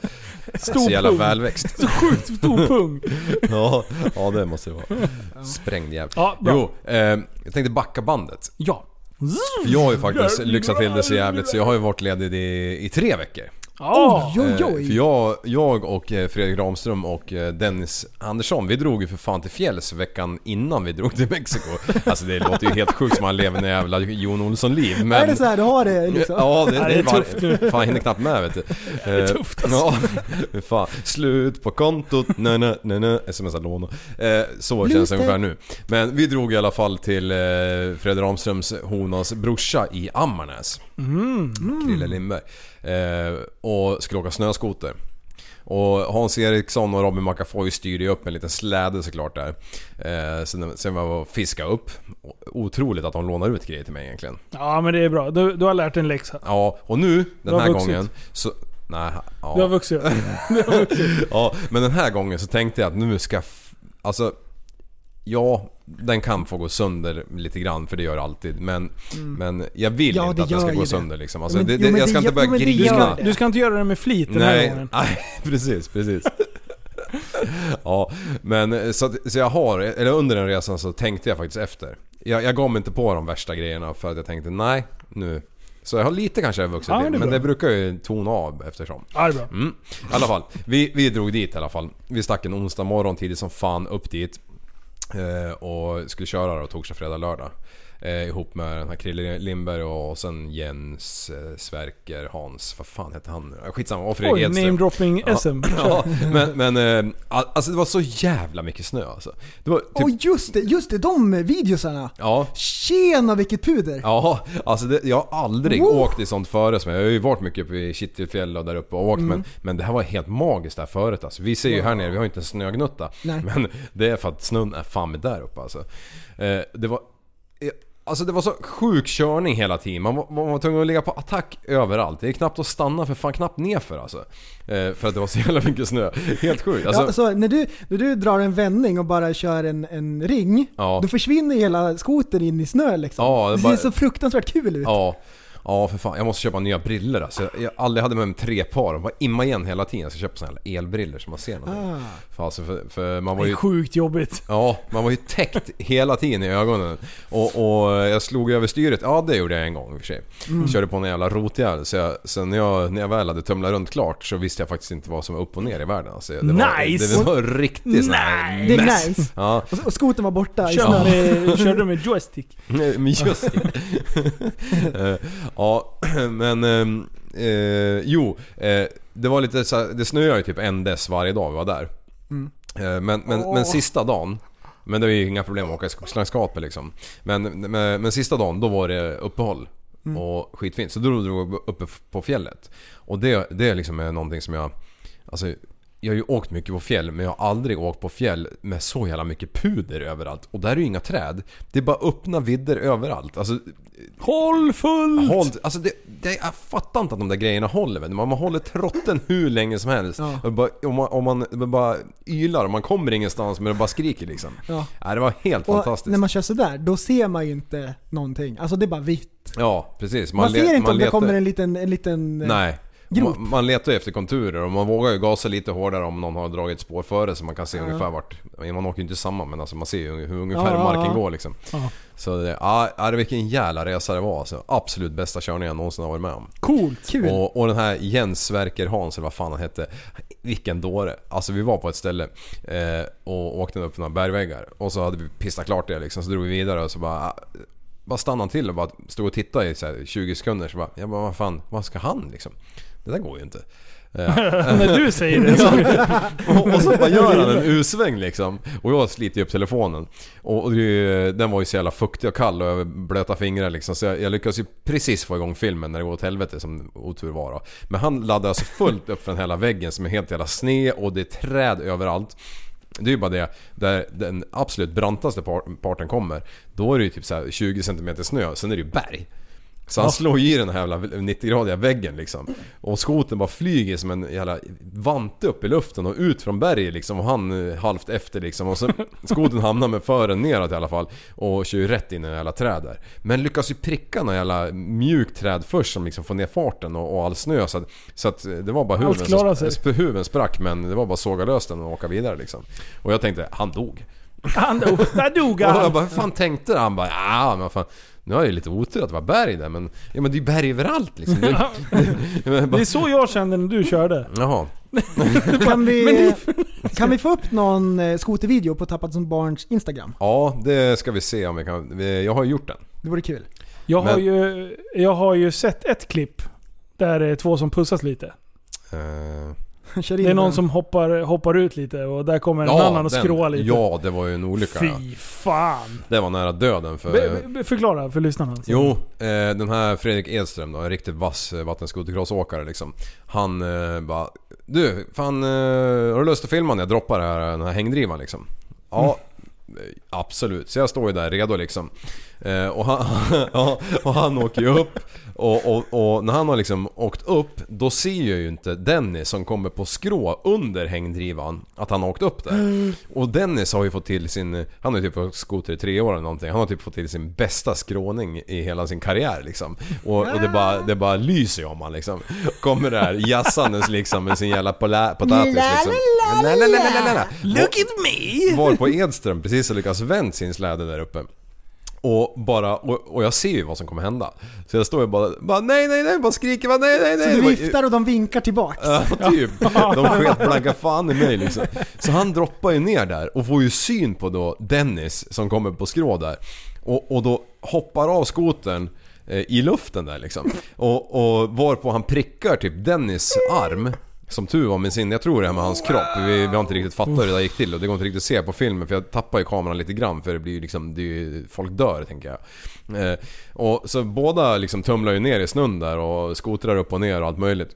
Stor så jävla pung. Välväxt. Så sjukt stor pung. ja, ja, det måste det vara. Sprängd jävligt. Ja, jo, eh, jag tänkte backa bandet. Ja. För jag har ju faktiskt lyxat till det så jävligt så jag har ju varit ledig i, i tre veckor. Oh, oj, oj, oj. För jag, jag och Fredrik Ramström och Dennis Andersson, vi drog ju för fan till fjälls veckan innan vi drog till Mexiko. Alltså det låter ju helt sjukt som man lever när jävla Jon Olsson-liv. Men... Är det så här, du har det liksom? Ja, det, det, det är var... tufft nu. Fan, jag hinner knappt med, vet du. Det är tufft alltså. Ja, fan. Slut på kontot. Nej, nej, nej, nej. S M S-lån. Så Blues känns det ungefär nu. Men vi drog i alla fall till Fredrik Ramströms Honas brorsa i Ammarnäs. Mm. Mm. Krille Lindberg. Eh, och skulle åka snöskoter. Och Hans Eriksson och Robin McAfoy styrde upp en liten släde såklart där. Eh, sen, sen var jag fiska upp. Otroligt att de lånar ut grejer till mig egentligen. Ja, men det är bra. Du, du har lärt en läxa. Ja, och nu den här gången så nej, ja. Du har vuxit. Du har vuxit. Ja, men den här gången så tänkte jag att nu ska f- alltså ja, den kan få gå sönder lite grann för det gör alltid men, mm. men jag vill ja, inte att den ska gå det. sönder liksom. Alltså, men, det, det, jo, jag ska det, inte börja grina. Du ska inte göra det med flit den nej, här gången. Nej, precis, precis. Ja, men så, så jag har eller under den resan så tänkte jag faktiskt efter. Jag, jag gav mig inte på de värsta grejerna för att jag tänkte nej, nu. Så jag har lite kanske vuxit ja, in, men det brukar ju tona av eftersom. Ja, det är bra. Mm. I alla fall, vi, vi drog dit i alla fall. Vi stack en onsdag morgon tidigt som fan upp dit. Och skulle köra då torsdag, fredag, lördag eh, ihop med den här Krille Lindberg och sen Jens eh, Sverker, Hans, vad fan heter han nu? Skitsamma, och Fredrik Edström. Name dropping S M. Ja, men, men eh, alltså det var så jävla mycket snö alltså. Det var typ... oh, just det, just det, de videosarna. Ja. Tjena vilket puder. Ja, alltså det, jag har aldrig wow. åkt i sånt före som jag. Jag har ju varit mycket uppe i Kittelfjäll och där uppe och åkt mm. men, men det här var helt magiskt där förut alltså. Vi ser ju här nere, vi har inte en snögnutta. Nej. Men det är för att snön är fan med där uppe alltså. Eh, det var Alltså det var så sjuk körning hela tiden. Man var, man var tvungen att ligga på attack överallt. Det är knappt att stanna för fan knappt nerför alltså. Eh, för att det var så jävla mycket snö. Helt sjukt. Alltså... Ja, alltså, när, du, när du drar en vändning och bara kör en, en ring ja. då försvinner hela skotern in i snö liksom. Ja, det, det bara... ser så fruktansvärt kul ut. Ja. Ja, för fan, jag måste köpa nya briller. Alltså. Jag, jag aldrig hade med mig tre par. De var imma igen hela tiden. Jag ska köpa såna här elbriller som man ser någonting. Ah. För, alltså, för, för man var ju, det är sjukt jobbigt. Ja, man var ju täckt hela tiden i ögonen. Och, och jag slog över styret. Ja, det gjorde jag en gång i och för sig. Mm. Körde på en jävla rotjärn. Så, jag, så när, jag, när jag väl hade tömlat runt klart så visste jag faktiskt inte vad som var upp och ner i världen. Alltså, det var, nice! Det var riktigt nice. Sån här det är nice. Ja. Och skoten var borta. Ja. I körde de med joystick? Nej, med joystick. Ja, men eh, jo, eh, det var lite så här, det snöade ju typ en dess varje dag vi var där. Mm. Eh, men men, oh. men sista dagen, men det var ju inga problem att åka i skogslandskapet liksom. Men, men men sista dagen då var det uppehåll mm. och skitfint. Så då drog jag uppe på fjället. Och det det är liksom någonting som jag alltså jag har ju åkt mycket på fjäll, men jag har aldrig åkt på fjäll med så jävla mycket puder överallt. Och där är ju inga träd. Det är bara öppna vidder överallt. Alltså, håll fullt! Håll, alltså det, det, jag fattar inte att de där grejerna håller. Man, man håller trotten hur länge som helst. Ja. Bara, om, man, om man bara ylar och man kommer ingenstans men bara skriker liksom. Ja. Nej, det var helt och fantastiskt. När man kör sådär, då ser man ju inte någonting. Alltså det är bara vitt. Ja, precis. Man, man ser le- inte man om letar. Det kommer en liten... En liten nej. Man, man letar efter konturer och man vågar ju gasa lite hårdare om någon har dragit spår före så man kan se ja. Ungefär vart. Man åker ju inte samma men alltså man ser ju hur ungefär ja, marken ja. Går liksom. Ja. Så det ja, är vilken jävla resa det var alltså. Absolut bästa körningen jag någonsin har varit med om. Coolt, kul. Och, och den här Jens Sverker Hans eller vad fan han hette. Vilken dåre. Alltså vi var på ett ställe eh, och åkte upp några bergväggar och så hade vi pissat klart det liksom så drog vi vidare och så bara bara stannade till och bara stod och tittade i så här tjugo sekunder så bara jag bara vad fan vad ska han liksom. Det där går ju inte. När du säger det så. och, och så bara gör han en U-sväng liksom. Och jag sliter ju upp telefonen. Och, och det, den var ju så jävla fuktig och kall och jag blöta fingrar liksom. Så jag, jag lyckades ju precis få igång filmen när det går åt helvete som otur var då. Men han laddade alltså fullt upp för den hela väggen som är helt jävla sne och det är träd överallt. Det är ju bara det, där den absolut brantaste parten kommer. Då är det ju typ så här tjugo centimeter snö, sen är det ju berg. Så han slår i den här jävla nittio-gradiga väggen liksom. Och skoten bara flyger som en jävla vante upp i luften och ut från berget liksom. Och han halvt efter liksom. Och så skoten hamnar med fören neråt i alla fall. Och kör ju rätt in i den jävla träd där. Men lyckas ju pricka någon jävla mjukt träd först som liksom får ner farten och, och all snö. Så att, så att det var bara huvuden som, huvuden sprack men det var bara såga lös den och åka vidare liksom. Och jag tänkte, han dog. Han dog, där dog han. Och jag bara, hur fan tänkte det? Han bara, ja men fan. Nu har jag ju lite otur att det var berg där, men, ja, men det är ju berg överallt liksom. Det, det, bara... det är så jag kände när du körde. Jaha. kan, vi, kan vi få upp någon skotervideo på Tappat som barns Instagram? Ja, det ska vi se om vi kan. Jag har ju gjort den. Det vore kul. Jag, men... har, ju, jag har ju sett ett klipp där det är två som pussas lite. Uh... Det är någon som hoppar, hoppar ut lite och där kommer en ja, annan och skråa lite. Ja, det var ju en olycka. Fy fan. Det var nära döden. För... Be, be, förklara för lyssnarna. Jo, eh, den här Fredrik Edström då, en riktigt vass vattenskotercrossåkare liksom. Han eh, bara, du, fan, eh, har du lust att filma när jag droppar här, den här hängdrivan liksom? Ja. Mm. Absolut, så jag står ju där redo liksom eh, och, han, och han åker ju upp och, och, och när han har liksom åkt upp då ser jag ju inte Dennis som kommer på skrå under hängdrivan att han har åkt upp där och Dennis har ju fått till sin, han har ju typ på skoter i tre år eller någonting, han har typ fått till sin bästa skråning i hela sin karriär liksom och, och det, bara, det bara lyser ju om han liksom, kommer där jassandes liksom med sin jävla pola, potatis liksom. Look at me! Var på Edström precis så lyckas vänt sin släde där uppe. Och, bara, och, och jag ser ju vad som kommer hända. Så jag står ju bara, bara nej, nej, nej, bara skriker bara, nej, nej, nej. Så du viftar och de vinkar tillbaks. Ja, typ. De sket blanka fan i mig liksom. Så han droppar ju ner där och får ju syn på då Dennis som kommer på skrå där. Och, och då hoppar av skotern eh, i luften där liksom. Och, och varpå han prickar typ Dennis arm. Som tur var med sin, jag tror det här med hans kropp. Vi, vi har inte riktigt fattat hur det där gick till. Och det går inte riktigt att se på filmen för jag tappar ju kameran lite grann. För det blir ju liksom, det är ju, folk dör tänker jag. Eh, och så båda liksom tumlar ju ner i snön där och skotrar upp och ner och allt möjligt.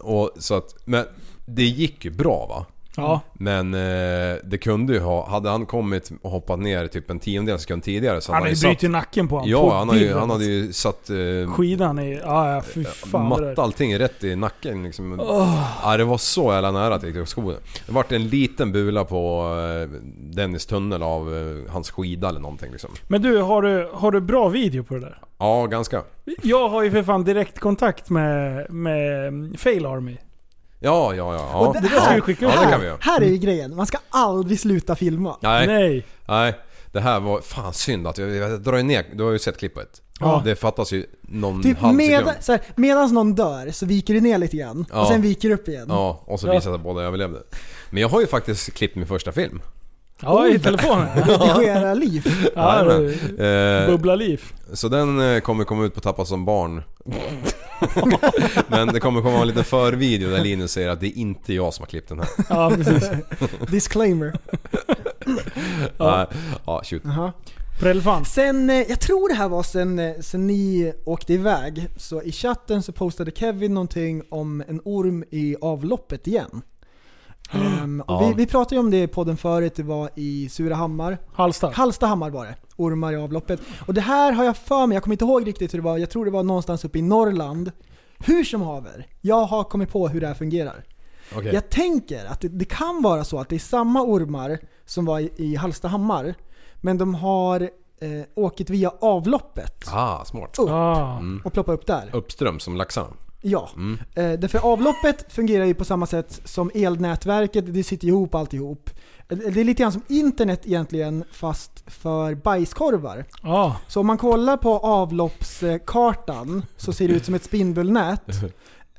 Och så att, men det gick ju bra va? Ja. Men eh, det kunde ju ha, hade han kommit och hoppat ner typ en tiondel sekund tidigare så han hade ju satt, brutit nacken på han. Ja, på han, hade ju, han hade ju satt eh, skidan i, ja, ja, fy fan, matt allting rätt i nacken liksom. Oh. Ja, det var så jävla nära till skogen. Det vart en liten bula på eh, Dennis tunnel av eh, hans skida eller någonting liksom. Men du, har du, har du bra video på det där? Ja, ganska. Jag har ju för fan direkt kontakt med, med Fail Army. Ja, ja, ja. Och det, det, här, ja, ja, det kan vi göra. Här är ju grejen. Man ska aldrig sluta filma. Nej. Nej. Nej. Det här var fan synd att jag, jag drar ner. Du har ju sett klippet. Ja. Det fattas ju någon typ halv med, så här, medans någon dör så viker det ner lite igen. Ja. Och sen viker det upp igen. Ja, och så ja. visar det att båda överlevde. Men jag har ju faktiskt klippt min första film. Ja, oh, i telefonen. Redigera liv. Ja, ja, eh, bubbla liv. Så den kommer komma ut på Tappa som barn. Men det kommer komma en liten förvideo där Linus säger att det är inte jag som har klippt den här. Ja, precis. Disclaimer. Ja, uh, uh, shoot. Uh-huh. Sen, jag tror det här var sen, sen ni åkte iväg. Så i chatten så postade Kevin någonting om en orm i avloppet igen. Um, och ja. vi, vi pratade ju om det i podden förut. Det var i Surahammar, Hallsta. Hallstahammar var det, ormar i avloppet. Och det här har jag för mig, jag kommer inte ihåg riktigt hur det var. Jag tror det var någonstans uppe i Norrland. Hur som haver, jag har kommit på hur det här fungerar. Okay. Jag tänker att det, det kan vara så att det är samma ormar som var i, i Hallstahammar, men de har eh, åkt via avloppet. Ah, smart. Upp, ah. Mm. Och ploppa upp där uppström som laxan. Ja, mm. eh, därför avloppet fungerar ju på samma sätt som elnätverket. Det sitter ihop alltihop. Det är lite grann som internet egentligen, fast för bajskorvar. Oh. Så om man kollar på avloppskartan så ser det ut som ett spindelnät.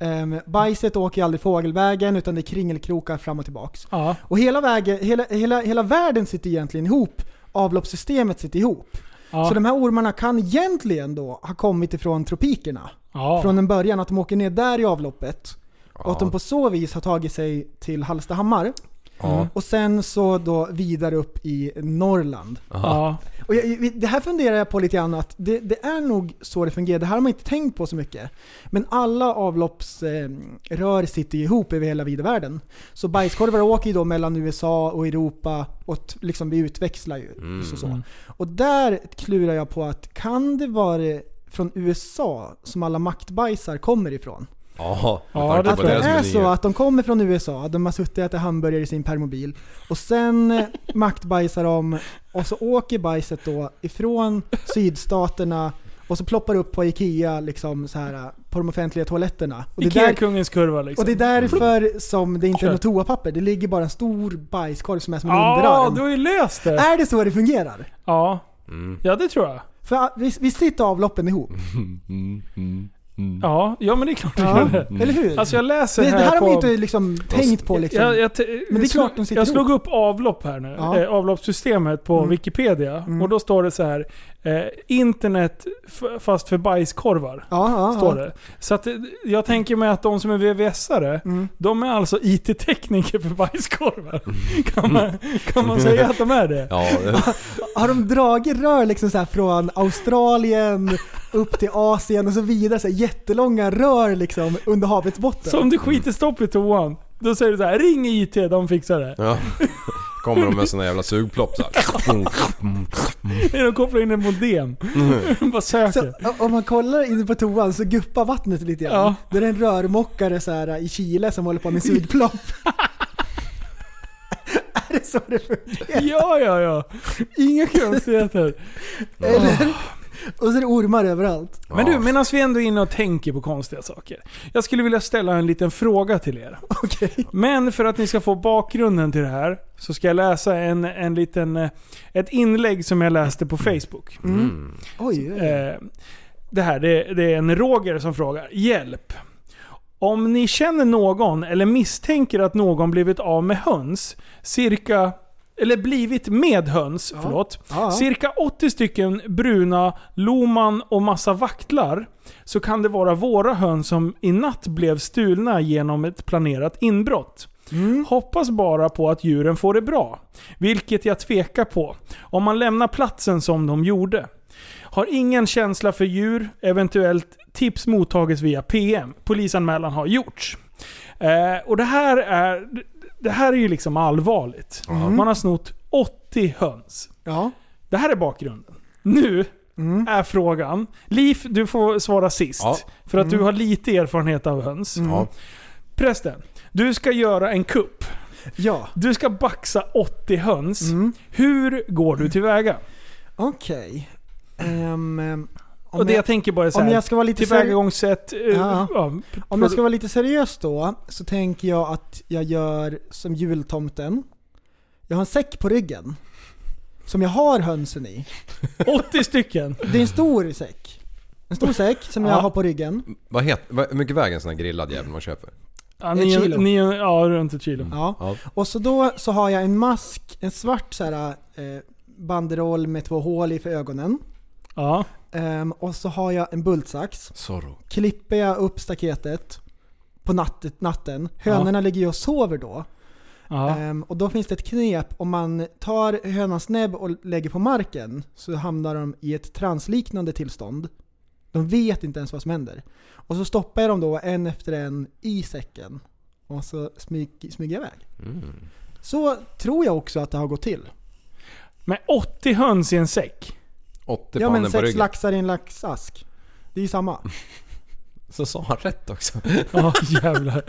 Um, bajset åker aldrig fågelvägen, utan det kringelkrokar fram och tillbaks. Oh. Och hela, vägen, hela, hela, hela världen sitter egentligen ihop. Avloppssystemet sitter ihop. Oh. Så de här ormarna kan egentligen då ha kommit ifrån tropikerna. Ja. Från en början att de åker ner där i avloppet, ja. Och att de på så vis har tagit sig till Hallstahammar, ja. Och sen så då vidare upp i Norrland, ja. Och jag, det här funderar jag på lite grann att det, det är nog så det fungerar. Det här har man inte tänkt på så mycket. Men alla avloppsrör sitter ihop över hela vida världen. Så bajskorvar åker ju då mellan U S A och Europa. Och t- liksom vi utväxlar ju, mm. så, så. Och där klurar jag på att kan det vara från U S A som alla maktbajsar kommer ifrån. Aha, ja, det, att det är så att de kommer från U S A, de har suttit och ätit hamburgare i sin permobil och sen maktbajsar de och så åker bajset då ifrån sydstaterna och så ploppar upp på Ikea liksom så här, på de offentliga toaletterna. Och det Ikea där, kungens kurva liksom. Och det är därför som det inte är något toapapper. Det ligger bara en stor bajskorv som är som en underarm. Ja, du har ju löst det. Är det så det fungerar? Ja, mm. ja det tror jag. För vi, vi sitter avloppen ihop. Mm, mm, mm. Ja, ja, men det är klart det ja, det. Mm. Eller hur? Alltså jag läser det, här, det här på, har man inte liksom tänkt på. Liksom. Jag, jag, te, men det är klart de sitter jag ihop. Slog upp avlopp här nu. Ja. Eh, avloppssystemet på mm. Wikipedia. Mm. Och då står det så här. Eh, internet f- fast för bajskorvar. Aha, står det. Så att, jag tänker mig att de som är V V S-are, mm. de är alltså I T-tekniker för bajskorvar. Mm. Kan, man, kan man säga att de är det? Ja, det. Har, har de dragit rör liksom så här från Australien upp till Asien och så vidare, så här jättelånga rör liksom under havets botten? Som du skiter stopp i toan. Då säger du så här, ring I T, de fixar det. Ja. Kommer de med såna jävla sugplopp så här. De kopplar in en modem. Mm. Bara söker. Så, om man kollar in på toan så guppar vattnet lite grann. Ja. Det är en rörmockare så här i Chile som håller på med sugplopp. Är det så det fungerar? Ja, ja, ja. Inga konstigheter. Eller... Och så är det ormar överallt. Men du, medan vi ändå är inne och tänker på konstiga saker, jag skulle vilja ställa en liten fråga till er. Okay. Men för att ni ska få bakgrunden till det här så ska jag läsa en, en liten, ett inlägg som jag läste på Facebook. Mm. Mm. Oj, oj. Eh, det här, det, det är en Roger som frågar. Hjälp! Om ni känner någon eller misstänker att någon blivit av med höns, cirka... eller blivit med höns, ja. förlåt. Ja. Cirka åttio stycken bruna, loman och massa vaktlar, så kan det vara våra höns som i natt blev stulna genom ett planerat inbrott. Mm. Hoppas bara på att djuren får det bra, vilket jag tvekar på om man lämnar platsen som de gjorde. Har ingen känsla för djur, eventuellt tips mottagits via P M. Polisanmälan har gjorts. Eh, och det här är det här är ju liksom allvarligt. Mm. Man har snott åttio höns. Ja. Det här är bakgrunden. Nu mm. är frågan. Liv, du får svara sist. Ja. För att mm. du har lite erfarenhet av höns. Mm. Ja. Prästen, du ska göra en kupp. Ja. Du ska baxa åttio höns. Mm. Hur går du tillväga? Okej. Okay. Um, och det jag, jag tänker bara är så här, om jag ska vara lite tillvägagångssätt seri- ja. ja. Om jag ska vara lite seriös då, så tänker jag att jag gör som jultomten. Jag har en säck på ryggen som jag har hönsen i. åttio stycken. Det är en stor säck. En stor säck som jag ja. har på ryggen. Vad heter, hur mycket väger en sån här grillad jävel man köper? Ja, nio, kilo. Nio, ja, runt ett kilo. Ja. Ja. Och så då så har jag en mask, en svart så här eh, banderoll med två hål i för ögonen. Ja. Um, och så har jag en bultsax. Sorrow. Klipper jag upp staketet på nattet, natten. Hönorna ja. ligger ju och sover då. Um, och då finns det ett knep. Om man tar hönans näbb och lägger på marken, så hamnar de i ett transliknande tillstånd. De vet inte ens vad som händer. Och så stoppar jag dem då en efter en i säcken. Och så smyger smyg jag iväg. Mm. Så tror jag också att det har gått till. Men åttio höns i en säck? åttio ja, men sex laxar i en laxask. Det är ju samma. Så sa han rätt också. Ja, oh, jävlar.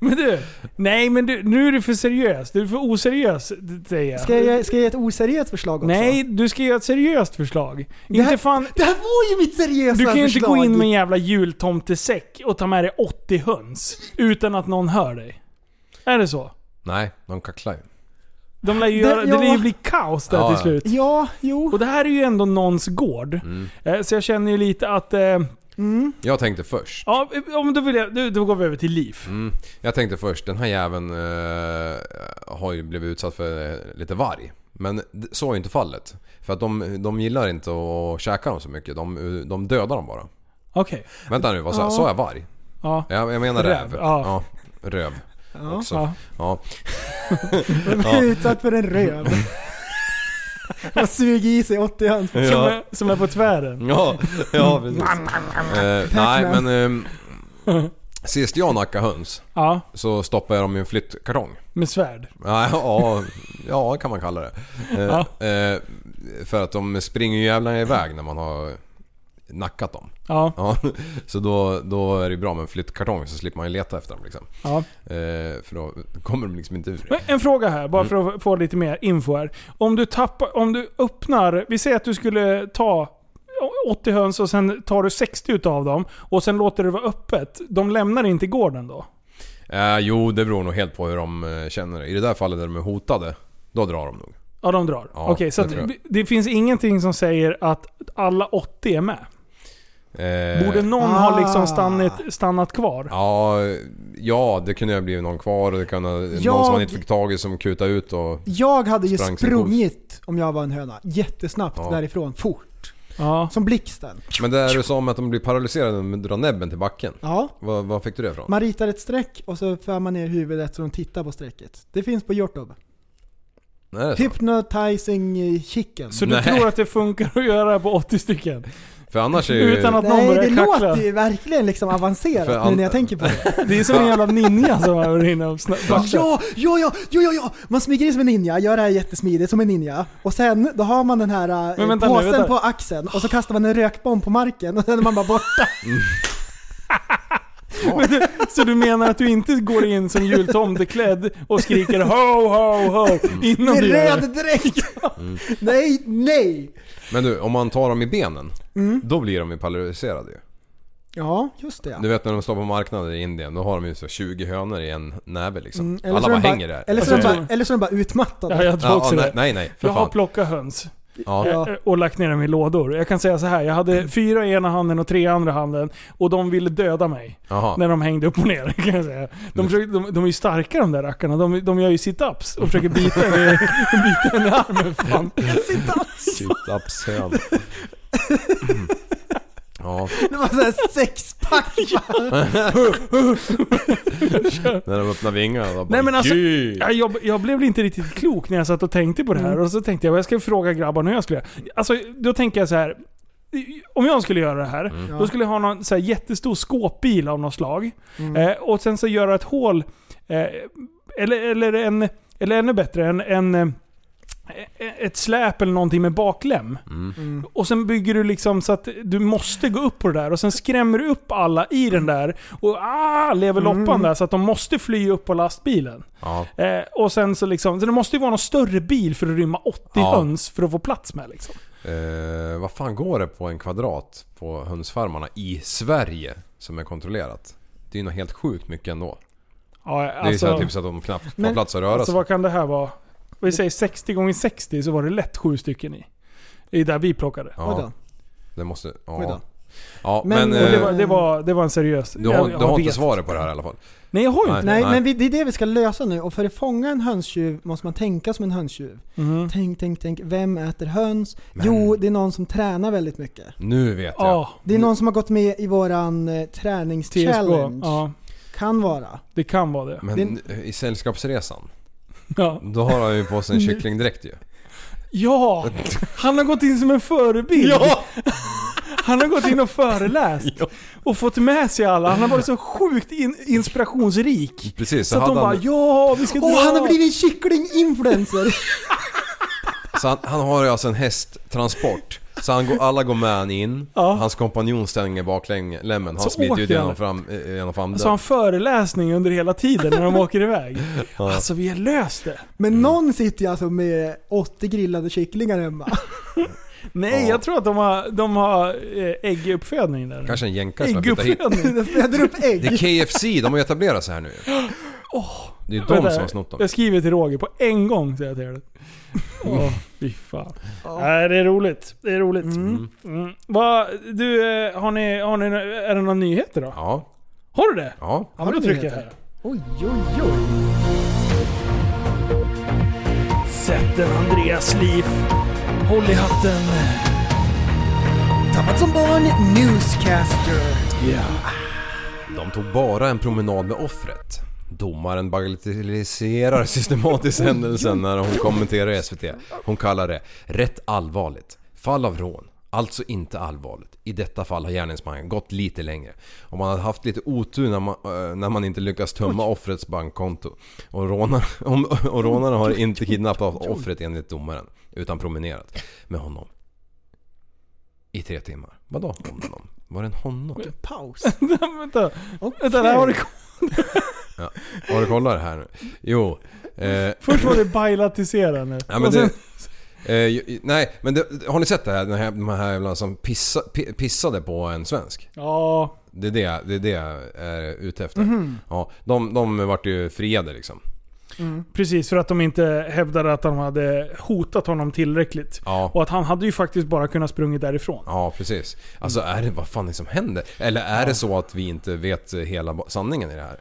Men du, nej men du, nu är du för seriös. Du är för oseriös, säger jag. Ska jag, ska jag ge ett oseriöst förslag också? Nej, du ska ge ett seriöst förslag. Det här, inte fan, det här var ju mitt seriösa förslag. Du kan ju inte gå in med en jävla jultomtesäck och ta med dig åttio höns utan att någon hör dig. Är det så? Nej, de kacklar ju. De lär ju det, göra, ja. det lär ju bli kaos där ja, till slut. Ja, jo. Och det här är ju ändå någons gård. Mm. Så jag känner ju lite att... Eh, Mm. Jag tänkte först. Ja, om du vill, då går vi över till Liv. Mm. Jag tänkte först, den här jäveln eh, har ju blivit utsatt för lite varg. Men så är ju inte fallet. För att de, de gillar inte att käka dem så mycket. De, de dödar dem bara. Okej. Okay. Vänta nu, vad sa jag? Sa jag varg? Ja. Jag, jag menar räv. Räv. Ja. Ja. Röv. Ja. Också. Ja. Ja. De är utsatt för en röv. Han suger i sig åttio höns som, ja. som är på tvären. Ja, ja precis. eh, nej, men eh, sist jag nackade höns ja. så stoppade jag dem i en flyttkartong. Med svärd? Ja, ja, ja kan man kalla det. Eh, ja. eh, för att de springer ju jävla iväg när man har nackat dem. Ja. Ja, så då, då är det bra med en flyttkartong, så slipper man ju leta efter dem liksom. Ja. Eh, för då kommer de liksom inte ur. Men en fråga här, bara för att få lite mer info här. Om du tappar, om du öppnar, vi säger att du skulle ta åttio höns och sen tar du sextio utav dem och sen låter det vara öppet. De lämnar inte gården då? Eh, jo, det beror nog helt på hur de känner det. I det där fallet där de är hotade, då drar de nog. Ja, de drar. Ja, okej, så det, det finns ingenting som säger att alla åttio är med. Eh, Borde någon ah. ha liksom stannat, stannat kvar? Ja, ja, det kunde ju ha blivit någon kvar, och det kunde jag, någon som man inte fick tag i som kuta ut och jag hade ju sprungit om jag var en höna jättesnabbt ja. därifrån fort. Ja. Som blixten. Men det är ju som att de blir paralyserade med drar näbben till backen. Ja. Vad, vad fick du det ifrån? Man ritar ett streck och så för man ner huvudet så de tittar på strecket. Det finns på YouTube. Nej, hypnotizing chicken. Så du Nej. tror att det funkar att göra på åttio stycken? För annars är ju... Utan att någon Nej, det kackla. Låter ju verkligen liksom avancerat an... nu när jag tänker på det. Det är som en jävla ninja som har varit inne och snabbt. Ja, ja, ja, ja, ja. Man smyger in som en ninja, gör det här jättesmidigt som en ninja. Och sen, då har man den här Men vänta, påsen nu, på axeln. Och så kastar man en rökbomb på marken och sen är man bara borta. Mm. Men du, så du menar att du inte går in som jultomteklädd och skriker ho, ho, ho innan du gör det? Röd dräkt! Mm. Nej, nej! Men du, om man tar dem i benen, mm. då blir de ju paralyserade ju. Ja, just det. Ja. Du vet när de står på marknaden i Indien, då har de ju så tjugo hönor i en näve liksom. Mm, alla bara hänger där. Eller så, alltså, de, bara, eller så de bara utmattade. Ja, jag tror också ja, det. Nej, nej, för jag fan. har plockat höns. Ja. Och lagt ner dem i lådor. Jag kan säga så här, jag hade fyra i ena handen och tre i andra handen, och de ville döda mig. Aha. När de hängde upp och ner, kan jag säga. De, försöker, de, de är ju starka de där rackarna. De, de gör ju sit-ups och försöker bita en i, bita en i armen, fan. Sit-ups. Sit-ups höll. Mm. Ja. Det var såhär sexpack. När de öppnade vingarna bara, nej, men alltså, jag, jag blev inte riktigt klok när jag satt och tänkte på det här. Och så tänkte jag, jag ska fråga grabbarna hur jag skulle. Alltså då tänker jag så här, om jag skulle göra det här, mm. då skulle jag ha någon så här jättestor skåpbil av något slag. Mm. Eh, och sen så göra ett hål eh, eller, eller, en, eller ännu bättre en, en, ett släp eller någonting med baklem. Mm. Mm. Och sen bygger du liksom så att du måste gå upp på det där och sen skrämmer du upp alla i den där och ah, lever loppan mm. där så att de måste fly upp på lastbilen. Ja. Eh, och sen så liksom så det måste ju vara någon större bil för att rymma åttio ja. höns för att få plats med liksom. Eh, vad fan går det på en kvadrat på hönsfarmarna i Sverige som är kontrollerat? Det är ju nog helt sjukt mycket ändå. Ja, alltså, det är ju så här, typ så att de knappt får men, plats att röra sig. Alltså vad kan det här vara? Vi säger sextio gånger sextio så var det lätt sju stycken i. Det är där vi plockade. Ja. Det måste ja. Ja, men, men det, var, det var det var en seriös. Du har, jag, du har inte svaret på det här i alla fall. Nej, jag har inte. Nej, nej, men vi, det är det vi ska lösa nu, och för att fånga en hönstjuv måste man tänka som en hönstjuv. Mm. Tänk tänk tänk vem äter höns? Men. Jo, det är någon som tränar väldigt mycket. Nu vet jag. Oh. Det är någon som har gått med i våran eh, träningschallenge. Oh. Kan vara. Det kan vara det. Men det är... i sällskapsresan. Ja. Då har han ju på sig en kycklingdräkt ju. Ja, han har gått in som en förebild. Ja. Han har gått in och föreläst ja. Och fått med sig alla. Han har varit så sjukt in- inspirationsrik. Precis, så, så att de bara, han... ja, vi ska dra. Oh, han har blivit kycklinginfluencer. Så han, han har ju alltså en hästtransport. Så han går, alla går med han in. Ja. Hans kompanjon stänger bak lämmen. Han smiter ju genom fram, genom fram. Så han föreläsning under hela tiden när de åker iväg. Ja. Alltså vi har löst det. Men mm. någon sitter ju alltså med åttio grillade kycklingar hemma. Nej, ja. jag tror att de har, de har ägguppfödning där. Kanske en jänkare som har flyttat hit. De föder upp ägg. Det är K F C, de har etablerat sig här nu. Oh, det är de som där, har snott dem. Jag skriver till Roger på en gång, säger jag till er. Åh, oh, fy fan. Oh. Nej, det är roligt. Det är roligt. Mm. Mm. Va, du, har ni, har ni, är det några nyheter då? Ja. Har du det? Ja. Har du, har du trycker här. Oj, oj, oj. Sätten Andreas liv. Håll i hatten. Tappat som barn, newscaster. Ja. Yeah. De tog bara en promenad med offret. Domaren bagatelliserar systematiskt händelsen när hon kommenterar S V T. Hon kallar det rätt allvarligt. Fall av rån. Alltså inte allvarligt. I detta fall har gärningsmannen gått lite längre. Om man hade haft lite otur när man, när man inte lyckas tömma offrets bankkonto. Och rånarna och rånarna har inte kidnappat offret enligt domaren. Utan promenerat med honom. I tre timmar. Vadå honom? Var det en honom? Paus. Vänta. Okay. Vänta, där har det kommit. Ja, har du kollat det här nu? Jo. Eh. Först var det bajlatiserad nu. Ja, men sen... det, eh, nej, men det, har ni sett det här? Den här de här jävlarna som pissa, pissade på en svensk? Ja. Det är det, det, är det jag är ute efter. Mm. Ja, de, de vart ju friade liksom. Mm. Precis, för att de inte hävdade att de hade hotat honom tillräckligt. Ja. Och att han hade ju faktiskt bara kunnat sprungit därifrån. Ja, precis. Alltså, är det vad fan det som händer? Eller är ja. det så att vi inte vet hela sanningen i det här?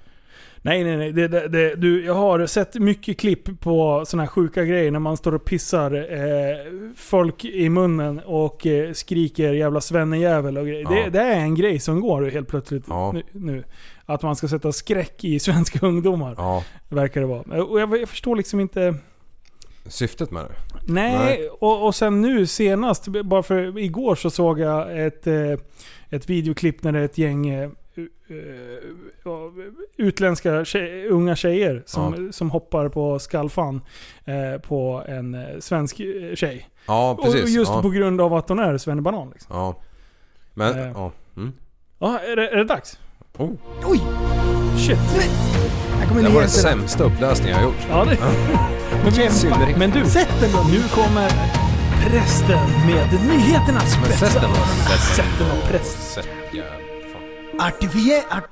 Nej, nej, nej. Det, det, det, du, jag har sett mycket klipp på såna här sjuka grejer när man står och pissar eh, folk i munnen och eh, skriker jävla svennejävel och grejer. Ja. Det, det är en grej som går helt plötsligt ja. nu, nu. Att man ska sätta skräck i svenska ungdomar. Ja. Verkar det vara. Och jag, jag förstår liksom inte... syftet med det. Nej, nej. Och, och sen nu senast, bara för igår så såg jag ett, ett videoklipp när det är ett gäng... utländska tjej, unga tjejer som, ja. som hoppar på skallfan eh, på en svensk tjej. Ja, precis. Och just ja. på grund av att hon är svennebanan liksom. Ja. Men eh. ja. Mm. ja, är det, är det dags? Oh. Oj. Shit. Det var den sämsta uppläsningen jag har gjort. Ja, det. Ja. Men, men du, sätt den då. Nu kommer prästen med nyheternas bästa. Sätt den då. Sätt den då, präst. Sätt, ja. Artifier, art,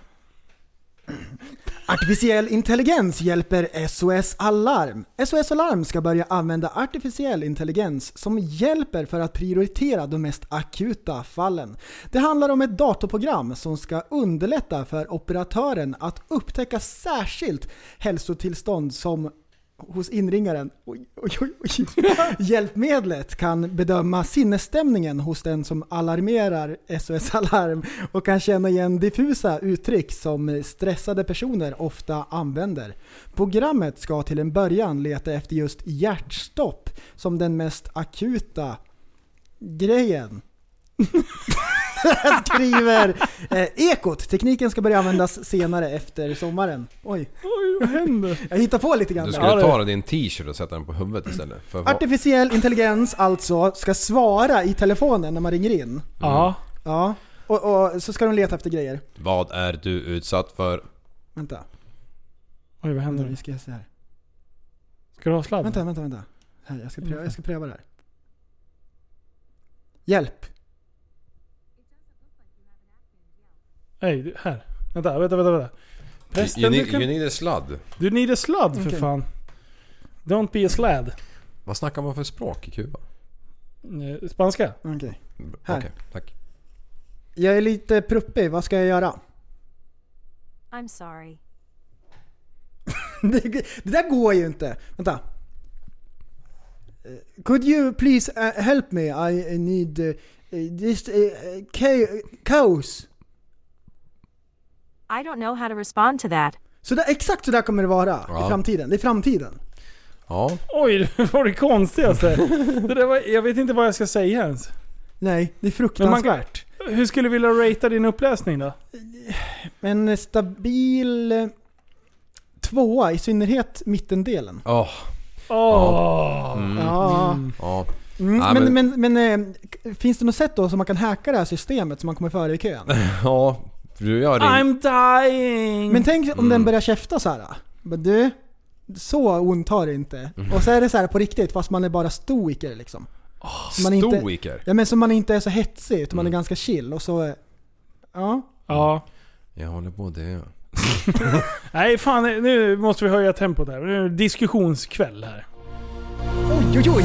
artificiell intelligens hjälper S O S Alarm. S O S Alarm ska börja använda artificiell intelligens som hjälper för att prioritera de mest akuta fallen. Det handlar om ett datorprogram som ska underlätta för operatören att upptäcka särskilt hälsotillstånd som hos inringaren. Oj, oj, oj, oj. Hjälpmedlet kan bedöma sinnesstämningen hos den som alarmerar S O S Alarm och kan känna igen diffusa uttryck som stressade personer ofta använder. Programmet ska till en början leta efter just hjärtstopp som den mest akuta grejen. Skriver eh, Ekot. Tekniken ska börja användas senare efter sommaren. Oj, Oj vad händer? Jag hittar på lite grann. Du skulle ta din t-shirt och sätta den på huvudet istället för... Artificiell intelligens alltså ska svara i telefonen när man ringer in. Mm. Ja. Ja. Och, och så ska de leta efter grejer. Vad är du utsatt för? Vänta. Oj, vad händer? Vi ska se här. Ska du ha sladd? Vänta, vänta, vänta. Här, jag ska pröva, jag ska pröva det här. Hjälp. Nej, här. Vänta, vänta, vänta, vänta. Presten, you, need, du kan... you need a sladd. Du need a sladd, för okay. fan. Don't be a sladd. Vad snackar man för språk i Kuba? Spanska. Okej. Okay. Här. Okay, tack. Jag är lite pruppig, vad ska jag göra? I'm sorry. det, det där går ju inte. Vänta. Could you please uh, help me? I need uh, this uh, chaos. I don't know how to respond to that. Så där, exakt så där kommer det vara ja. i framtiden. Det är framtiden. Ja. Oj, det var det konstigaste. det där var, jag vet inte vad jag ska säga ens. Nej, det är fruktansvärt. Man, hur skulle du vilja ratea din uppläsning då? En stabil tvåa, i synnerhet mittendelen. Åh. Oh. Åh. Oh. Mm. Ja. Mm. Mm. Mm. Nej, men, men, men, men äh, finns det något sätt då som man kan hacka det här systemet så man kommer före i kön? ja. I'm dying. Men tänk om mm. den börjar käfta så här. Men du, så ont har det inte. Mm. Och så är det så här på riktigt, fast man är bara stoiker liksom. Oh, man stoiker. Inte, ja, men så man inte är så hetsig, utan mm. man är ganska chill och så ja. Ja. Jag håller på det. Ja. Nej, fan, nu måste vi höja tempot här. Nu är det diskussionskväll här. Oj, oj, oj.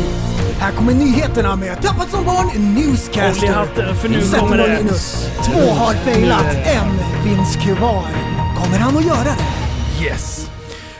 Här kommer nyheterna med Tappat som barn, newscaster. Hatten, för nu kommer det. Minus. Två har failat, en finns kvar. Kommer han att göra det? Yes.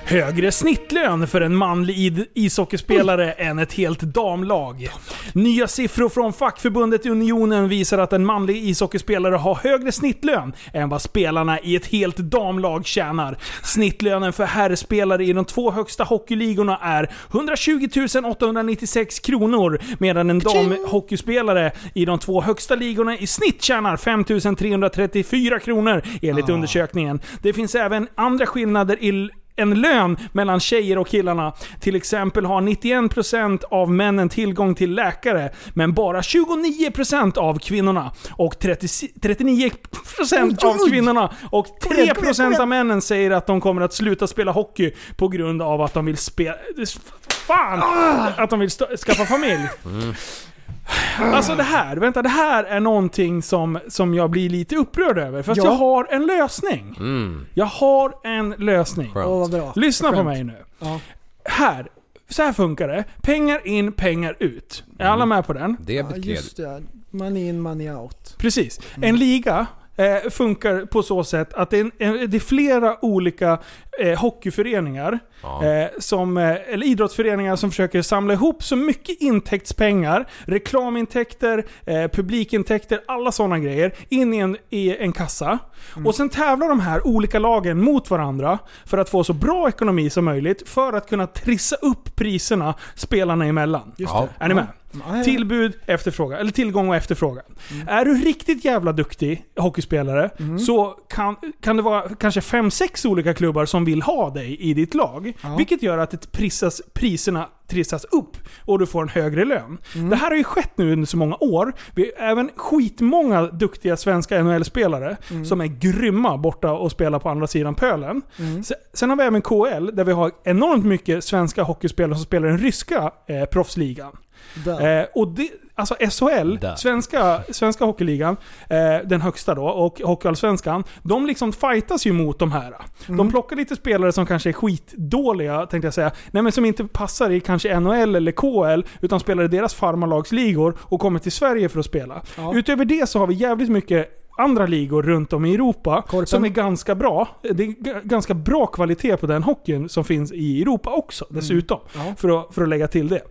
Högre snittlön för en manlig ishockeyspelare mm. än ett helt damlag. Nya siffror från fackförbundet Unionen visar att en manlig ishockeyspelare har högre snittlön än vad spelarna i ett helt damlag tjänar. Snittlönen för herrspelare i de två högsta hockeyligorna är etthundratjugo tusen åttahundranittiosex kronor, medan en damhockeyspelare i de två högsta ligorna i snitt tjänar femtusen trehundratrettiofyra kronor enligt ah. undersökningen. Det finns även andra skillnader i en lön mellan tjejer och killarna. Till exempel har nittioen procent av männen tillgång till läkare, men bara tjugonio procent av kvinnorna, och trettio, trettionio procent av kvinnorna och tre procent av männen säger att de kommer att sluta spela hockey på grund av att de vill spela fan att de vill st- skaffa familj. Mm. Alltså det här, vänta, det här är någonting som, som jag blir lite upprörd över. För att ja. jag har en lösning. Mm. Jag har en lösning. Oh, bra. Lyssna Skönt. på mig nu. Ja. Här, så här funkar det. Pengar in, pengar ut. Är alla med på den? Det är ja, just det. Money in, money out. Precis. Mm. En liga eh, funkar på så sätt att det är, en, det är flera olika eh, hockeyföreningar ja. eh, som, eh, eller idrottsföreningar som försöker samla ihop så mycket intäktspengar, reklamintäkter, eh, publikintäkter, alla sådana grejer in i en, i en kassa. Mm. Och sen tävlar de här olika lagen mot varandra för att få så bra ekonomi som möjligt för att kunna trissa upp priserna spelarna emellan. Just ja. det. Är ni med? Tillbud, efterfrågan, eller tillgång och efterfrågan. Mm. Är du riktigt jävla duktig hockeyspelare mm. så kan, kan det vara kanske fem, sex olika klubbar som vill ha dig i ditt lag. Ja. Vilket gör att det prisas, priserna trissas upp och du får en högre lön. Mm. Det här har ju skett nu under så många år. Vi har även skitmånga duktiga svenska N H L-spelare mm. som är grymma borta och spelar på andra sidan pölen. Mm. Sen har vi även K L där vi har enormt mycket svenska hockeyspelare som spelar i den ryska eh, proffsligan. Eh, och det, alltså S H L, svenska, svenska hockeyligan, eh, den högsta då, och hockeyallsvenskan, de liksom fightas ju mot de här. Mm. De plockar lite spelare som kanske är skitdåliga, tänkte jag säga. Nej, men som inte passar i kanske N H L eller K L, utan spelar i deras farmalagsligor och kommer till Sverige för att spela. Ja. Utöver det så har vi jävligt mycket andra ligor runt om i Europa Korpen. som är ganska bra. Det är g- ganska bra kvalitet på den hockeyn som finns i Europa också, dessutom. Mm. Ja. För, att, för att lägga till det.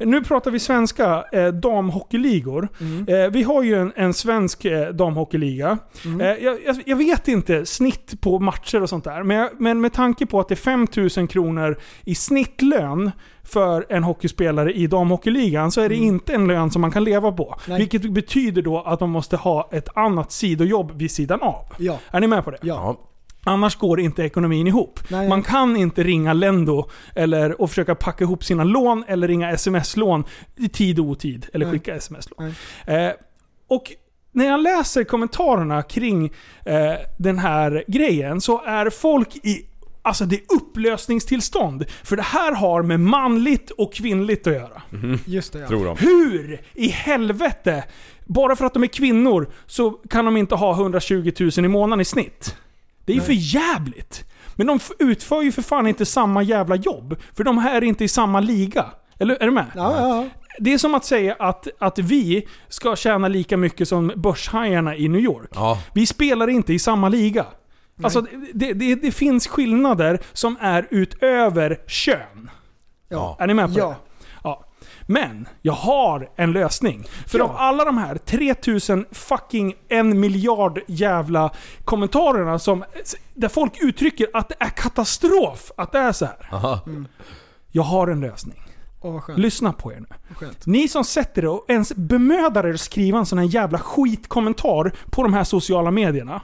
Nu pratar vi svenska eh, damhockeyligor. Mm. Eh, vi har ju en, en svensk eh, damhockeyliga. Mm. Eh, jag, jag vet inte snitt på matcher och sånt där, men, jag, men med tanke på att det är femtusen kronor i snittlön för en hockeyspelare i damhockeyligan så är det mm. inte en lön som man kan leva på. Nej. Vilket betyder då att man måste ha ett annat sidojobb vid sidan av. Ja. Är ni med på det? Ja. Annars går inte ekonomin ihop. Nej, nej. Man kan inte ringa Lendo eller, och försöka packa ihop sina lån eller ringa sms-lån i tid och otid. Eller nej. Skicka sms-lån. Eh, och när jag läser kommentarerna kring eh, den här grejen så är folk i alltså det är upplösningstillstånd. För det här har med manligt och kvinnligt att göra. Mm. Just det, ja. Tror de. Hur i helvete, bara för att de är kvinnor så kan de inte ha hundratjugo tusen i månaden i snitt. Det är ju för jävligt. Men de utför ju för fan inte samma jävla jobb. För de här är inte i samma liga. Eller är du med? Ja, ja. Det är som att säga att, att vi ska tjäna lika mycket som börshajarna i New York. Ja. Vi spelar inte i samma liga. Alltså, det, det, det finns skillnader som är utöver kön. Ja. Är ni med på ja. det? Ja. Men jag har en lösning. För ja. av alla de här tre tusen fucking en miljard jävla kommentarerna som, där folk uttrycker att det är katastrof att det är så här. Mm. Jag har en lösning. Oh, lyssna på er nu. Skönt. Ni som sätter det och ens bemödar er att skriva en sån här jävla skitkommentar på de här sociala medierna.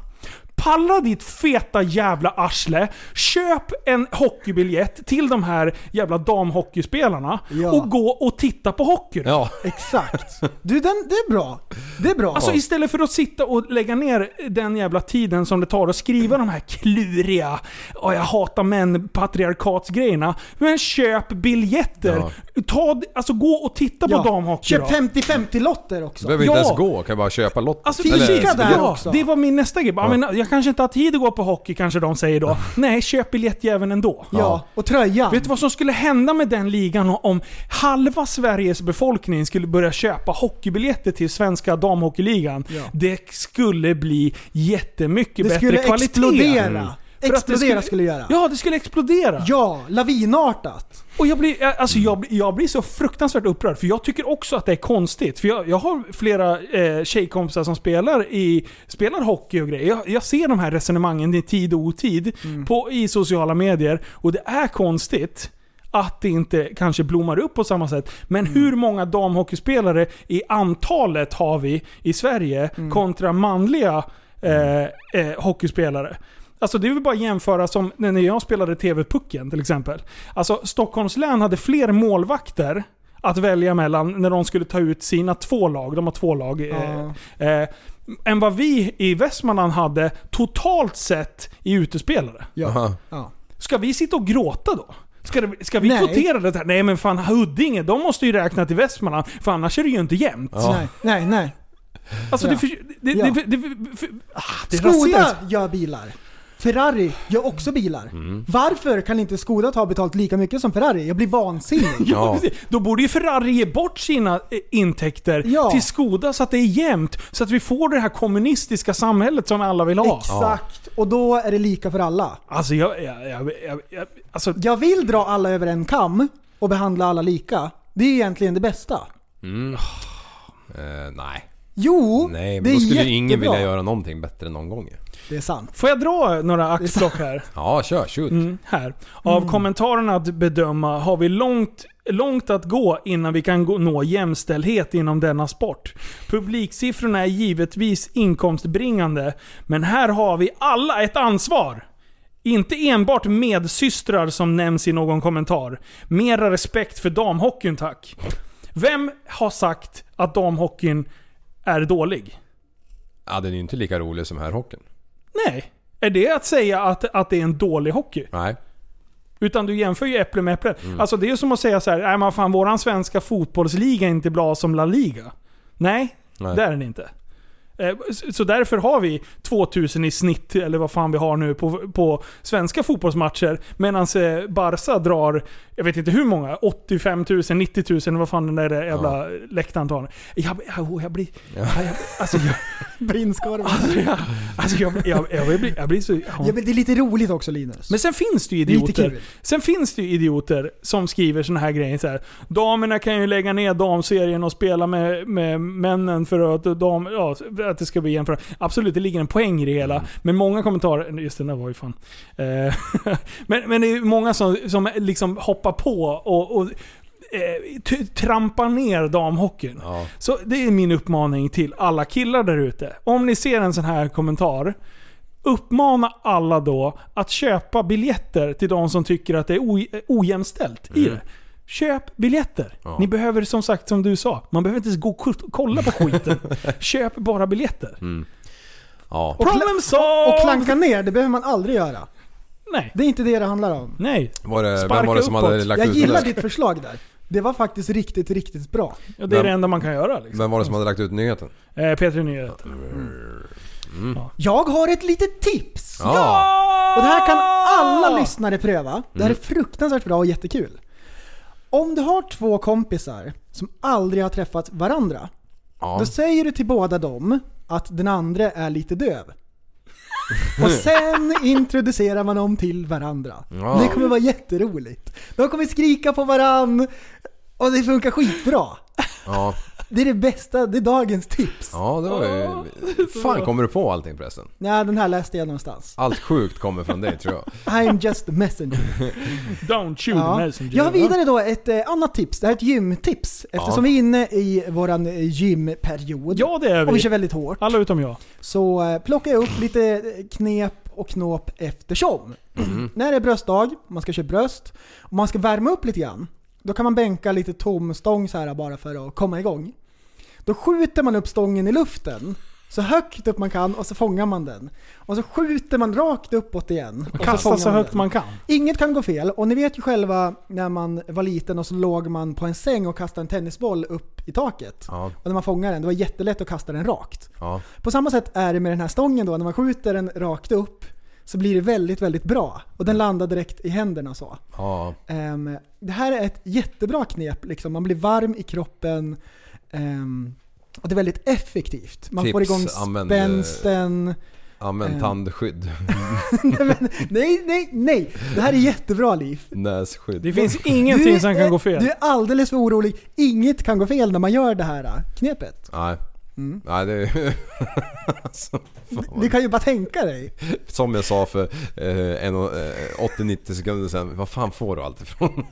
Palla ditt feta jävla arsle. Köp en hockeybiljett till de här jävla damhockeyspelarna ja. och gå och titta på hockey. Ja, exakt. Du, den, det är bra. Det är bra. Alltså istället för att sitta och lägga ner den jävla tiden som det tar att skriva de här kluriga och jag hatar män patriarkatsgrejerna, men köp biljetter. Ja. Ta alltså gå och titta ja. på damhockey. Köp femtio femtio lotter också. Behöver ja. inte ens gå, kan bara köpa lotter. Alltså, ja, det var min nästa grej. Ja. Men jag kanske inte har tid att gå på hockey, kanske de säger då. Nej, köp biljettjäveln ändå. Ja, och tröjan. Vet du vad som skulle hända med den ligan om halva Sveriges befolkning skulle börja köpa hockeybiljetter till svenska damhockeyligan? Ja. Det skulle bli jättemycket det bättre kvalitet. Det skulle explodera. För explodera skulle, skulle göra. Ja, det skulle explodera. Ja, lavinartat. Och jag blir, alltså jag, jag blir så fruktansvärt upprörd. För jag tycker också att det är konstigt. För jag, jag har flera eh, tjejkompisar som spelar, i, spelar hockey och grejer. Jag, jag ser de här resonemangen i tid och otid mm. på, i sociala medier. Och det är konstigt att det inte kanske blommar upp på samma sätt. Men mm. hur många damhockeyspelare i antalet har vi i Sverige mm. kontra manliga eh, eh, hockeyspelare? Alltså det vill bara jämföra som när jag spelade T V-pucken till exempel. Alltså Stockholms län hade fler målvakter att välja mellan när de skulle ta ut sina två lag. De har två lag. Ja. Eh, eh, än vad vi i Västmanland hade totalt sett i utespelare. Ja. Ja. Ska vi sitta och gråta då? Ska, det, ska vi kvotera det här? Nej men fan, Huddinge, de måste ju räkna till Västmanland. För annars är det ju inte jämnt. Ja. Nej, nej, nej. Alltså ja. det, för, det, ja. det, det, det, för, ah, det Skoda gör bilar. Ferrari gör också bilar. Mm. Varför kan inte Skoda ta betalt lika mycket som Ferrari? Jag blir vansinnig. Ja. Då borde ju Ferrari ge bort sina intäkter ja. till Skoda så att det är jämnt. Så att vi får det här kommunistiska samhället som alla vill ha. Exakt. Ja. Och då är det lika för alla. Alltså jag, jag, jag, jag, jag, alltså... jag vill dra alla över en kam och behandla alla lika. Det är egentligen det bästa. Mm. Uh, nej. Jo, nej, men det då skulle jättebra. Ingen vilja göra någonting bättre än någon gång. Det är sant. Får jag dra några axplock här? Ja, kör, shoot. Mm, här. Av mm. kommentarerna att bedöma har vi långt, långt att gå innan vi kan gå, nå jämställdhet inom denna sport. Publiksiffrorna är givetvis inkomstbringande, men här har vi alla ett ansvar. Inte enbart medsystrar som nämns i någon kommentar. Mera respekt för damhockeyn, tack. Vem har sagt att damhockeyn är dålig? Ja, den är ju inte lika rolig som här hockeyn. Nej. Är det att säga att, att det är en dålig hockey? Nej. Utan du jämför ju äpple med äpple. Mm. Alltså det är ju som att säga så här, nej men fan, våran svenska fotbollsliga är inte bra som La Liga. Nej, nej. Det är den inte. Så därför har vi tvåtusen i snitt, eller vad fan vi har nu på, på svenska fotbollsmatcher, medan Barca drar jag vet inte hur många, åttiofem tusen, nittio tusen, vad fan den där jävla ja. läktaren tar. Jag, jag, jag blir ja. jag, alltså jag brinskorven. Alltså, jag, alltså jag, jag, jag, jag, blir, jag blir så ja. Ja, men det är lite roligt också, Linus. Men sen finns det ju idioter. Sen finns det ju idioter som skriver såna här grejer så här. Damerna kan ju lägga ner damserien och spela med med männen för att de ja att det ska bli jämföra. Absolut, det ligger en poäng i det hela. Mm. Men många kommentarer... Just den där var ju fan. Eh, men, men det är många som, som liksom hoppar på och... och T- trampar ner damhockeyn. Ja. Så det är min uppmaning till alla killar där ute. Om ni ser en sån här kommentar, uppmana alla då att köpa biljetter till de som tycker att det är oj- ojämställt mm. i det. Köp biljetter. Ja. Ni behöver, som sagt, som du sa, man behöver inte ens gå och kolla på skiten. Köp bara biljetter. Mm. Ja. Och, kla- och, och klanka ner, det behöver man aldrig göra. Nej. Det är inte det det handlar om. Nej. Var det, vem var det som hade lagt ut? Jag gillar ditt förslag där. Det var faktiskt riktigt, riktigt bra. Ja, det är vem, det enda man kan göra. Liksom. Vem var det som hade lagt ut nyheten? Eh, Peter Nyheten. Mm. Mm. Ja. Jag har ett litet tips. Ja. Ja! Och det här kan alla lyssnare pröva. Det här är fruktansvärt bra och jättekul. Om du har två kompisar som aldrig har träffat varandra, ja. Då säger du till båda dem att den andra är lite döv. Och sen introducerar man dem till varandra. Ja. Det kommer vara jätteroligt. De kommer skrika på varann och det funkar skitbra. Ja. Det är det bästa, det är dagens tips. Ja, det var ju... Fan, kommer du på allting förresten? Nej, den här läste jag någonstans. Allt sjukt kommer från dig, tror jag. I'm just a messenger. Don't shoot ja. messenger. Jag har vidare då ett eh, annat tips. Det här är ett gymtips. Eftersom ja. vi är inne i våran gymperiod. Ja, det är vi. Och vi kör väldigt hårt. Alla utom jag. Så eh, plockar jag upp lite knep och knåp eftersom. Mm. När det är bröstdag, man ska köra bröst. Och man ska värma upp lite grann. Då kan man bänka lite tomstång så här bara för att komma igång. Då skjuter man upp stången i luften så högt upp man kan och så fångar man den. Och så skjuter man rakt uppåt igen. Och kastar så, så högt den. Man kan. Inget kan gå fel. Och ni vet ju själva när man var liten och så låg man på en säng och kastade en tennisboll upp i taket. Ja. Och när man fångade den, det var jättelätt att kasta den rakt. Ja. På samma sätt är det med den här stången då. När man skjuter den rakt upp så blir det väldigt, väldigt bra. Och den landar direkt i händerna så. Ja. Um, det här är ett jättebra knep. Liksom. Man blir varm i kroppen. Um, och det är väldigt effektivt. Man Tips, får igång spänsten. Använd um, tandskydd. nej, nej, nej. Det här är jättebra, Liv. Nässkydd. Det finns ingenting är, som kan gå fel. Du är alldeles för orolig. Inget kan gå fel när man gör det här knepet. Nej. Mm. Nej, det, är... alltså, du kan ju bara tänka dig. Som jag sa för eh, åttio nittio sekunder sedan, vad fan får du allt ifrån?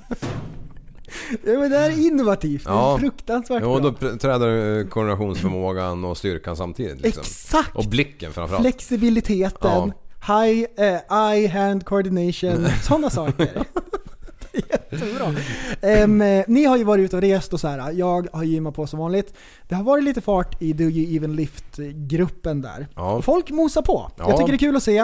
Ja, men det här är innovativt, ja. Det är fruktansvärt bra. Ja, och då träder koordinationsförmågan och styrkan samtidigt. Liksom. Exakt. Och blicken framförallt. Flexibiliteten, ja. high, eh, eye-hand coordination, sådana saker. Jättebra. Um, ni har ju varit ute och rest och så här. Jag har gymmat på som vanligt. Det har varit lite fart i Do You Even Lift-gruppen där. Ja. Och folk mosar på. Ja. Jag tycker det är kul att se.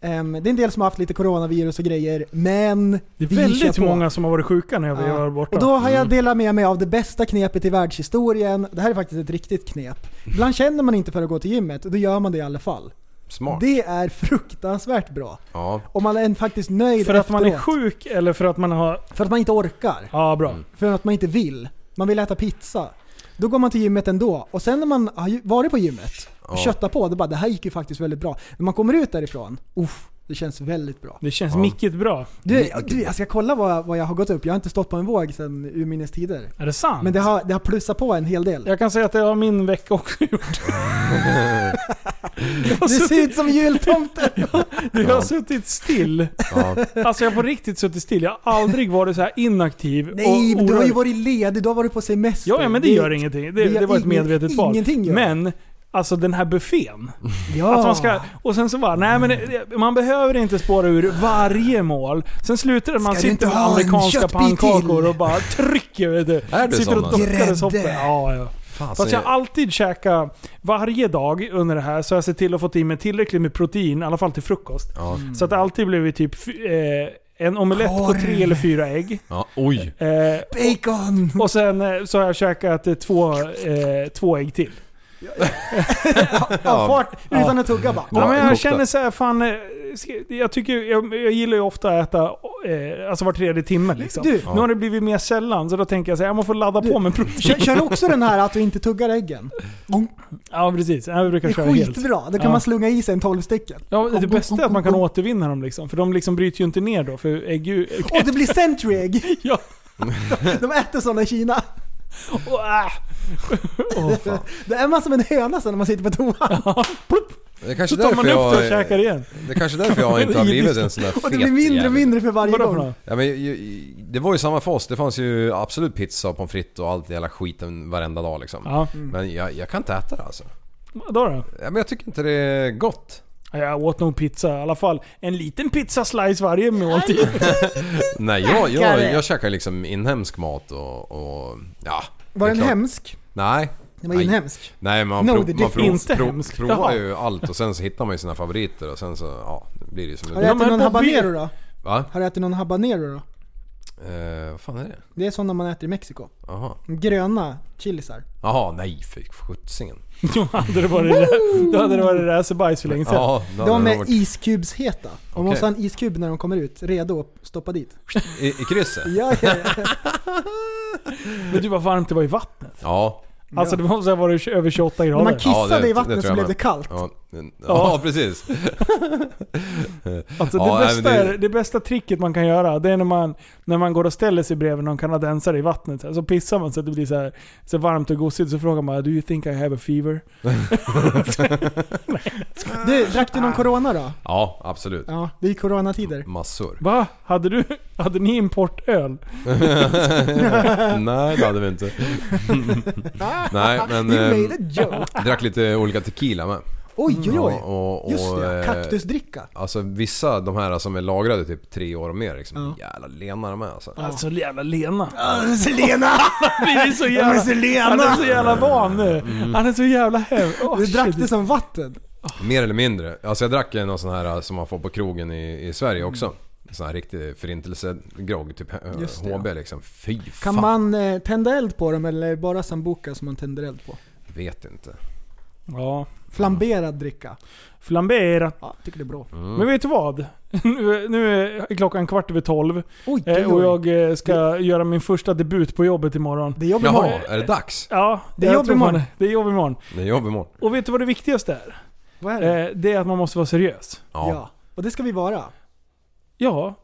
Um, det är en del som har haft lite coronavirus och grejer, men det är väldigt många som har varit sjuka när vi ja. var borta. Och då har jag delat med mig av det bästa knepet i världshistorien. Det här är faktiskt ett riktigt knep. Ibland känner man inte för att gå till gymmet, då gör man det i alla fall. Smart. Det är fruktansvärt bra. Ja. Om man är faktiskt nöjd för att efteråt. Man är sjuk eller för att man har för att man inte orkar. Ja, bra. Mm. För att man inte vill. Man vill äta pizza. Då går man till gymmet ändå. Och sen när man har varit på gymmet och ja. köttar på det bara, det här gick ju faktiskt väldigt bra. När man kommer ut därifrån, uff, det känns väldigt bra. Det känns ja. mycket bra. Du, du, jag ska kolla vad, vad jag har gått upp. Jag har inte stått på en våg sedan urminnes tider. Är det sant? Men det har, det har plussat på en hel del. Jag kan säga att det har min vecka också gjort. Du ser ut som jultomten. Du har ja. suttit still. Ja. Alltså jag har på riktigt suttit still. Jag har aldrig varit så här inaktiv. Nej, men du har ju varit ledig. Du har varit på semester. Ja, ja men det, det gör ett, ingenting. Det, det, det var ett medvetet val. Men... Alltså den här buffén. Ja. Att man ska, och sen så bara, nej men man behöver inte spåra ur varje mål. Sen slutar man sitta med amerikanska pannkakor och bara trycker, vet du. Är det sitter och dockar i soppen. Ja, ja. Fan, fast jag alltid käkar varje dag under det här så jag ser till att få till mig tillräckligt med protein, i alla fall till frukost. Ja. Mm. Så att det alltid blir typ... Eh, en omelett Korv. på tre eller fyra ägg. Ja, oj. Eh, Bacon! Och, och sen så har jag käkat två, eh, två ägg till. Ja, ja, ja, fart, utan att tugga bara. Ja, men jag känner så här, fan, jag tycker jag, jag gillar ju ofta att äta eh, alltså var tredje timme liksom. Du, ja. Nu har det blivit mer sällan så då tänker jag så här, jag måste få ladda du, på med protein. Kör, kör också den här att du inte tuggar äggen. Ja, precis. Jag brukar det är köra helt. Skitbra. Då kan ja. man slunga i sig en tolv stycken. Ja, det, det bästa är att man kan återvinna dem liksom, för de liksom bryter ju inte ner då för ägg. Och det blir century ägg. Ja. De, de äter såna i Kina. Och, äh. oh, fan. Det är man som en höna sen när man sitter på toan. Ja. Det kanske så tar man upp och käkar igen. Det kanske därför jag inte har blivit en sån där fet. Och det blir mindre och mindre för varje gång. Ja, men det var ju samma för oss. Det fanns ju absolut pizza och pommes frites och allt hela skiten varenda dag liksom. Ja. Mm. Men jag, jag kan inte äta det alltså. Då då? Ja, men jag tycker inte det är gott. Jag åt nog pizza i alla fall. En liten pizzaslice varje måltid. Nej, jag, jag, jag käkar liksom inhemsk mat och, och ja. Var den hemsk? Nej. Den var inhemsk? Nej, man, no, prov, man prov, inte prov, provar Jaha. ju allt och sen så hittar man ju sina favoriter och sen så, ja, det blir det ju som... Har du ätit någon habanero då? Va? Har du ätit någon habanero då? Eh, vad fan är det? Det är sådana man äter i Mexiko. Aha. Gröna chilisar. Jaha, nej, för skjutsingen. Då hade det varit där. Då hade det varit där så bajs för länge sedan. Ja, de är varit... iskubsheta. Och okay. Måste ha en iskub när de kommer ut. Redo att stoppa dit. I, i krysset? Ja, ja, ja. Men du, var varmt det var i vattnet. Ja. Alltså det var, så här, var det över tjugoåtta grader. Man kissade ja, det, i vattnet det så blev det kallt. Ja, ja, ja. Precis. Alltså ja, det, bästa nej, det... Är, det bästa tricket man kan göra det är när man, när man går och ställer sig bredvid någon kanadensare i vattnet. Så, här, så pissar man så att det blir så, här, så varmt och gosigt. Så frågar man, do you think I have a fever? Du, drack du någon corona då? Ja, absolut. Ja, det är coronatider. Massor. Va? Hade, du, hade ni importöl? Nej, det hade vi inte. Nej, men eh, drack lite olika tequila med. Oj, oj, oj. Och, och, och, just det, kaktusdricka. Alltså vissa, de här som är lagrade typ tre år och mer liksom, uh. jävla lena de är alltså. Alltså jävla lena. Alltså lena. Han är så jävla, är så lena. Han är så jävla van nu. Mm. Han är så jävla hem. Oh, du drack det som vatten. Oh. Mer eller mindre. Alltså jag drack en sån här som man får på krogen i, i Sverige också. Mm. Sån här riktig förintelsegrogg typ det, H B ja. Liksom. Fy kan fan. Man eh, tända eld på dem eller bara sambuca som man tänder eld på? Vet inte. Ja. Flamberad dricka. Flamberad. Ja, tycker det är bra. Mm. Men vet du vad? Nu, nu är klockan kvart över tolv. Oj, oj, oj. Och jag ska det... göra min första debut på jobbet imorgon. Det är jobb imorgon. Jaha, är det dags? Ja, det är jobb imorgon. Man, det är jobb imorgon. Det är jobb imorgon. Och vet du vad det viktigaste är? Vad är det? Det är att man måste vara seriös. Ja. Ja. Och det ska vi vara. Ja.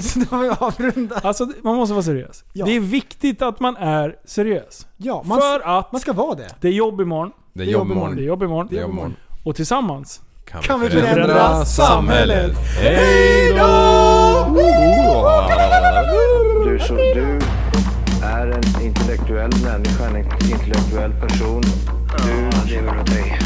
Så då har vi avrundat. Alltså man måste vara seriös. Ja. Det är viktigt att man är seriös. Ja, man, för att man ska vara det. Det är jobb imorgon. Det är jobb imorgon. Det är jobb imorgon. Det är jobb imorgon. Och tillsammans kan vi, kan vi förändra, förändra samhället. Hej då! Du, så du är en intellektuell människa, en intellektuell person. Du lever med dig.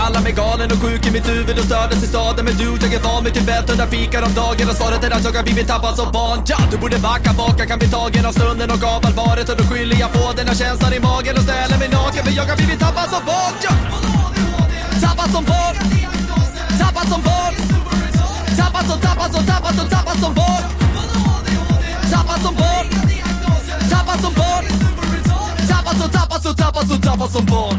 Kallar mig galen och sjuk i mitt huvud och stördes i staden. Men du, jag är van vid Tibet och där fikar om dagen. Och svaret är att jag har blivit tappad som barn. Ja, du borde backa bak, jag kan bli tagen av stunden och av allvaret. Och då skyller jag på den här känslan i magen och ställer mig naken. För jag har blivit tappad som barn, ja. Tappad som barn. Tappad som barn. Tappad som, tappad som, tappad som, tappad som barn. Tappad som barn. Tappad som barn. Tappad som, tappad som, tappad som, tappad som barn.